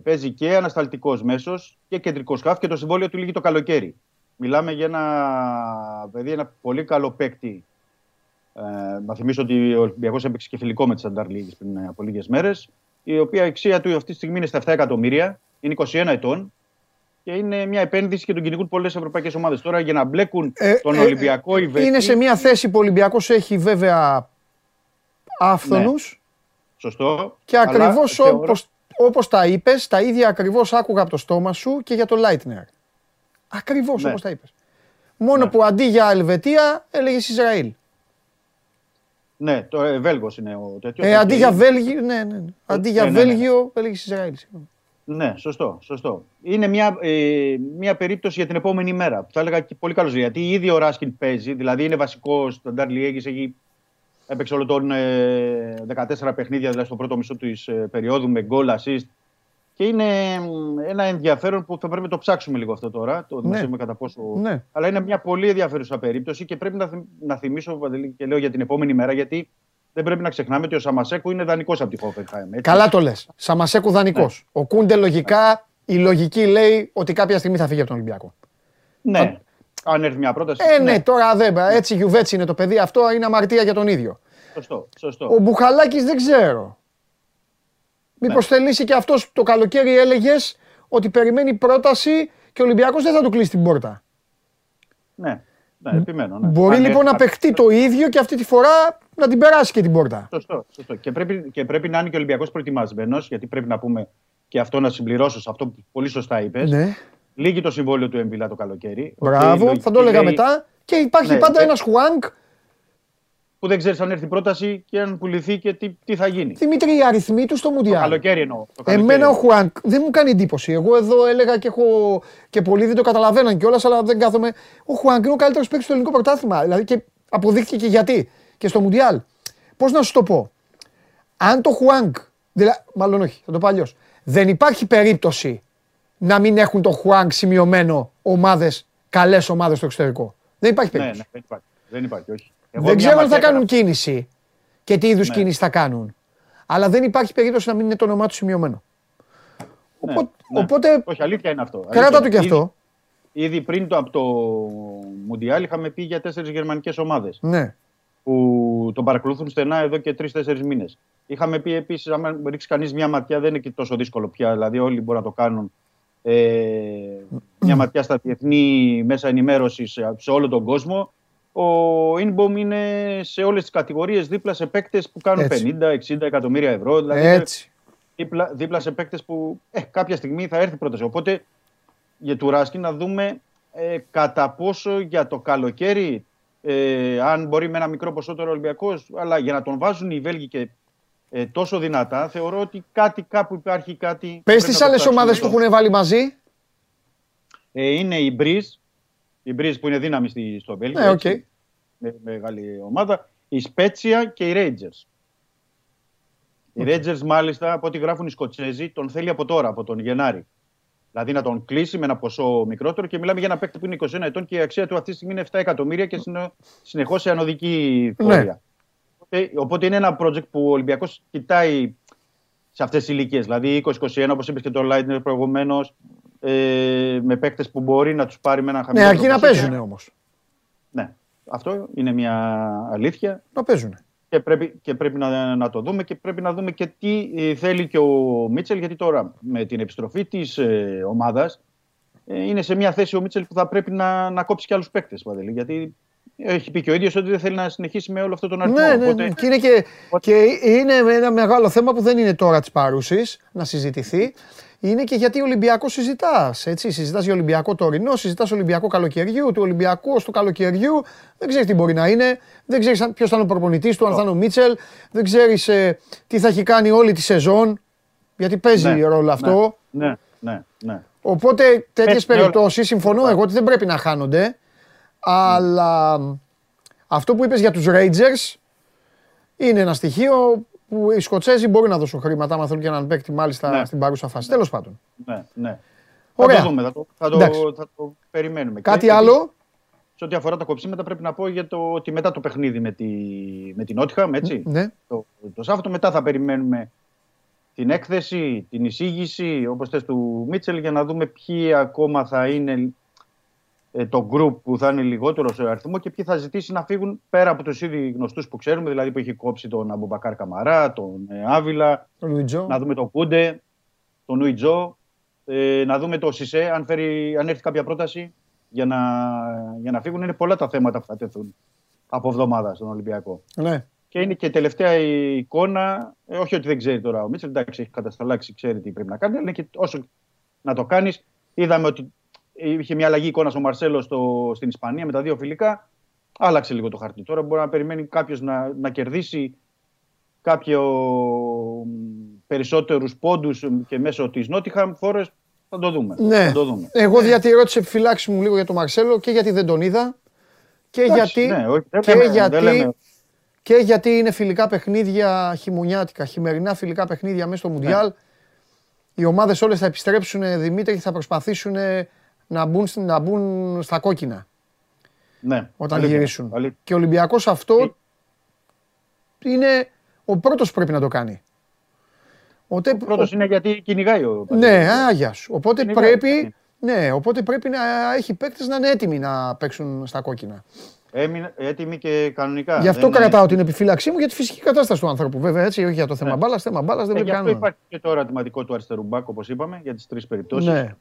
παίζει και ανασταλτικός μέσος και κεντρικός χαφ και το συμβόλαιο του λύγει το καλοκαίρι. Μιλάμε για ένα πολύ καλό παίκτη. Να θυμίσω ότι ο Ολυμπιακός έπαιξε και φιλικό με τη Σταντάρ Λιέγης πριν από λίγες μέρες, η οποία αξία του αυτή τη στιγμή είναι στα 7 εκατομμύρια. Είναι 21 ετών και είναι μια επένδυση και τον κυνηγούν πολλές ευρωπαϊκές ομάδες. Τώρα για να μπλέκουν τον Ολυμπιακό Ιβέτη. Είναι σε μια θέση που ο Ολυμπιακός έχει βέβαια άφθονους. Ναι. Σωστό. Και ακριβώς όπως τα είπες, τα ίδια ακριβώς άκουγα από το στόμα σου και για το Lightner. Ακριβώς ναι. Όπως τα είπες. Μόνο ναι. Που αντί για Ελβετία έλεγες Ισραήλ. Ναι, το Βέλγος είναι ο τέτοιος. Αντί για Βέλγιο, ναι. Αντί για Βέλγιο έλεγες Ισραήλ. Ναι, σωστό. Είναι μια περίπτωση για την επόμενη μέρα. Που θα έλεγα και πολύ καλός. Γιατί ήδη ο Ράσκιν παίζει, δηλαδή είναι βασικό. Σταντάρ Λιέγης έχει έπαιξε όλο τον 14 παιχνίδια, δηλαδή στο πρώτο μισό της περίοδου με γκολ, assist. Και είναι ένα ενδιαφέρον που θα πρέπει να το ψάξουμε λίγο αυτό τώρα. Το δημοσιεύουμε κατά πόσο. Ναι. Αλλά είναι μια πολύ ενδιαφέρουσα περίπτωση και πρέπει να θυμίσω, Παντελή, και λέω για την επόμενη μέρα, γιατί δεν πρέπει να ξεχνάμε ότι ο Σαμασέκου είναι δανεικός από τη Hoffenheim. Καλά το λες. Σαμασέκου δανεικός. Ναι. Ο Κούντε λογικά, η λογική λέει ότι κάποια στιγμή θα φύγει από τον Ολυμπιακό. Ναι. Αν έρθει μια πρόταση. Ναι, τώρα δεν. Έτσι γιουβέτσι είναι το παιδί. Αυτό είναι αμαρτία για τον ίδιο. Σωστό. Ο Μπουχαλάκης δεν ξέρω. Μήπως θελήσει και αυτός το καλοκαίρι έλεγες ότι περιμένει πρόταση και ο Ολυμπιακός δεν θα του κλείσει την πόρτα. Ναι, επιμένω. Ναι. Μπορεί λοιπόν να παιχτεί το ίδιο και αυτή τη φορά να την περάσει και την πόρτα. Σωστό. Και πρέπει να είναι και ο Ολυμπιακός προετοιμασμένος, γιατί πρέπει να πούμε και αυτό να συμπληρώσω σε αυτό που πολύ σωστά είπες. Ναι. Λύγει το συμβόλαιο του Εμβιλά το καλοκαίρι. Μπράβο, θα το έλεγα μετά. Και υπάρχει πάντα ένας Χουάνκ. Που δεν ξέρεις αν έρθει πρόταση και αν πουληθεί και τι θα γίνει. Δημήτρη, οι αριθμοί του στο Μουντιάλ. Το καλοκαίρι εννοώ. Εμένα ο Χουάνκ δεν μου κάνει εντύπωση. Εγώ εδώ έλεγα και, και πολλοί δεν το καταλαβαίναν κιόλας, αλλά δεν κάθομαι. Ο Χουάνκ είναι ο καλύτερος παίκτης στο ελληνικό πρωτάθλημα. Δηλαδή και αποδείχθηκε και γιατί. Και στο Μουντιάλ. Πώς να σου το πω. Αν το Χουάνκ. Μάλλον όχι, θα το πω αλλιώς. Δεν υπάρχει περίπτωση να μην έχουν το Χουάνκ σημειωμένο ομάδες, καλές ομάδες στο εξωτερικό. Δεν υπάρχει περίπτωση. Δεν υπάρχει, όχι. Δεν ξέρω αν θα κάνουν κίνηση και τι είδους κίνηση θα κάνουν. Αλλά δεν υπάρχει περίπτωση να μην είναι το όνομά του σημειωμένο. Οπότε. Όχι, αλήθεια είναι αυτό. Κράτα το κι αυτό. Ήδη πριν από το Μουντιάλ είχαμε πει για 4 γερμανικές ομάδες. Ναι. Που τον παρακολουθούν στενά εδώ και 3-4 μήνες. Είχαμε πει επίσης, αν ρίξει κανείς μια ματιά, δεν είναι και τόσο δύσκολο πια. Δηλαδή, όλοι μπορούν να το κάνουν. Μια ματιά στα διεθνή μέσα ενημέρωσης σε όλο τον κόσμο. Ο Inbom είναι σε όλες τις κατηγορίες δίπλα σε παίκτες που κάνουν 50-60 εκατομμύρια ευρώ. Δηλαδή δίπλα σε παίκτες που κάποια στιγμή θα έρθει πρόταση. Οπότε για του Ράσκι να δούμε κατά πόσο για το καλοκαίρι, αν μπορεί με ένα μικρό ποσό τώρα ο Ολυμπιακός, αλλά για να τον βάζουν οι Βέλγοι και τόσο δυνατά, θεωρώ ότι κάπου υπάρχει κάτι. Πες τις άλλες ομάδες που έχουν βάλει μαζί. Είναι η Μπρίζ. Η Μπρίζ που είναι δύναμη στο Βέλγιο. Ναι, okay. Μεγάλη ομάδα. Η Σπέτσια και οι Ράντζερς. Οι Ράντζερς, μάλιστα, από ό,τι γράφουν οι Σκοτσέζοι, τον θέλει από τώρα, από τον Γενάρη. Δηλαδή να τον κλείσει με ένα ποσό μικρότερο και μιλάμε για ένα παίκτη που είναι 21 ετών και η αξία του αυτή τη στιγμή είναι 7 εκατομμύρια και συνεχώς σε ανωδική πορεία. Ναι. Οπότε είναι ένα project που ο Ολυμπιακός κοιτάει σε αυτές τις ηλικίες. Δηλαδή 20-21, όπως είπες και το Lightner προηγουμένως. Με παίκτες που μπορεί να τους πάρει με ένα χαμηλό. Ναι, αρκεί να παίζουν όμως. Ναι, αυτό είναι μια αλήθεια. Να παίζουν. Και πρέπει να το δούμε και πρέπει να δούμε και τι θέλει και ο Μίτσελ. Γιατί τώρα με την επιστροφή της ομάδας είναι σε μια θέση ο Μίτσελ που θα πρέπει να κόψει και άλλους παίκτες. Παντελή, γιατί έχει πει και ο ίδιος ότι δεν θέλει να συνεχίσει με όλο αυτό τον αριθμό. Ναι. Και είναι ένα μεγάλο θέμα που δεν είναι τώρα της παρούσης να συζητηθεί. Είναι και γιατί Ολυμπιακό συζητάς, έτσι. Συζητάς για Ολυμπιακό τωρινό, συζητάς Ολυμπιακό καλοκαιριού, του Ολυμπιακού στο καλοκαιριού. Δεν ξέρεις τι μπορεί να είναι, δεν ξέρεις ποιος θα είναι ο προπονητής του, αν θα είναι ο Μίτσελ, δεν ξέρεις τι θα έχει κάνει όλη τη σεζόν, γιατί παίζει ρόλο αυτό. Ναι. Οπότε τέτοιες περιπτώσεις, συμφωνώ εγώ ότι δεν πρέπει να χάνονται, αλλά αυτό που είπες για τους Rangers είναι ένα στοιχείο που οι Σκοτσέζοι μπορεί να δώσουν χρήματα, άμα θέλουν και έναν παίκτη μάλιστα στην παρούσα φάση. Τέλος πάντων. Ναι. Ωραία. Θα το δούμε, θα το περιμένουμε. Κάτι άλλο. Σε ό,τι αφορά τα κοψίματα, πρέπει να πω για ότι μετά το παιχνίδι με την Nottingham, έτσι. Ναι. Το Σάββατο μετά θα περιμένουμε την έκθεση, την εισήγηση, όπως θες, του Μίτσελ, για να δούμε ποιοι ακόμα θα είναι το group που θα είναι λιγότερο σε αριθμό και ποιοι θα ζητήσει να φύγουν πέρα από τους ήδη γνωστούς που ξέρουμε, δηλαδή που έχει κόψει τον Αμπουμπακάρ Καμαρά, τον Άβιλα, να δούμε τον Κούντε, τον Νουιτζό, Να δούμε το ΣΥΣΕ, αν έρθει κάποια πρόταση για να φύγουν. Είναι πολλά τα θέματα που θα τεθούν από εβδομάδα στον Ολυμπιακό. Ναι. Και είναι και τελευταία η εικόνα, όχι ότι δεν ξέρει τώρα ο Μίτσελ, εντάξει, έχει κατασταλάξει, ξέρει τι πρέπει να κάνει, αλλά και όσο να το κάνεις. Είδαμε ότι είχε μια αλλαγή εικόνα ο Μαρσέλο στην Ισπανία με τα δύο φιλικά. Άλλαξε λίγο το χαρτί. Τώρα μπορεί να περιμένει κάποιος να κερδίσει κάποιο περισσότερους πόντους και μέσω της Nottingham Forest. Θα το δούμε. Ναι. Θα το δούμε. Εγώ διατηρώ τις επιφυλάξεις μου λίγο για τον Μαρσέλο και γιατί δεν τον είδα. Και γιατί είναι φιλικά παιχνίδια χειμωνιάτικα, χειμερινά φιλικά παιχνίδια μέσα στο Μουντιάλ. Ναι. Οι ομάδες όλες θα επιστρέψουν, Δημήτρη, και θα προσπαθήσουν να μπουν στα κόκκινα. Ναι, όταν αλήθεια, γυρίσουν. Αλήθεια. Και ο Ολυμπιακός αυτό είναι ο πρώτος που πρέπει να το κάνει. Ο πρώτος είναι γιατί κυνηγάει ο Παντελής. Ναι, άγια σου. Οπότε πρέπει να έχει παίκτες να είναι έτοιμοι να παίξουν στα κόκκινα. Έτοιμοι και κανονικά. Γι' αυτό κρατάω την επιφύλαξή μου για τη φυσική κατάσταση του ανθρώπου. Βέβαια, έτσι, όχι για το θέμα μπάλας. Θέμα μπάλας δεν πρέπει να κάνουμε. Υπάρχει και το ερωτηματικό του αριστερού μπακ, όπως είπαμε, για τις τρεις περιπτώσεις. Ναι.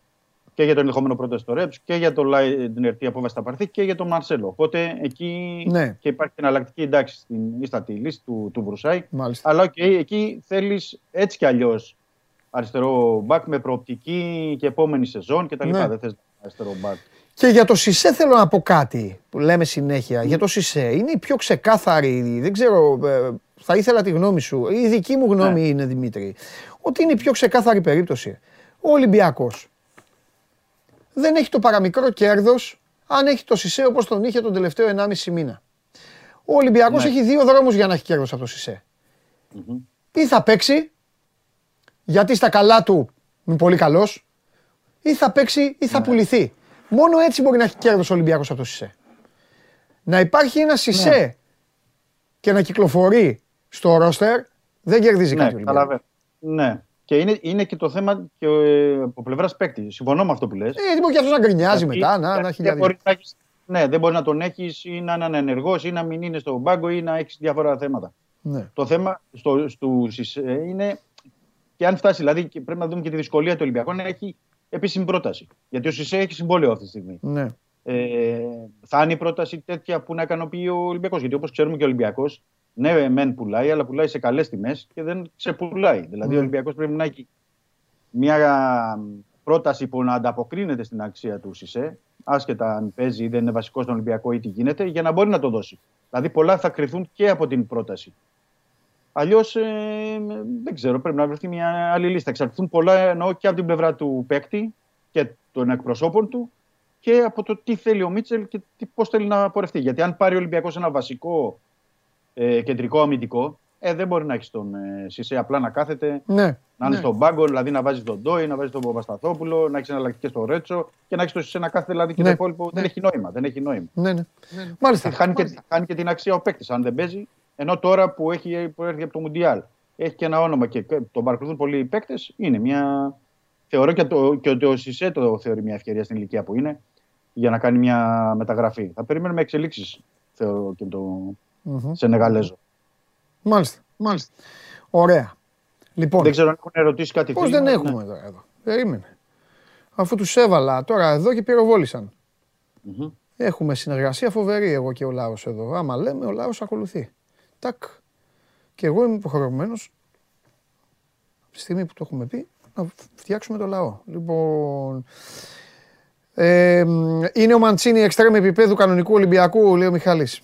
Και για τον ενδεχόμενο πρώτο στο Ρέψ και για τον Λάιντνερ απόβαση στα Παρθή και για τον Μαρσέλο. Οπότε εκεί ναι. Και υπάρχει εναλλακτική εντάξει στην ίστατη λύση του Βρουσάη. Αλλά okay, εκεί θέλεις έτσι κι αλλιώς αριστερό μπακ με προοπτική και επόμενη σεζόν κτλ. Ναι. Δεν θες αριστερό μπακ. Και για το Σισέ θέλω να πω κάτι που λέμε συνέχεια. Για το Σισέ είναι η πιο ξεκάθαρη, δεν ξέρω, θα ήθελα τη γνώμη σου. Η δική μου γνώμη ναι. είναι, Δημήτρη, ότι είναι η πιο ξεκάθαρη περίπτωση. Ο Ολυμπιακός. Δεν έχει το παραμικρό κέρδος αν έχει το Σισέ όπως τον είχε τον τελευταίο 1,5 μήνα. Ο Ολυμπιακός ναι. έχει δύο δρόμους για να έχει κέρδος από το Σισέ. Mm-hmm. Ή θα παίξει, γιατί στα καλά του είναι πολύ καλός, ή θα παίξει ή θα ναι. πουληθεί. Μόνο έτσι μπορεί να έχει κέρδος ο Ολυμπιακός από το Σισέ. Να υπάρχει ένα Σισέ ναι. και να κυκλοφορεί στο ρόστερ, δεν κερδίζει ναι, κάτι ο ναι. Και είναι και το θέμα και από πλευράς παίκτη. Συμφωνώ με αυτό που λες. Δεν μπορεί και αυτός να γκρινιάζει μετά, να έχει διαδικασία. Ναι, δεν μπορεί να τον έχεις ή να είναι ενεργός ή να μην είναι στον πάγκο ή να έχεις διάφορα θέματα. Ναι. Το θέμα στο είναι και αν φτάσει, δηλαδή και πρέπει να δούμε και τη δυσκολία του Ολυμπιακού να έχει επίσημη πρόταση. Γιατί ο Σισε έχει συμβόλαιο αυτή τη στιγμή. Ναι. Θα είναι η πρόταση τέτοια που να ικανοποιεί ο Ολυμπιακός. Γιατί όπως ξέρουμε και ο Ολυμπιακός. Ναι, μεν πουλάει, αλλά πουλάει σε καλές τιμές και δεν ξεπουλάει. Δηλαδή, ο Ολυμπιακός πρέπει να έχει μια πρόταση που να ανταποκρίνεται στην αξία του Σισε, άσχετα αν παίζει ή δεν είναι βασικό στον Ολυμπιακό ή τι γίνεται, για να μπορεί να το δώσει. Δηλαδή, πολλά θα κρυφθούν και από την πρόταση. Αλλιώς, δεν ξέρω, πρέπει να βρεθεί μια άλλη λίστα. Εξαρτηθούν πολλά, εννοώ και από την πλευρά του παίκτη και των εκπροσώπων του και από το τι θέλει ο Μίτσελ και πώς θέλει να πορευτεί. Γιατί αν πάρει ο Ολυμπιακός ένα βασικό. Κεντρικό αμυντικό, δεν μπορεί να έχει τον Σισε απλά να κάθεται, ναι, να είναι στον πάγκο, δηλαδή να βάζει τον Ντόι, να βάζει τον Παπασταθόπουλο, να έχει εναλλακτικές στο Ρέτσο και να έχει τον Σισε να κάθεται, δηλαδή και το υπόλοιπο. Δεν έχει νόημα. Μάλιστα. Χάνει και την αξία ο παίκτης, αν δεν παίζει. Ενώ τώρα που έχει προέρχεται από το Μουντιάλ, έχει και ένα όνομα και τον παρακολουθούν πολλοί παίκτες, είναι μια. Θεωρώ και ότι ο Σισε το θεωρεί μια ευκαιρία στην ηλικία που είναι για να κάνει μια μεταγραφή. Θα περιμένουμε εξελίξεις, θεωρώ και το. Σενεγαλέζο. Μάλιστα. Ωραία. Λοιπόν, δεν ξέρω αν έχουν ερωτήσει κάτι. Πώς δεν έχουμε εδώ. Περίμενε. Αφού τους έβαλα τώρα εδώ και πυροβόλησαν. Έχουμε συνεργασία φοβερή εγώ και ο Λάος εδώ. Άμα λέμε ο Λάος ακολουθεί. Τακ. Και εγώ είμαι υποχρεωμένος τη στιγμή που το έχουμε πει να φτιάξουμε το λαό. Λοιπόν... είναι ο Μαντσίνι εξτρέμ επίπεδου κανονικού Ολυμπιακού, λέει ο Μιχάλης.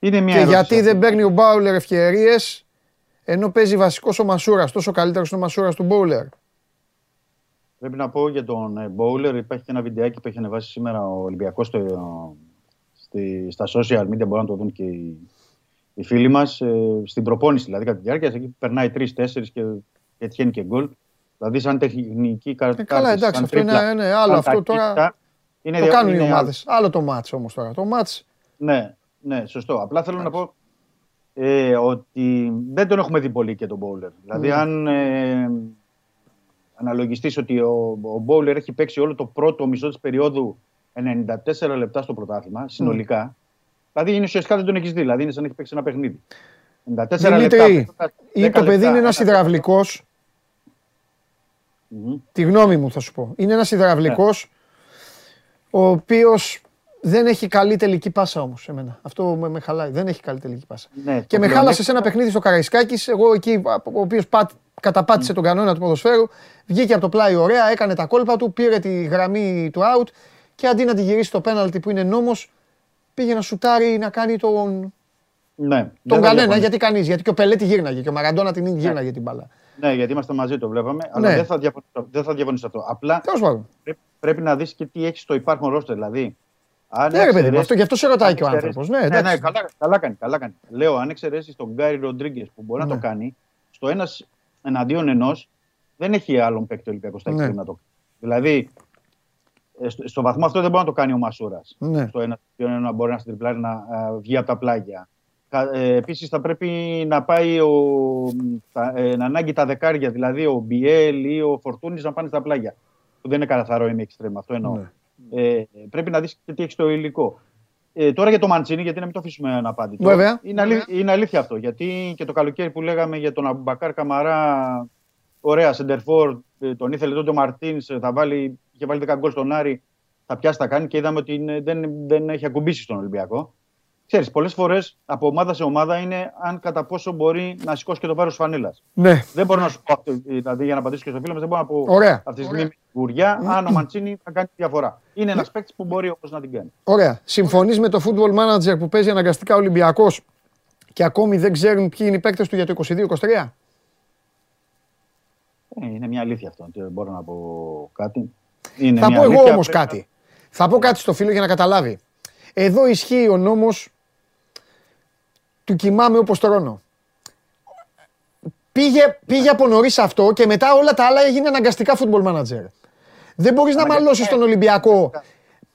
Και γιατί δεν παίρνει ο Μπάουλερ ευκαιρίες ενώ παίζει βασικός ο Μασούρας, τόσο καλύτερος ο Μασούρας του Μπάουλερ. Πρέπει να πω για τον Μπάουλερ, υπάρχει και ένα βιντεάκι που έχει ανεβάσει σήμερα ο Ολυμπιακός στα social media, μπορούν να το δουν και οι φίλοι μας, στην προπόνηση δηλαδή κατά τη διάρκεια, εκεί περνάει 3-4 και πετυχαίνει και γκολ. Δηλαδή σαν τεχνική κατάσταση. Καλά, εντάξει, αυτό είναι άλλο. Αυτό τώρα το κάνουν οι ομάδες. Άλλο το μάτς όμως τώρα. Το μάτς. Ναι, σωστό. Απλά θέλω να πω ότι δεν τον έχουμε δει πολύ και τον Μπόουλερ. Δηλαδή, αν αναλογιστείς ότι ο Μπόουλερ έχει παίξει όλο το πρώτο μισό της περίοδου 94 λεπτά στο πρωτάθλημα, συνολικά, δηλαδή είναι ουσιαστικά δεν τον έχεις δει. Δηλαδή, είναι σαν να έχει παίξει ένα παιχνίδι. 94 λεπτά. Το παιδί είναι ένας υδραυλικός. Τη γνώμη μου θα σου πω. Είναι ένας υδραυλικός, ο οποίος δεν έχει καλή τελική πάσα όμως εμένα. Αυτό με χαλάει, δεν έχει καλή τελική πάσα. Και με χάλασε σε ένα παιχνίδι στο Καραϊσκάκης, εγώ εκεί, ο οποίος καταπάτησε τον κανόνα του ποδοσφαίρου, βγήκε από το πλάι ωραία, έκανε τα κόλπα του, πήρε τη γραμμή του out και αντί να τη γυρίσει το πέναλτι που είναι νόμος, πήγε να σουτάρει, να κάνει τον... Ναι, τον κανένα, γιατί κανείς, γιατί και ο Πελέ τη γύρναγε και ο Μαραντόνα την γύρναγε την μπάλα. Ναι, γιατί είμαστε μαζί, το βλέπαμε, αλλά δεν θα διαφωνήσω αυτό. Απλά πρέπει να δεις και τι έχει στο υπάρχον ρόστερ, δηλαδή. Ναι, ρε παιδί, γι' αυτό σε ρωτάει και ο άνθρωπος. Ναι, καλά κάνει. Λέω, αν εξαιρέσεις τον Γκάρι Ροντρίγκες που μπορεί να το κάνει, στο ένας εναντίον ενός δεν έχει άλλον παίκτη Ολυμπιακός στα να το κάνει. Δηλαδή, στο βαθμό αυτό δεν μπορεί να το κάνει ο Μασούρας. Στο ένας εναντίον ενός μπορεί να στριπλάρει, να βγει από τα πλάγια. Επίσης θα πρέπει να πάει να ανάγκη τα δεκάρια, δηλαδή ο Μπιέλ ή ο Φορτούνης να πάνε στα πλάγια. Που δεν είναι καθαρό είμαι εξτρέμ, αυτό εννοώ. Ναι. Πρέπει να δεις και τι έχει το υλικό. Τώρα για το Μαντσίνι, γιατί να μην το αφήσουμε αναπάντητο. Είναι αλήθεια αυτό. Γιατί και το καλοκαίρι που λέγαμε για τον Αμπουμπακάρ Καμαρά, ωραία, σεντερφόρ, τον ήθελε τότε ο Μαρτίνς, είχε βάλει 10 γκολ στον Άρη, θα πιάσει, θα κάνει και είδαμε ότι δεν έχει ακουμπήσει στον Ολυμπιακό. Ξέρεις, πολλές φορές από ομάδα σε ομάδα είναι αν κατά πόσο μπορεί να σηκώσει και το βάρος της φανίλας. Ναι. Δεν μπορώ να σου πω, δηλαδή για να απαντήσω και στο φίλο μας, δεν μπορώ να πω αυτή τη στιγμή γουριά, αν ο Μαντσίνι θα κάνει τη διαφορά. Είναι ένας παίκτης που μπορεί όπως να την κάνει. Ωραία. Συμφωνείς με το football manager που παίζει αναγκαστικά Ολυμπιακός και ακόμη δεν ξέρουν ποιοι είναι οι παίκτες του για το 22-23? Είναι μια αλήθεια αυτό, δεν μπορώ να πω κάτι. Είναι θα πω εγώ όμως κάτι. Θα πω κάτι στο φίλο για να καταλάβει. Εδώ ισχύει ο νόμος του κοιμάμαι όπως τρώνω. Πήγε από νωρίς αυτό και μετά όλα τα άλλα έγινε αναγκαστικά football manager. Δεν μπορείς να μαλώσεις τον Ολυμπιακό.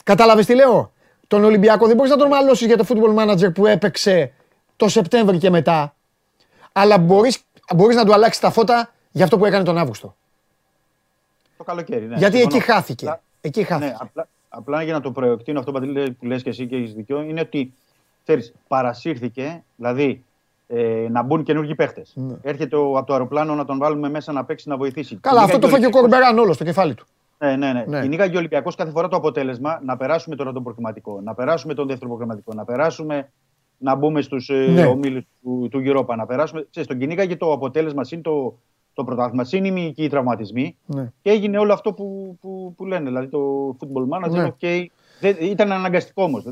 Κατάλαβες τι λέω? Τον Ολυμπιακό δεν μπορείς να τον μαλώσεις για το football manager που έπαιξε το Σεπτέμβρη και μετά. Αλλά μπορείς να του αλλάξεις τα φώτα για αυτό που έκανε τον Αύγουστο. Το καλοκαίρι, ναι. Γιατί εκεί χάθηκε. Εκεί χάθηκε. Απλά για να το προεκτείνω αυτό που λες και εσύ και έχεις δικαιό, είναι ότι ξέρεις, παρασύρθηκε, δηλαδή να μπουν καινούργιοι παίχτες. Ναι. Έρχεται από το αεροπλάνο να τον βάλουμε μέσα να παίξει, να βοηθήσει. Καλά, αυτό το φάγει ο Κορμπεράν όλο στο κεφάλι του. Ναι. Κυνήγαγε ο Ολυμπιακός κάθε φορά το αποτέλεσμα να περάσουμε τώρα τον προκριματικό, να περάσουμε τον δεύτερο προκριματικό, να περάσουμε να μπούμε στους ομίλους του Europa, να περάσουμε. Ξέρεις, τον κυνήγαγε το αποτέλεσμα, συν το πρωτάθλημα, είναι και οι τραυματισμοί και έγινε όλο αυτό που λένε, δηλαδή το football manager, ήταν αναγκαστικό όμως,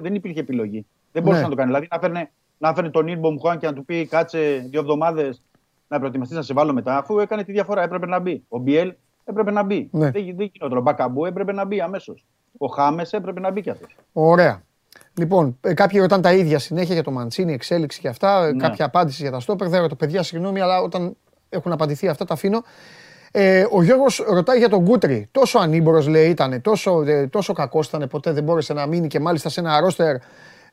δεν υπήρχε επιλογή, δεν μπορούσε να το κάνει, δηλαδή να φέρνει τον Ινμπομ Χουάν και να του πει κάτσε 2 εβδομάδες να προετοιμαστείς να σε βάλω μετά, αφού έκανε τη διαφορά, έπρεπε να μπει, ο Μπιέλ έπρεπε να μπει, δεν γινόταν, ο Μπακαμπού έπρεπε να μπει αμέσως, ο Χάμες έπρεπε να μπει κι αυτός. Ωραία. Λοιπόν, κάποιοι ρωτάνε τα ίδια συνέχεια για το Μαντσίνι, εξέλιξη και αυτά, κάποια απάντηση για τα στόπερ, δεν ρωτώ παιδιά, συγγνώμη, αλλά όταν έχουν απαντηθεί αυτά, τα αφήνω. Ο Γιώργος ρωτάει για τον Κούτρι. Τόσο ανήμπορος λέει ήταν, τόσο κακός ήταν, ποτέ δεν μπόρεσε να μείνει και μάλιστα σε ένα ρόστερ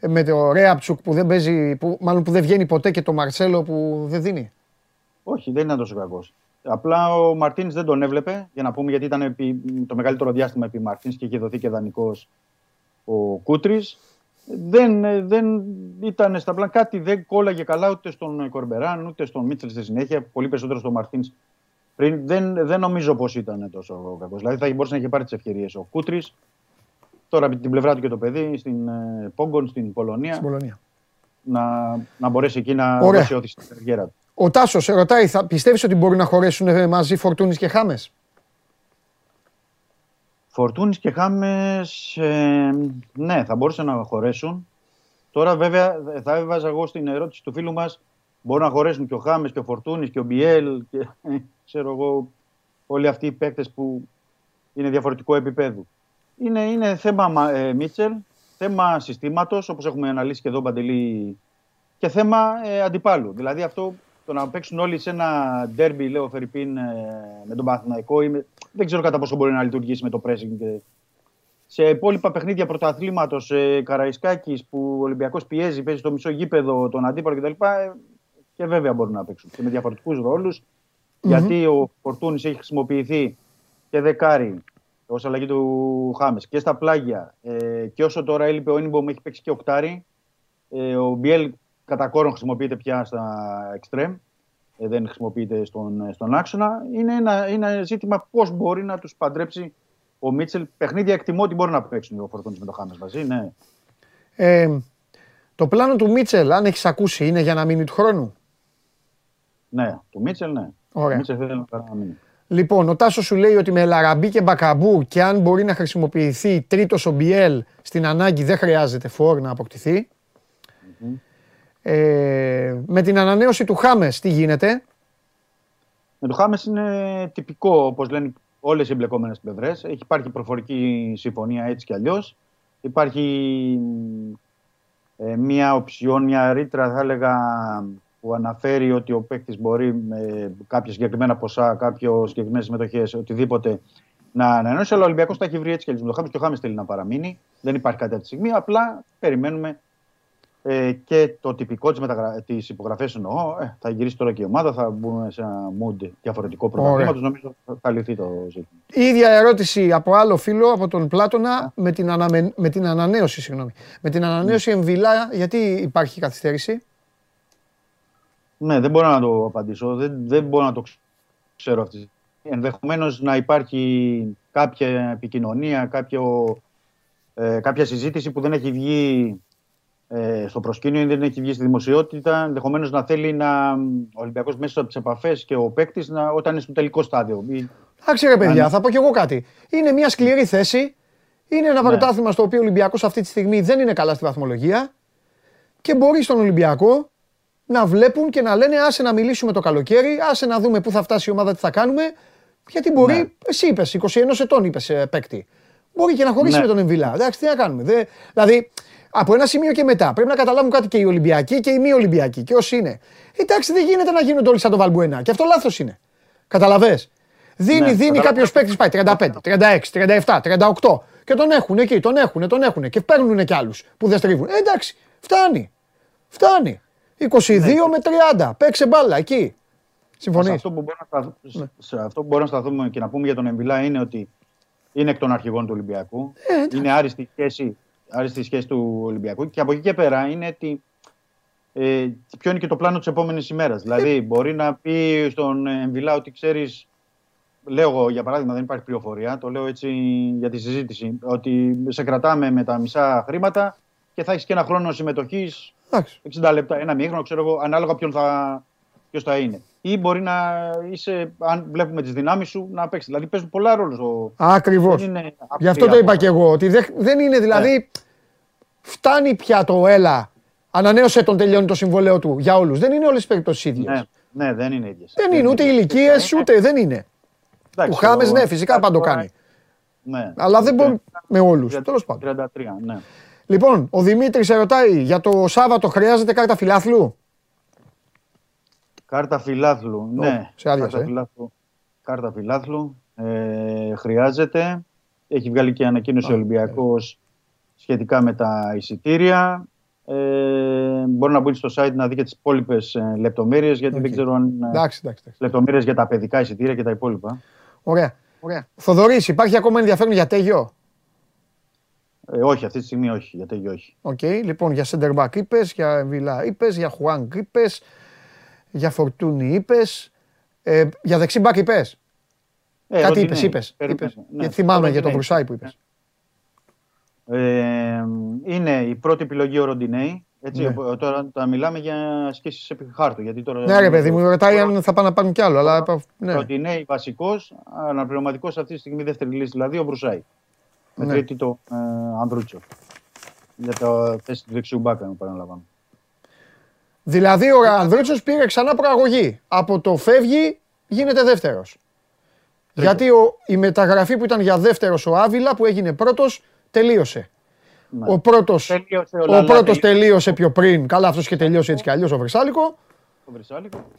με το Ρέαπτσουκ που δεν παίζει, μάλλον που δεν βγαίνει ποτέ και το Μαρσέλο που δεν δίνει. Όχι, δεν ήταν τόσο κακός. Απλά ο Μαρτίνς δεν τον έβλεπε, για να πούμε, γιατί ήταν το μεγαλύτερο διάστημα επί Μαρτίνς και είχε δοθεί και δανεικός ο Κούτρις. Δεν ήταν στα πλάνα, κάτι δεν κόλλαγε καλά ούτε στον Κορμπεράν ούτε στον Μίτσελ στη συνέχεια. Πολύ περισσότερο στον Μαρτίνς πριν. Δεν νομίζω πως ήταν τόσο κακός. Δηλαδή θα μπορούσε να είχε πάρει τις ευκαιρίες ο Κούτρις. Τώρα από την πλευρά του και το παιδί στην Πόγκον, στην Πολωνία. Να μπορέσει εκεί να δώσει ό,τι στην καριέρα του. Ο Τάσος ρωτάει, πιστεύεις ότι μπορούν να χωρέσουν μαζί Φορτούνης και Χάμες? Φορτούνης και Χάμες, ναι, θα μπορούσαν να χωρέσουν. Τώρα βέβαια θα έβαζα εγώ στην ερώτηση του φίλου μας, μπορούν να χωρέσουν και ο Χάμες και ο Φορτούνης και ο Μπιέλ και ξέρω εγώ όλοι αυτοί οι παίκτες που είναι διαφορετικού επίπεδου. Είναι θέμα Μίτσελ, θέμα συστήματος όπως έχουμε αναλύσει και εδώ Παντελή και θέμα αντιπάλου. Δηλαδή αυτό το να παίξουν όλοι σε ένα ντέρμπι, λέω φερρυπίν, με τον Παναθηναϊκό, δεν ξέρω κατά πόσο μπορεί να λειτουργήσει με το pressing. Σε υπόλοιπα παιχνίδια πρωταθλήματος, Καραϊσκάκης που ο Ολυμπιακός πιέζει, παίζει στο μισό γήπεδο, τον αντίπαλο κτλ. Και βέβαια μπορούν να παίξουν και με διαφορετικούς ρόλους. Γιατί ο Φορτούνης έχει χρησιμοποιηθεί και δεκάρι ως αλλαγή του Χάμες και στα πλάγια. Και όσο τώρα έλειπε ο Ίνιμπομ, έχει παίξει και οκτάρι. Ο Μπιέλ κατά κόρον χρησιμοποιείται πια στα εξτρέμ. δεν χρησιμοποιείται στον άξονα. Είναι ένα ζήτημα πώς μπορεί να τους παντρέψει ο Μίτσελ. Παιχνίδια εκτιμώ ότι μπορεί να παίξουν ο Φορτούνης με το Χάμες μαζί. Ναι. Το πλάνο του Μίτσελ, αν έχεις ακούσει, είναι για να μείνει του χρόνου. Ναι, του Μίτσελ, ναι. Ωραία. Μίτσελ θέλει να μείνει. Λοιπόν, ο Τάσος σου λέει ότι με Λαραμπή και Μπακαμπού και αν μπορεί να χρησιμοποιηθεί τρίτος ο Μπιέλ στην ανάγκη, δεν χρειάζεται φορ να αποκτηθεί. Mm-hmm. Με την ανανέωση του Χάμες, τι γίνεται? Με το Χάμες είναι τυπικό, όπως λένε όλες οι εμπλεκόμενες πλευρές. Υπάρχει προφορική συμφωνία έτσι κι αλλιώς. Υπάρχει μια οψιόν, μια ρήτρα θα έλεγα, που αναφέρει ότι ο παίκτης μπορεί με κάποια συγκεκριμένα ποσά, κάποιες συγκεκριμένες συμμετοχές, οτιδήποτε να ανανεώσει. Αλλά ο Ολυμπιακός τα έχει βρει έτσι και με το Χάμες, και ο Χάμες θέλει να παραμείνει. Δεν υπάρχει κάτι αυτή τη στιγμή. Απλά περιμένουμε και το τυπικό της υπογραφής. Εννοώ, θα γυρίσει τώρα και η ομάδα, θα μπούμε σε ένα mood διαφορετικό προγράμματος. Νομίζω θα λυθεί το ζήτημα. Η ίδια ερώτηση από άλλο φίλο, από τον Πλάτωνα, με την ανανέωση Εμβιλά, γιατί υπάρχει καθυστέρηση? Ναι, δεν μπορώ να το απαντήσω. Δεν μπορώ να το ξέρω αυτή. Ενδεχομένως να υπάρχει κάποια επικοινωνία, κάποια συζήτηση που δεν έχει βγει στο προσκήνιο ή δεν έχει βγει στη δημοσιότητα. Ενδεχομένως να θέλει ο Ολυμπιακός μέσα από τις επαφές και ο παίκτης όταν είναι στο τελικό στάδιο. Εντάξει ρε παιδιά, θα πω κι εγώ κάτι. Είναι μια σκληρή θέση. Είναι ένα πρωτάθλημα στο οποίο ο Ολυμπιακός αυτή τη στιγμή δεν είναι καλά στη βαθμολογία και μπορεί στον Ολυμπιακό να βλέπουν και να λένε άσε να μιλήσουμε το καλοκαίρι, άσε να δούμε πού θα φτάσει η ομάδα, τι θα κάνουμε. Γιατί μπορεί, εσύ είπες, 21 ετών είπες παίκτη. Μπορεί και να χωρίσει με τον Εμβιλά. Εντάξει, τι να κάνουμε. Δηλαδή, από ένα σημείο και μετά πρέπει να καταλάβουν κάτι και οι Ολυμπιακοί και οι μη Ολυμπιακοί. Και όσοι είναι. Εντάξει, δεν γίνεται να γίνονται όλοι σαν τον Βαλμπουενά. Και αυτό λάθος είναι. Καταλαβες. Δίνει κάποιος παίκτης, πάει 35, 36, 37, 38. Και τον έχουν εκεί, τον έχουν. Και παίρνουν κι άλλους που δεν στρίβουν. Εντάξει, φτάνει. 22 με 30. Παίξε μπάλα εκεί. Συμφωνείς? Αυτό που μπορώ να σταθούμε και να πούμε για τον Εμβιλά είναι ότι είναι εκ των αρχηγών του Ολυμπιακού. Είναι άριστη σχέση του Ολυμπιακού. Και από εκεί και πέρα είναι ότι ποιο είναι και το πλάνο της επόμενης ημέρας. Δηλαδή μπορεί να πει στον Εμβιλά ότι ξέρεις, λέω εγώ για παράδειγμα, δεν υπάρχει πληροφορία, το λέω έτσι για τη συζήτηση, ότι σε κρατάμε με τα μισά χρήματα και θα έχεις και ένα χρόνο συμμετοχής. 60 λεπτά, ένα μήχρονο, ξέρω εγώ, ανάλογα ποιος θα είναι. Ή μπορεί να είσαι, αν βλέπουμε τις δυνάμεις σου, να παίξεις. Δηλαδή παίζουν πολλά ρόλο. Ακριβώς. Γι' αυτό το είπα και εγώ. Ότι δεν είναι δηλαδή. Φτάνει πια το έλα. Ανανέωσε τον, τελειώνει το συμβόλαιο του για όλους. Δεν είναι όλες οι περιπτώσεις ίδιες. Ναι, δεν είναι ίδιες. Δεν είναι ούτε ηλικίες, ούτε δεν είναι. Ο Χάμες, ναι, φυσικά πάντα το κάνει. Αλλά δεν μπορεί με όλους. Τέλος πάντων. Λοιπόν, ο Δημήτρης ερωτάει, για το Σάββατο χρειάζεται κάρτα φιλάθλου? Κάρτα φιλάθλου, ναι. Σε άδειασε. Κάρτα φιλάθλου χρειάζεται. Έχει βγάλει και ανακοίνωση Ολυμπιακός σχετικά με τα εισιτήρια. Μπορεί να μπουν στο site να δει και τις υπόλοιπες λεπτομέρειες, γιατί δεν ξέρω αν λεπτομέρειες για τα παιδικά εισιτήρια και τα υπόλοιπα. Ωραία. Θοδωρής, υπάρχει ακόμα ενδιαφέρον για Τέγιο? Όχι, αυτή τη στιγμή όχι, για Τέγιο όχι. Οκ, λοιπόν, για Σεντερμπακ είπες, για Εμβιλά είπες, για Χουάνγκ είπες, για Φορτούνι είπες, για δεξιμπακ είπες. Κάτι είπες. Γιατί θυμάμαι για τον Βρουσάη που είπες. Είναι η πρώτη επιλογή ο Ροντινέη. Έτσι, τώρα τα μιλάμε για ασκήσεις επί χάρτου. Ναι ρε παιδί μου, ρωτάει αν θα πάνε να πάρουν κι άλλο. Ροντινέη βασικός, αναπληρωματικός αυτή τη στιγμή δεύτερη λύση, δηλαδή ο Βρουσάη. Με τρίτη το Ανδρούτσο. Για το θέση του δεξιού μπάκα, να παραλαμβάνω. Δηλαδή ο Ανδρούτσος πήρε ξανά προαγωγή. Από το φεύγει γίνεται δεύτερος. Γιατί η μεταγραφή που ήταν για δεύτερος ο Άβυλα που έγινε πρώτος τελείωσε. Ο πρώτος τελείωσε πιο πριν. Καλά, αυτός είχε τελειώσει έτσι κι αλλιώς, ο Βρυσάλικο.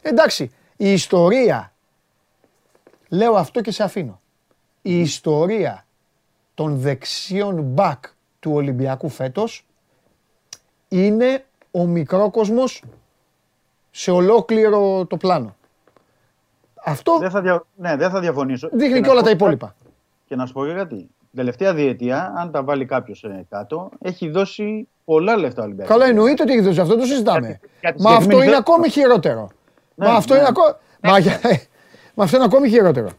Εντάξει, η ιστορία. Λέω αυτό και σε αφήνω. Η ιστορία των δεξιών μπακ του Ολυμπιακού φέτος είναι ο μικρόκοσμος σε ολόκληρο το πλάνο. Αυτό δεν θα διαφωνήσω. Δείχνει και όλα τα υπόλοιπα. Και να σου πω γιατί. Την τελευταία διετία, αν τα βάλει κάποιος κάτω, έχει δώσει πολλά λεφτά ο Ολυμπιακός. Καλά, εννοείται ότι έχει δώσει, αυτό το συζητάμε. Μα αυτό είναι ακόμη χειρότερο. Μα αυτό είναι ακόμη χειρότερο.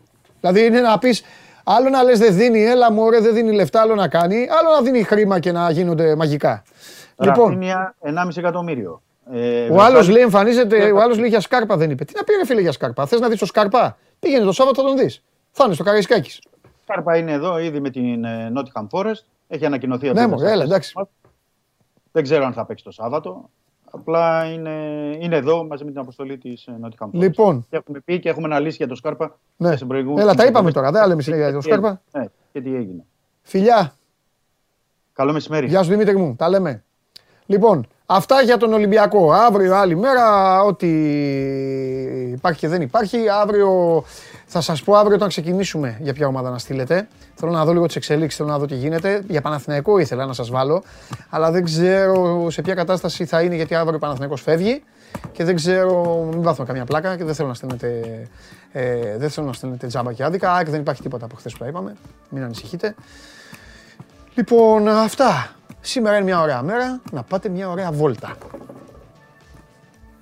Δηλαδή είναι να πεις, άλλο να λες δεν δίνει, έλα μωρέ δεν δίνει λεφτά, άλλο να κάνει, άλλο να δίνει χρήμα και να γίνονται μαγικά. Λοιπόν, 1,5 εκατομμύριο. Ο άλλος λέει εμφανίζεται, ο άλλος λέει για Σκάρπα δεν είπε. Τι να πει ρε φίλε για Σκάρπα, θες να δεις το Σκάρπα, πήγαινε το Σάββατο θα τον δεις. Θα είναι στο Καραϊσκάκης. Σκάρπα είναι εδώ ήδη με την Nottingham Forest, έχει ανακοινωθεί από το Σάββατο. Δεν ξέρω αν θα παίξει το Σάββατο. Απλά είναι εδώ μαζί με την αποστολή της Nottingham Forest. Λοιπόν. Και έχουμε πει και έχουμε αναλύσει για το Σκάρπα. Ναι. Έλα, τα είπαμε τώρα. Δεν λέμε συνέχεια για το Σκάρπα. Ναι, και τι έγινε. Φιλιά. Καλό μεσημέρι. Γεια σου Δημήτρη μου. Τα λέμε. Λοιπόν, αυτά για τον Ολυμπιακό. Αύριο άλλη μέρα, ό,τι υπάρχει και δεν υπάρχει. Αύριο θα σας πω, αύριο όταν ξεκινήσουμε για ποια ομάδα να στείλετε. Θέλω να δω λίγο τις εξελίξεις, θέλω να δω τι γίνεται. Για Παναθηναϊκό ήθελα να σας βάλω, αλλά δεν ξέρω σε ποια κατάσταση θα είναι γιατί αύριο ο Παναθηναϊκός φεύγει και δεν ξέρω, μην βάθουμε καμία πλάκα και δεν θέλω να στέλνετε, δεν θέλω να στέλνετε τζάμπα και άδικα. Α, και δεν υπάρχει τίποτα από χθες που τα είπαμε, μην ανησυχείτε. Λοιπόν, αυτά. Σήμερα είναι μια ωραία μέρα, να πάτε μια ωραία βόλτα.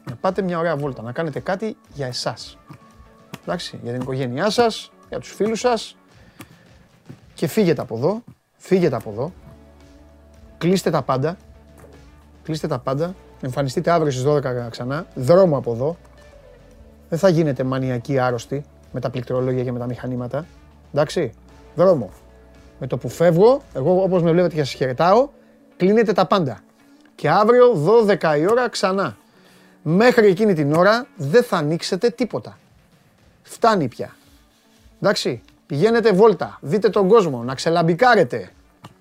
Να πάτε μια ωραία βόλτα, να κάνετε κάτι για εσάς. Εντάξει, για την οικογένειά σας, για τους φίλους σας. Και φύγετε από εδώ, φύγετε από εδώ. Κλείστε τα πάντα, κλείστε τα πάντα. Εμφανιστείτε αύριο στις 12 ξανά, δρόμο από εδώ. Δεν θα γίνετε μανιακοί άρρωστοι με τα πληκτρολόγια και με τα μηχανήματα. Εντάξει, δρόμο. Με το που φεύγω, εγώ όπως με βλέπετε και σας χαιρετάω, κλείνετε τα πάντα. Και αύριο 12 η ώρα ξανά. Μέχρι εκείνη την ώρα δεν θα ανοίξετε τίποτα. Φτάνει πια. Εντάξει, πηγαίνετε βόλτα, δείτε τον κόσμο, να ξελαμπικάρετε.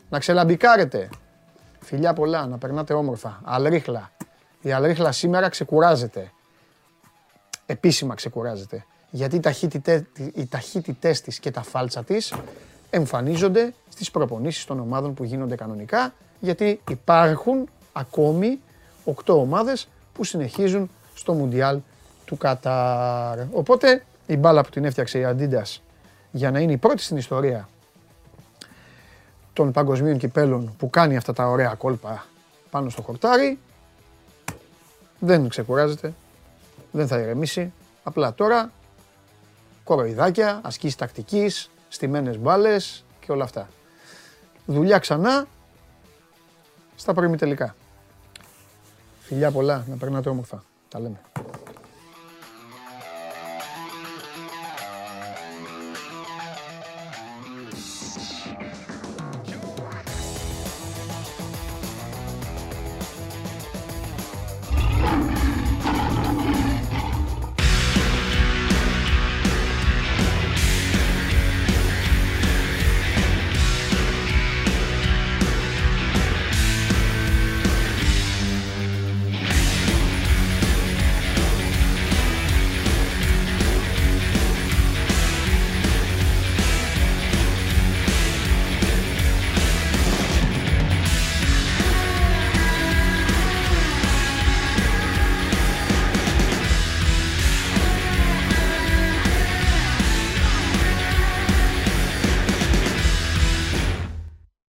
Να ξελαμπικάρετε. Φιλιά πολλά, να περνάτε όμορφα. Αλρίχλα. Η αλρίχλα σήμερα ξεκουράζεται. Επίσημα ξεκουράζεται. Γιατί οι ταχύτητές της και τα φάλτσα της εμφανίζονται στις προπονήσεις των ομάδων που γίνονται κανονικά, γιατί υπάρχουν ακόμη 8 ομάδες που συνεχίζουν στο Μουντιάλ του Κατάρ. Οπότε η μπάλα που την έφτιαξε η Adidas για να είναι η πρώτη στην ιστορία των παγκοσμίων κυπέλων που κάνει αυτά τα ωραία κόλπα πάνω στο χορτάρι, δεν ξεκουράζεται, δεν θα ηρεμήσει, απλά τώρα κοροϊδάκια, ασκήσεις τακτικής, στιμένες μπάλες και όλα αυτά. Δουλειά ξανά στα προημιτελικά. Φιλιά πολλά, να περνάτε όμορφα. Τα λέμε.